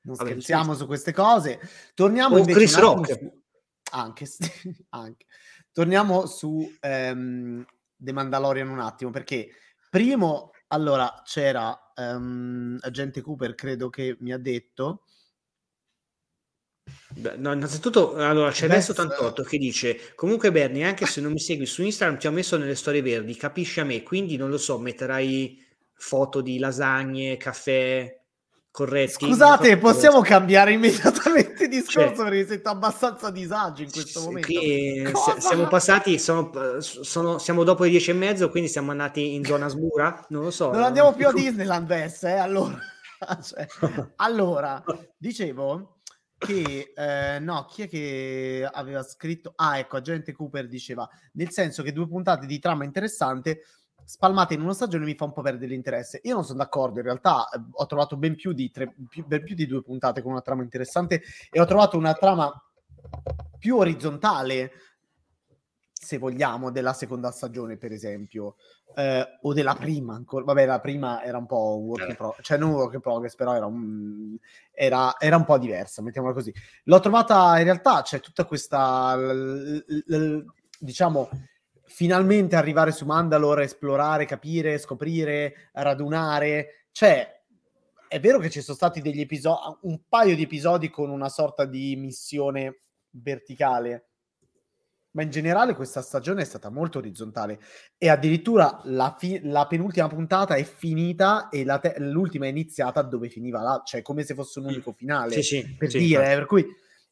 non scherziamo su queste cose. Torniamo invece Chris Rock. Anche. Torniamo su The Mandalorian un attimo, perché primo, allora, c'era Agente Cooper, credo che mi ha detto. No, innanzitutto allora c'è adesso 88 che dice comunque Bernie, anche se non mi segui su Instagram ti ho messo nelle storie verdi, capisci a me, quindi non lo so, metterai foto di lasagne, caffè corretti. Scusate, possiamo cambiare immediatamente il discorso, perché sento abbastanza disagio in questo momento. Siamo passati, siamo dopo le 10:30, quindi siamo andati in zona sbura, non lo so. Non andiamo più a Disneyland adesso, allora. Allora, dicevo che chi è che aveva scritto? Ecco, Agente Cooper diceva, nel senso che 2 puntate di trama interessante spalmate in una stagione mi fa un po' perdere l'interesse. Io non sono d'accordo, in realtà ho trovato ben più di 2 puntate con una trama interessante e ho trovato una trama più orizzontale, se vogliamo, della seconda stagione, per esempio, o della prima ancora. Vabbè, la prima era un po' un work in progress, cioè non un work in progress, però era un po' diversa, mettiamola così. L'ho trovata, in realtà, c'è tutta questa, diciamo, finalmente arrivare su Mandalore, esplorare, capire, scoprire, radunare. Cioè, è vero che ci sono stati un paio di episodi con una sorta di missione verticale, ma in generale questa stagione è stata molto orizzontale, e addirittura la penultima puntata è finita e l'ultima è iniziata dove finiva là, cioè come se fosse un unico finale, per cui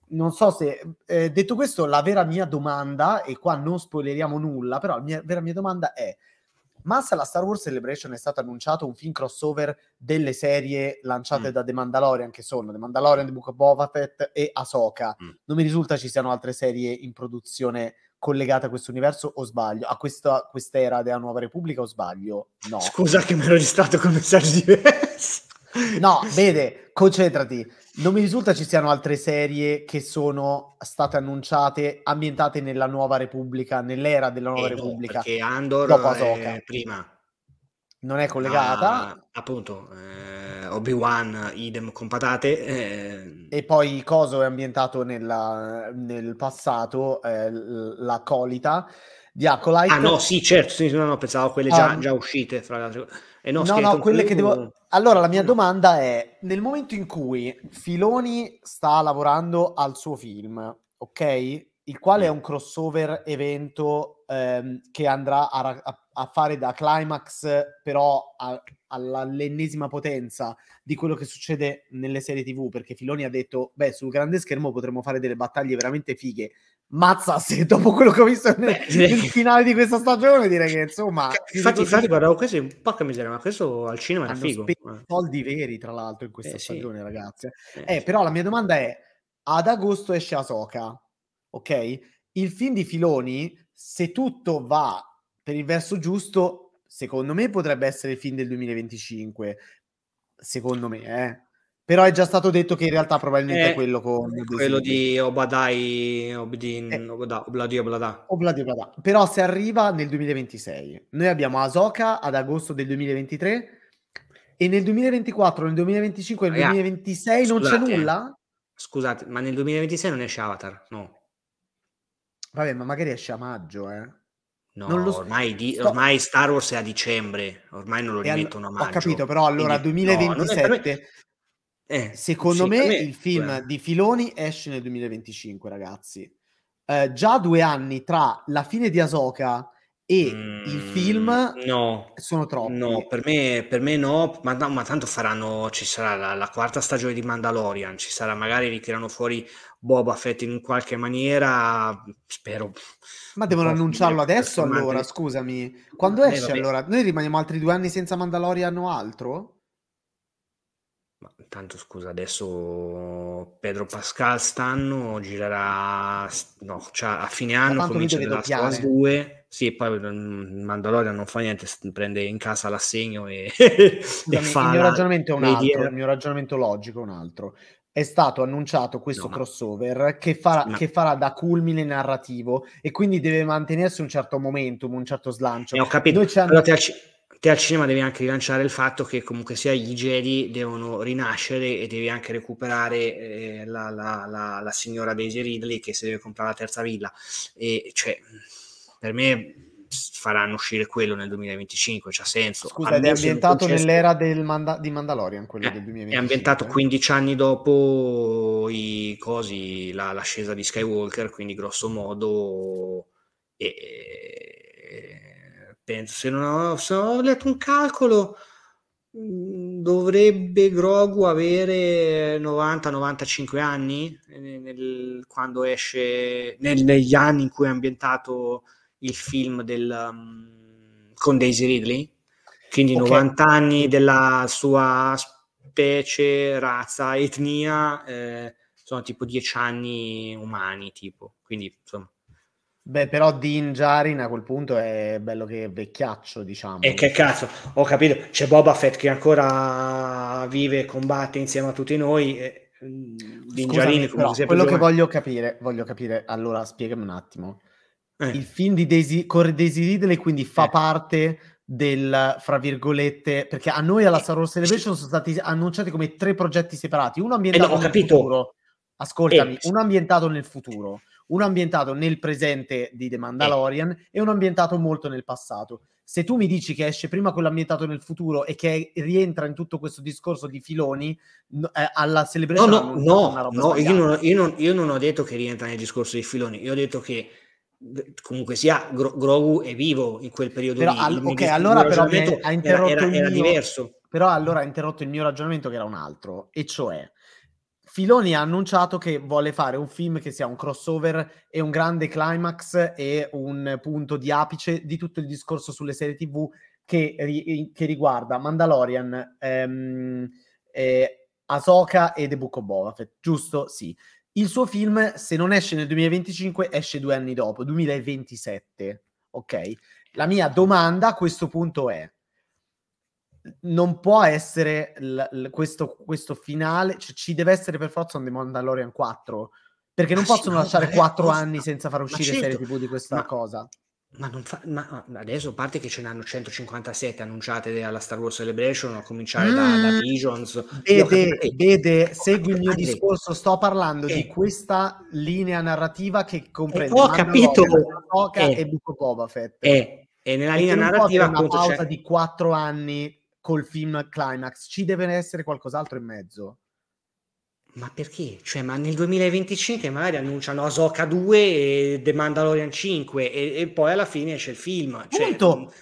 non so se... detto questo, la vera mia domanda, e qua non spoileriamo nulla, però la vera mia domanda è: ma se alla Star Wars Celebration è stato annunciato un film crossover delle serie lanciate da The Mandalorian, che sono The Mandalorian, The Book of Boba Fett e Ahsoka, non mi risulta ci siano altre serie in produzione collegate a questo universo, o sbaglio? A quest'era della Nuova Repubblica, o sbaglio? No. Scusa che me l'ho registrato con messaggi diversi. No, vede, concentrati. Non mi risulta ci siano altre serie che sono state annunciate ambientate nella Nuova Repubblica, nell'era della Nuova Repubblica. Perché Andor dopo Ahsoka, prima non è collegata. Appunto, Obi-Wan, idem con patate. E poi Coso è ambientato nel passato, l'accolita di Acolyte. Ah no, sì, certo, sì, no, pensavo quelle già uscite, fra l'altro. No, quelle che devo... Allora, la mia domanda è: nel momento in cui Filoni sta lavorando al suo film, ok? Il quale è un crossover evento che andrà a fare da climax, però all'ennesima potenza di quello che succede nelle serie TV, perché Filoni ha detto: beh, sul grande schermo potremmo fare delle battaglie veramente fighe. Mazza, se dopo quello che ho visto nel finale di questa stagione, direi che insomma... Infatti guardavo questo, un po' che miseria, ma questo al cinema era figo. Soldi veri, tra l'altro, in questa stagione, ragazzi. Però la mia domanda è: ad agosto esce Ahsoka, ok? Il film di Filoni, se tutto va per il verso giusto, secondo me potrebbe essere il film del 2025. Secondo me, Però è già stato detto che in realtà probabilmente è quello di Obadai Obladi Oblada. Però se arriva nel 2026, noi abbiamo Ahsoka ad agosto del 2023 e nel 2024, nel 2025 e nel 2026 non c'è nulla? Scusate, ma nel 2026 non esce Avatar? No. Vabbè, ma magari esce a maggio, No, non lo so. Ormai Star Wars è a dicembre, ormai non lo rimettono a maggio. Ho capito, però allora quindi, 2027... No, secondo me il film di Filoni esce nel 2025, ragazzi. Già 2 anni tra la fine di Ahsoka e il film sono troppi. No, per me no, ma tanto faranno, ci sarà la quarta stagione di Mandalorian, ci sarà, magari ritirano fuori Boba Fett in qualche maniera, spero. Ma devono annunciarlo adesso allora, scusami. Quando esce allora? Noi rimaniamo altri 2 anni senza Mandalorian o altro? Tanto scusa, adesso Pedro Pascal stanno girerà, no, cioè a fine anno comincia la Squad 2, sì, poi Mandalorian non fa niente, prende in casa l'assegno e, scusami, e fa. Il mio ragionamento logico è un altro. È stato annunciato questo crossover che farà da culmine narrativo e quindi deve mantenersi un certo momentum, un certo slancio. Ho capito. Te al cinema devi anche rilanciare il fatto che comunque sia gli Jedi devono rinascere e devi anche recuperare la signora Daisy Ridley che si deve comprare la terza villa, e cioè per me faranno uscire quello nel 2025, c'ha senso. Scusa, è ambientato nell'era di Mandalorian, quello del 2025. È ambientato 15 anni dopo l'ascesa di Skywalker, quindi grosso modo penso, se non ho letto un calcolo, dovrebbe Grogu avere 90-95 anni quando esce, negli anni in cui è ambientato il film con Daisy Ridley, quindi 90 anni della sua specie, razza, etnia, sono tipo 10 anni umani, tipo, quindi insomma. Beh, però Din Djarin a quel punto è bello che è vecchiaccio, diciamo. E che cazzo, ho capito, c'è Boba Fett che ancora vive e combatte insieme a tutti noi. Din Djarin, quello che voglio capire, allora spiegami un attimo. Il film di Daisy Ridley quindi fa parte del, fra virgolette, perché a noi alla Star Wars Celebration sono stati annunciati come 3 progetti separati, uno ambientato nel futuro. Ascoltami, uno ambientato nel futuro, uno ambientato nel presente di The Mandalorian e uno ambientato molto nel passato. Se tu mi dici che esce prima quello ambientato nel futuro e che rientra in tutto questo discorso di Filoni, alla Celebration io non ho detto che rientra nel discorso di Filoni, io ho detto che comunque sia Grogu è vivo in quel periodo però, lì. Allora ha interrotto il mio ragionamento, era diverso. Però allora ha interrotto il mio ragionamento, che era un altro, e cioè Filoni ha annunciato che vuole fare un film che sia un crossover e un grande climax e un punto di apice di tutto il discorso sulle serie TV che riguarda Mandalorian, Ahsoka e The Book of Boba Fett, giusto? Sì. Il suo film, se non esce nel 2025, esce 2 anni dopo, 2027, ok? La mia domanda a questo punto è, non può essere questo finale, cioè ci deve essere per forza un The Mandalorian 4, perché non possono lasciare 4 anni senza far uscire serie TV di questa cosa. Ma adesso, a parte che ce n'hanno 157 annunciate alla Star Wars Celebration, a cominciare da Visions. Vede, segui il mio discorso, sto parlando di questa linea narrativa che comprende e Book of Boba Fett. E nella linea narrativa una pausa di 4 anni col film climax, ci deve essere qualcos'altro in mezzo. Ma perché? Cioè, ma nel 2025 magari annunciano Ahsoka 2 e The Mandalorian 5 e poi alla fine esce il film. Punto!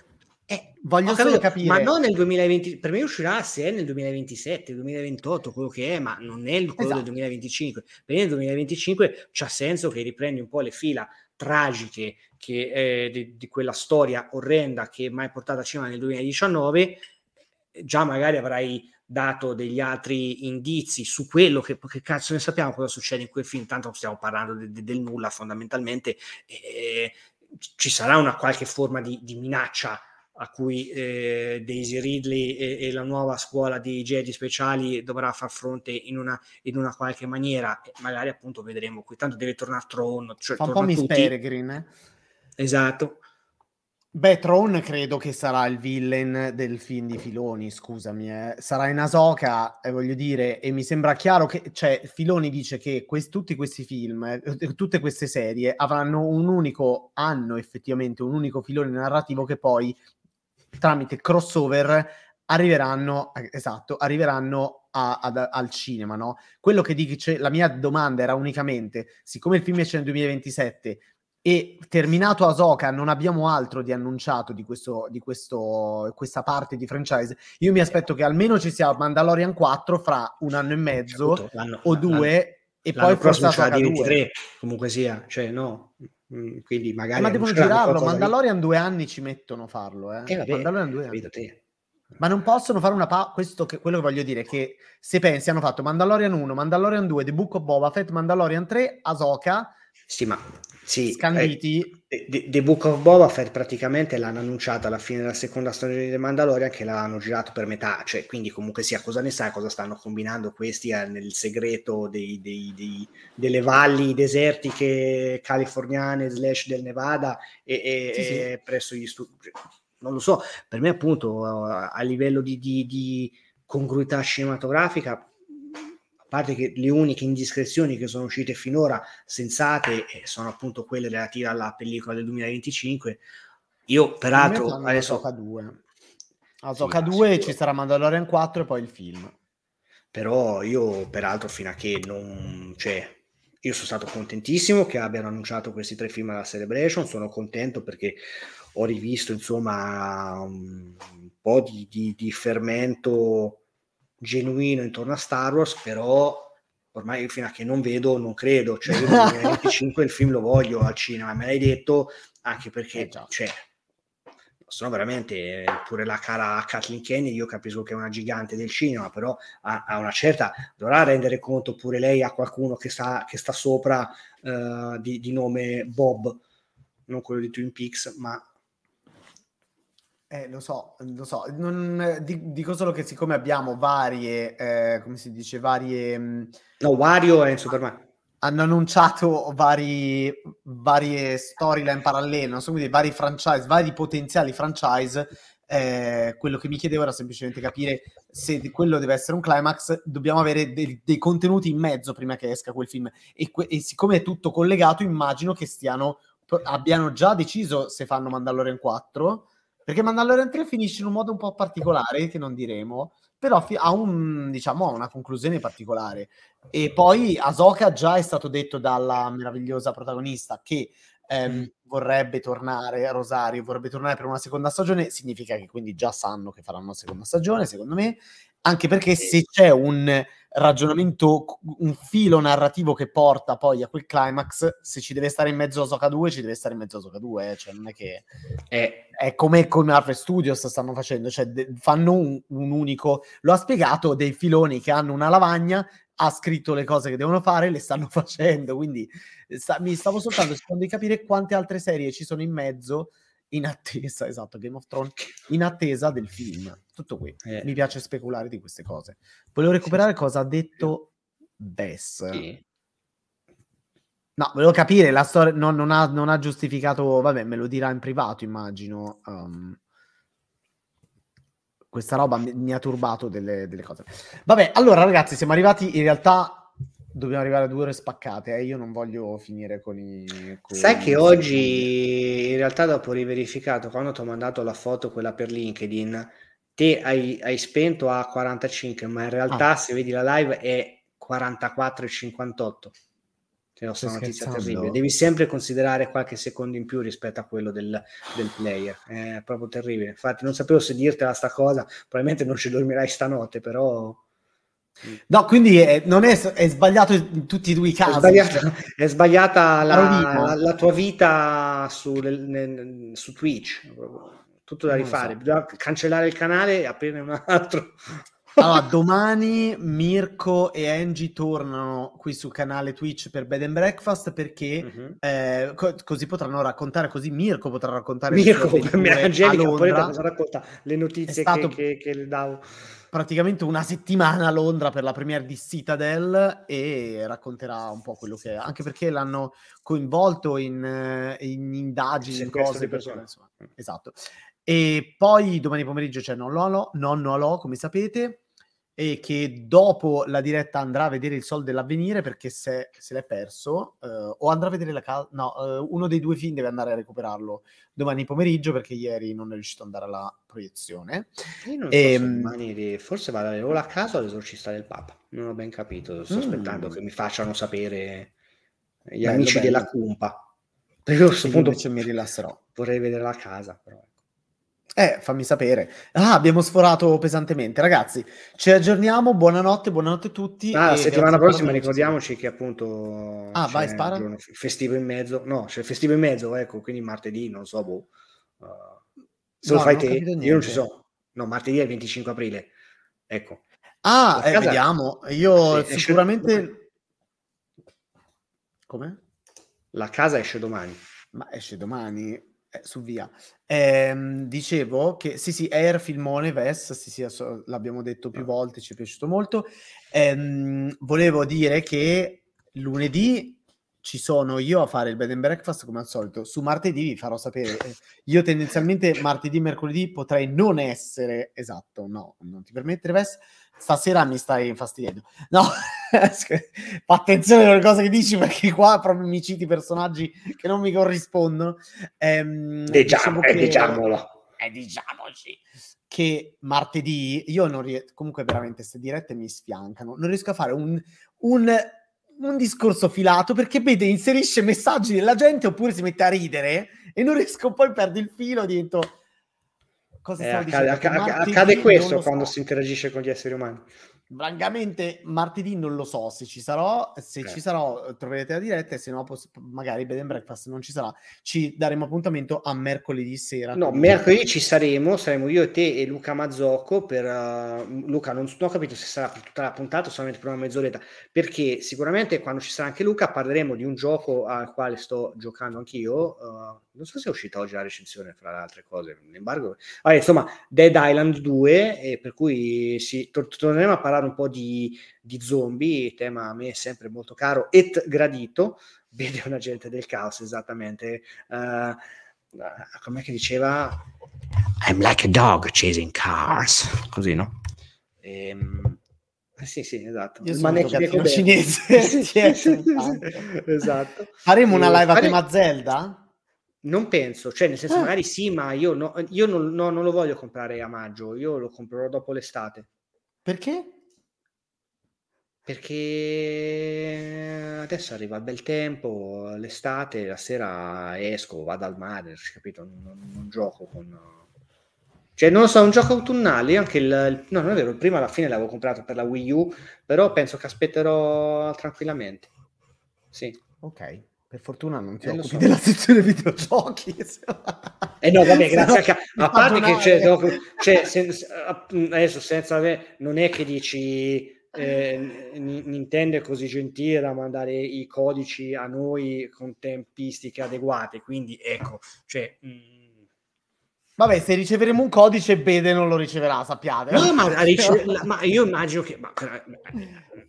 Cioè, voglio solo capire. Ma non nel 2020, per me uscirà se è nel 2027, 2028, quello che è, ma non è quello del 2025. Per me nel 2025 c'ha senso che riprendi un po' le fila tragiche che, di quella storia orrenda che mai portata a cinema nel 2019, già magari avrai dato degli altri indizi su quello che cazzo ne sappiamo cosa succede in quel film, tanto stiamo parlando del nulla fondamentalmente, ci sarà una qualche forma di minaccia a cui Daisy Ridley e la nuova scuola di Jedi speciali dovrà far fronte in una qualche maniera, magari appunto vedremo qui, tanto deve tornare Tron, cioè fa un po' Miss Peregrine, esatto. Beh, Tron credo che sarà il villain del film di Filoni, scusami, sarà in Ahsoka, voglio dire, e mi sembra chiaro che, cioè, Filoni dice che tutti questi film, tutte queste serie avranno un unico anno, effettivamente un unico filone narrativo che poi tramite crossover arriveranno al cinema, no? Quello che dice, la mia domanda era unicamente, siccome il film esce nel 2027 e terminato Ahsoka non abbiamo altro di annunciato di questa parte di franchise, io mi aspetto che almeno ci sia Mandalorian 4 fra 1 anno e mezzo e poi forse Ahsoka 2 comunque sia, cioè no, quindi magari ma devono girarlo, Mandalorian 2 anni ci mettono a farlo, Mandalorian 2 anni. Ma non possono fare una quello che voglio dire, che se pensi hanno fatto Mandalorian 1, Mandalorian 2, The Book of Boba Fett, Mandalorian 3, Ahsoka. Sì, ma sì, scanditi. The Book of Boba Fett praticamente l'hanno annunciata alla fine della seconda stagione di Mandalorian, che l'hanno girato per metà, cioè, quindi comunque sia, cosa ne sai cosa stanno combinando questi nel segreto delle valli desertiche californiane / del Nevada e presso gli studi, non lo so, per me appunto a livello di congruità cinematografica, a parte che le uniche indiscrezioni che sono uscite finora sensate sono appunto quelle relative alla pellicola del 2025. Io peraltro adesso Ahsoka 2 ci sarà Mandalorian 4 e poi il film. Però io peraltro fino a che non c'è, io sono stato contentissimo che abbiano annunciato questi 3 film alla Celebration, sono contento perché ho rivisto insomma un po' di fermento genuino intorno a Star Wars, però ormai fino a che non vedo non credo, cioè io nel 2025 il film lo voglio al cinema, me l'hai detto, anche perché cioè, sono veramente pure la cara Kathleen Kennedy, io capisco che è una gigante del cinema, però a una certa dovrà rendere conto pure lei a qualcuno che sta sopra di nome Bob, non quello di Twin Peaks, ma lo so. Dico solo che siccome abbiamo varie, come si dice, varie... No, Wario e Superman. Hanno annunciato varie storyline parallele, non so come dire, vari franchise, vari potenziali franchise. Quello che mi chiedevo era semplicemente capire se quello deve essere un climax, dobbiamo avere dei contenuti in mezzo prima che esca quel film. E siccome è tutto collegato, immagino che abbiano già deciso se fanno Mandalorian 4... Perché Mandalorian 3 finisce in un modo un po' particolare, che non diremo, però ha una conclusione particolare. E poi Ahsoka già è stato detto dalla meravigliosa protagonista che vorrebbe tornare a Rosario, vorrebbe tornare per una seconda stagione, significa che quindi già sanno che faranno una seconda stagione, secondo me, anche perché se c'è un ragionamento, un filo narrativo che porta poi a quel climax, se ci deve stare in mezzo Soka 2, ci deve stare in mezzo Soka 2, cioè non è che è come con Marvel Studios stanno facendo, cioè fanno un unico, lo ha spiegato, dei filoni che hanno una lavagna, ha scritto le cose che devono fare, le stanno facendo, quindi mi stavo soltanto cercando di capire quante altre serie ci sono in mezzo in attesa, esatto, Game of Thrones, in attesa del film, tutto qui. Mi piace speculare di queste cose. Volevo recuperare cosa ha detto Bess. Sì. No, volevo capire, la storia non ha giustificato, vabbè, me lo dirà in privato, immagino. Questa roba mi ha turbato delle cose. Vabbè, allora ragazzi, siamo arrivati, in realtà dobbiamo arrivare a 2 ore spaccate, io non voglio finire con i... Sai che oggi, in realtà, dopo ho riverificato, quando ti ho mandato la foto, quella per LinkedIn, te hai spento a 45, ma in realtà se vedi la live è 44,58. Cioè, è una notizia terribile. Devi sempre considerare qualche secondo in più rispetto a quello del player. È proprio terribile. Infatti non sapevo se dirtela sta cosa, probabilmente non ci dormirai stanotte, però... No, quindi è sbagliato in tutti e due i casi. È sbagliata la tua vita su Twitch. Tutto da rifare. Bisogna cancellare il canale e aprirne un altro. Allora, domani Mirko e Angie tornano qui sul canale Twitch per Bed and Breakfast, perché così potranno raccontare, così Mirko potrà raccontare. Mirko, come Angelica, poi racconta le notizie che le davo. Praticamente una settimana a Londra per la premiere di Citadel, e racconterà un po' quello che è, anche perché l'hanno coinvolto in indagini, in cose, insomma. Esatto. E poi domani pomeriggio c'è Nonno Alò, come sapete, e che dopo la diretta andrà a vedere Il Sol dell'Avvenire, perché se l'è perso, o andrà a vedere uno dei due film, deve andare a recuperarlo domani pomeriggio, perché ieri non è riuscito ad andare alla proiezione. Io non so domani, forse vado a vedere o La Casa o L'Esorcista del Papa, non ho ben capito, sto aspettando che mi facciano sapere gli amici della Cumpa, perché a questo punto mi rilasserò, vorrei vedere La Casa, però. Fammi sapere. Abbiamo sforato pesantemente, ragazzi. Ci aggiorniamo. Buonanotte a tutti. La settimana prossima ricordiamoci che appunto vai, spara. Festivo in mezzo. No, c'è festivo in mezzo, ecco, quindi martedì, non so, se lo fai te, io non ci so. No, martedì è il 25 aprile. Ecco. Vediamo. Io sicuramente come? La Casa esce domani. Ma esce domani. Su via, dicevo che sì, Air, filmone, Vess, sì, l'abbiamo detto più volte, ci è piaciuto molto. Volevo dire che lunedì ci sono io a fare il Bed and Breakfast come al solito, su martedì vi farò sapere. Io tendenzialmente martedì, mercoledì potrei non essere, esatto, no, non ti permettere, Vess, stasera mi stai infastidendo, no. Attenzione alle cose che dici, perché qua proprio mi citi personaggi che non mi corrispondono. Diciamoci che martedì io non riesco, comunque veramente queste dirette mi sfiancano, non riesco a fare un discorso filato, perché vede, inserisce messaggi della gente oppure si mette a ridere e non riesco, poi perdo il filo, divento... Cosa stavo dicendo? Accade questo quando si interagisce con gli esseri umani. Francamente martedì non lo so se ci sarò, ci sarò troverete la diretta, e se no magari Bed and Breakfast non ci sarà, ci daremo appuntamento a mercoledì sera. No, mercoledì ci saremo io, te e Luca Mazzocco per Luca non ho capito se sarà per tutta la puntata o solamente per una mezz'oretta, perché sicuramente quando ci sarà anche Luca parleremo di un gioco al quale sto giocando anch'io, non so se è uscita oggi la recensione, fra le altre cose, l'embargo. Allora, insomma, Dead Island 2, per cui torneremo a parlare un po' di zombie, tema a me è sempre molto caro e gradito. Vede un agente del caos, esattamente. Com'è che diceva? I'm like a dog chasing cars. Così, no? Sì, esatto. Io sono un cinese. Esatto. Faremo una live a tema Zelda? Non penso, cioè nel senso magari sì, ma io non lo voglio comprare a maggio, io lo comprerò dopo l'estate. Perché? Perché adesso arriva il bel tempo, l'estate, la sera esco, vado al mare, capito? Non gioco con... Cioè, non lo so, un gioco autunnale, anche il... No, non è vero, prima alla fine l'avevo comprato per la Wii U, però penso che aspetterò tranquillamente. Sì. Ok. Per fortuna non ti occupi della sezione videogiochi. Eh no, vabbè, grazie anche a parte che c'è adesso senza avere, non è che dici Nintendo è così gentile da mandare i codici a noi con tempistiche adeguate, quindi ecco, cioè... Vabbè, se riceveremo un codice, Bede non lo riceverà, sappiate. No, ma io immagino che...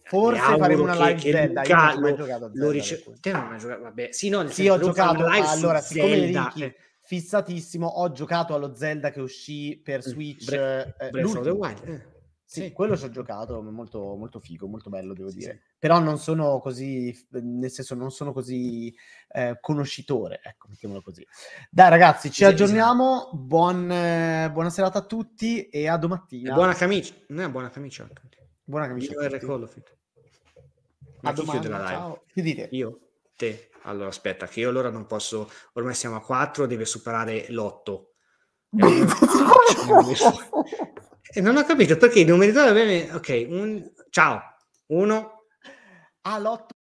Forse faremo una live Zelda, io non ho giocato a Zelda. Te non hai giocato, vabbè. Sì, no, sì, ho giocato, allora, siccome Linky, fissatissimo, ho giocato allo Zelda che uscì per Switch. Breath of the Wild. Sì, quello ci ho giocato, molto, molto figo, molto bello, devo dire. Sì. Però non sono così, nel senso, non sono così conoscitore, ecco, mettiamolo così. Dai ragazzi, ci aggiorniamo, buona serata a tutti e a domattina. E buona camicia, non è buona camicia a tutti. Buona camicia a tutti. Ma a chi domanda, chiude la live? Ciao. Chi dite? Io, te. Allora aspetta, che io allora non posso, ormai siamo a 4, deve superare l'8. E non ho capito perché non mi ricordo bene. Ok, ciao. 1 all'8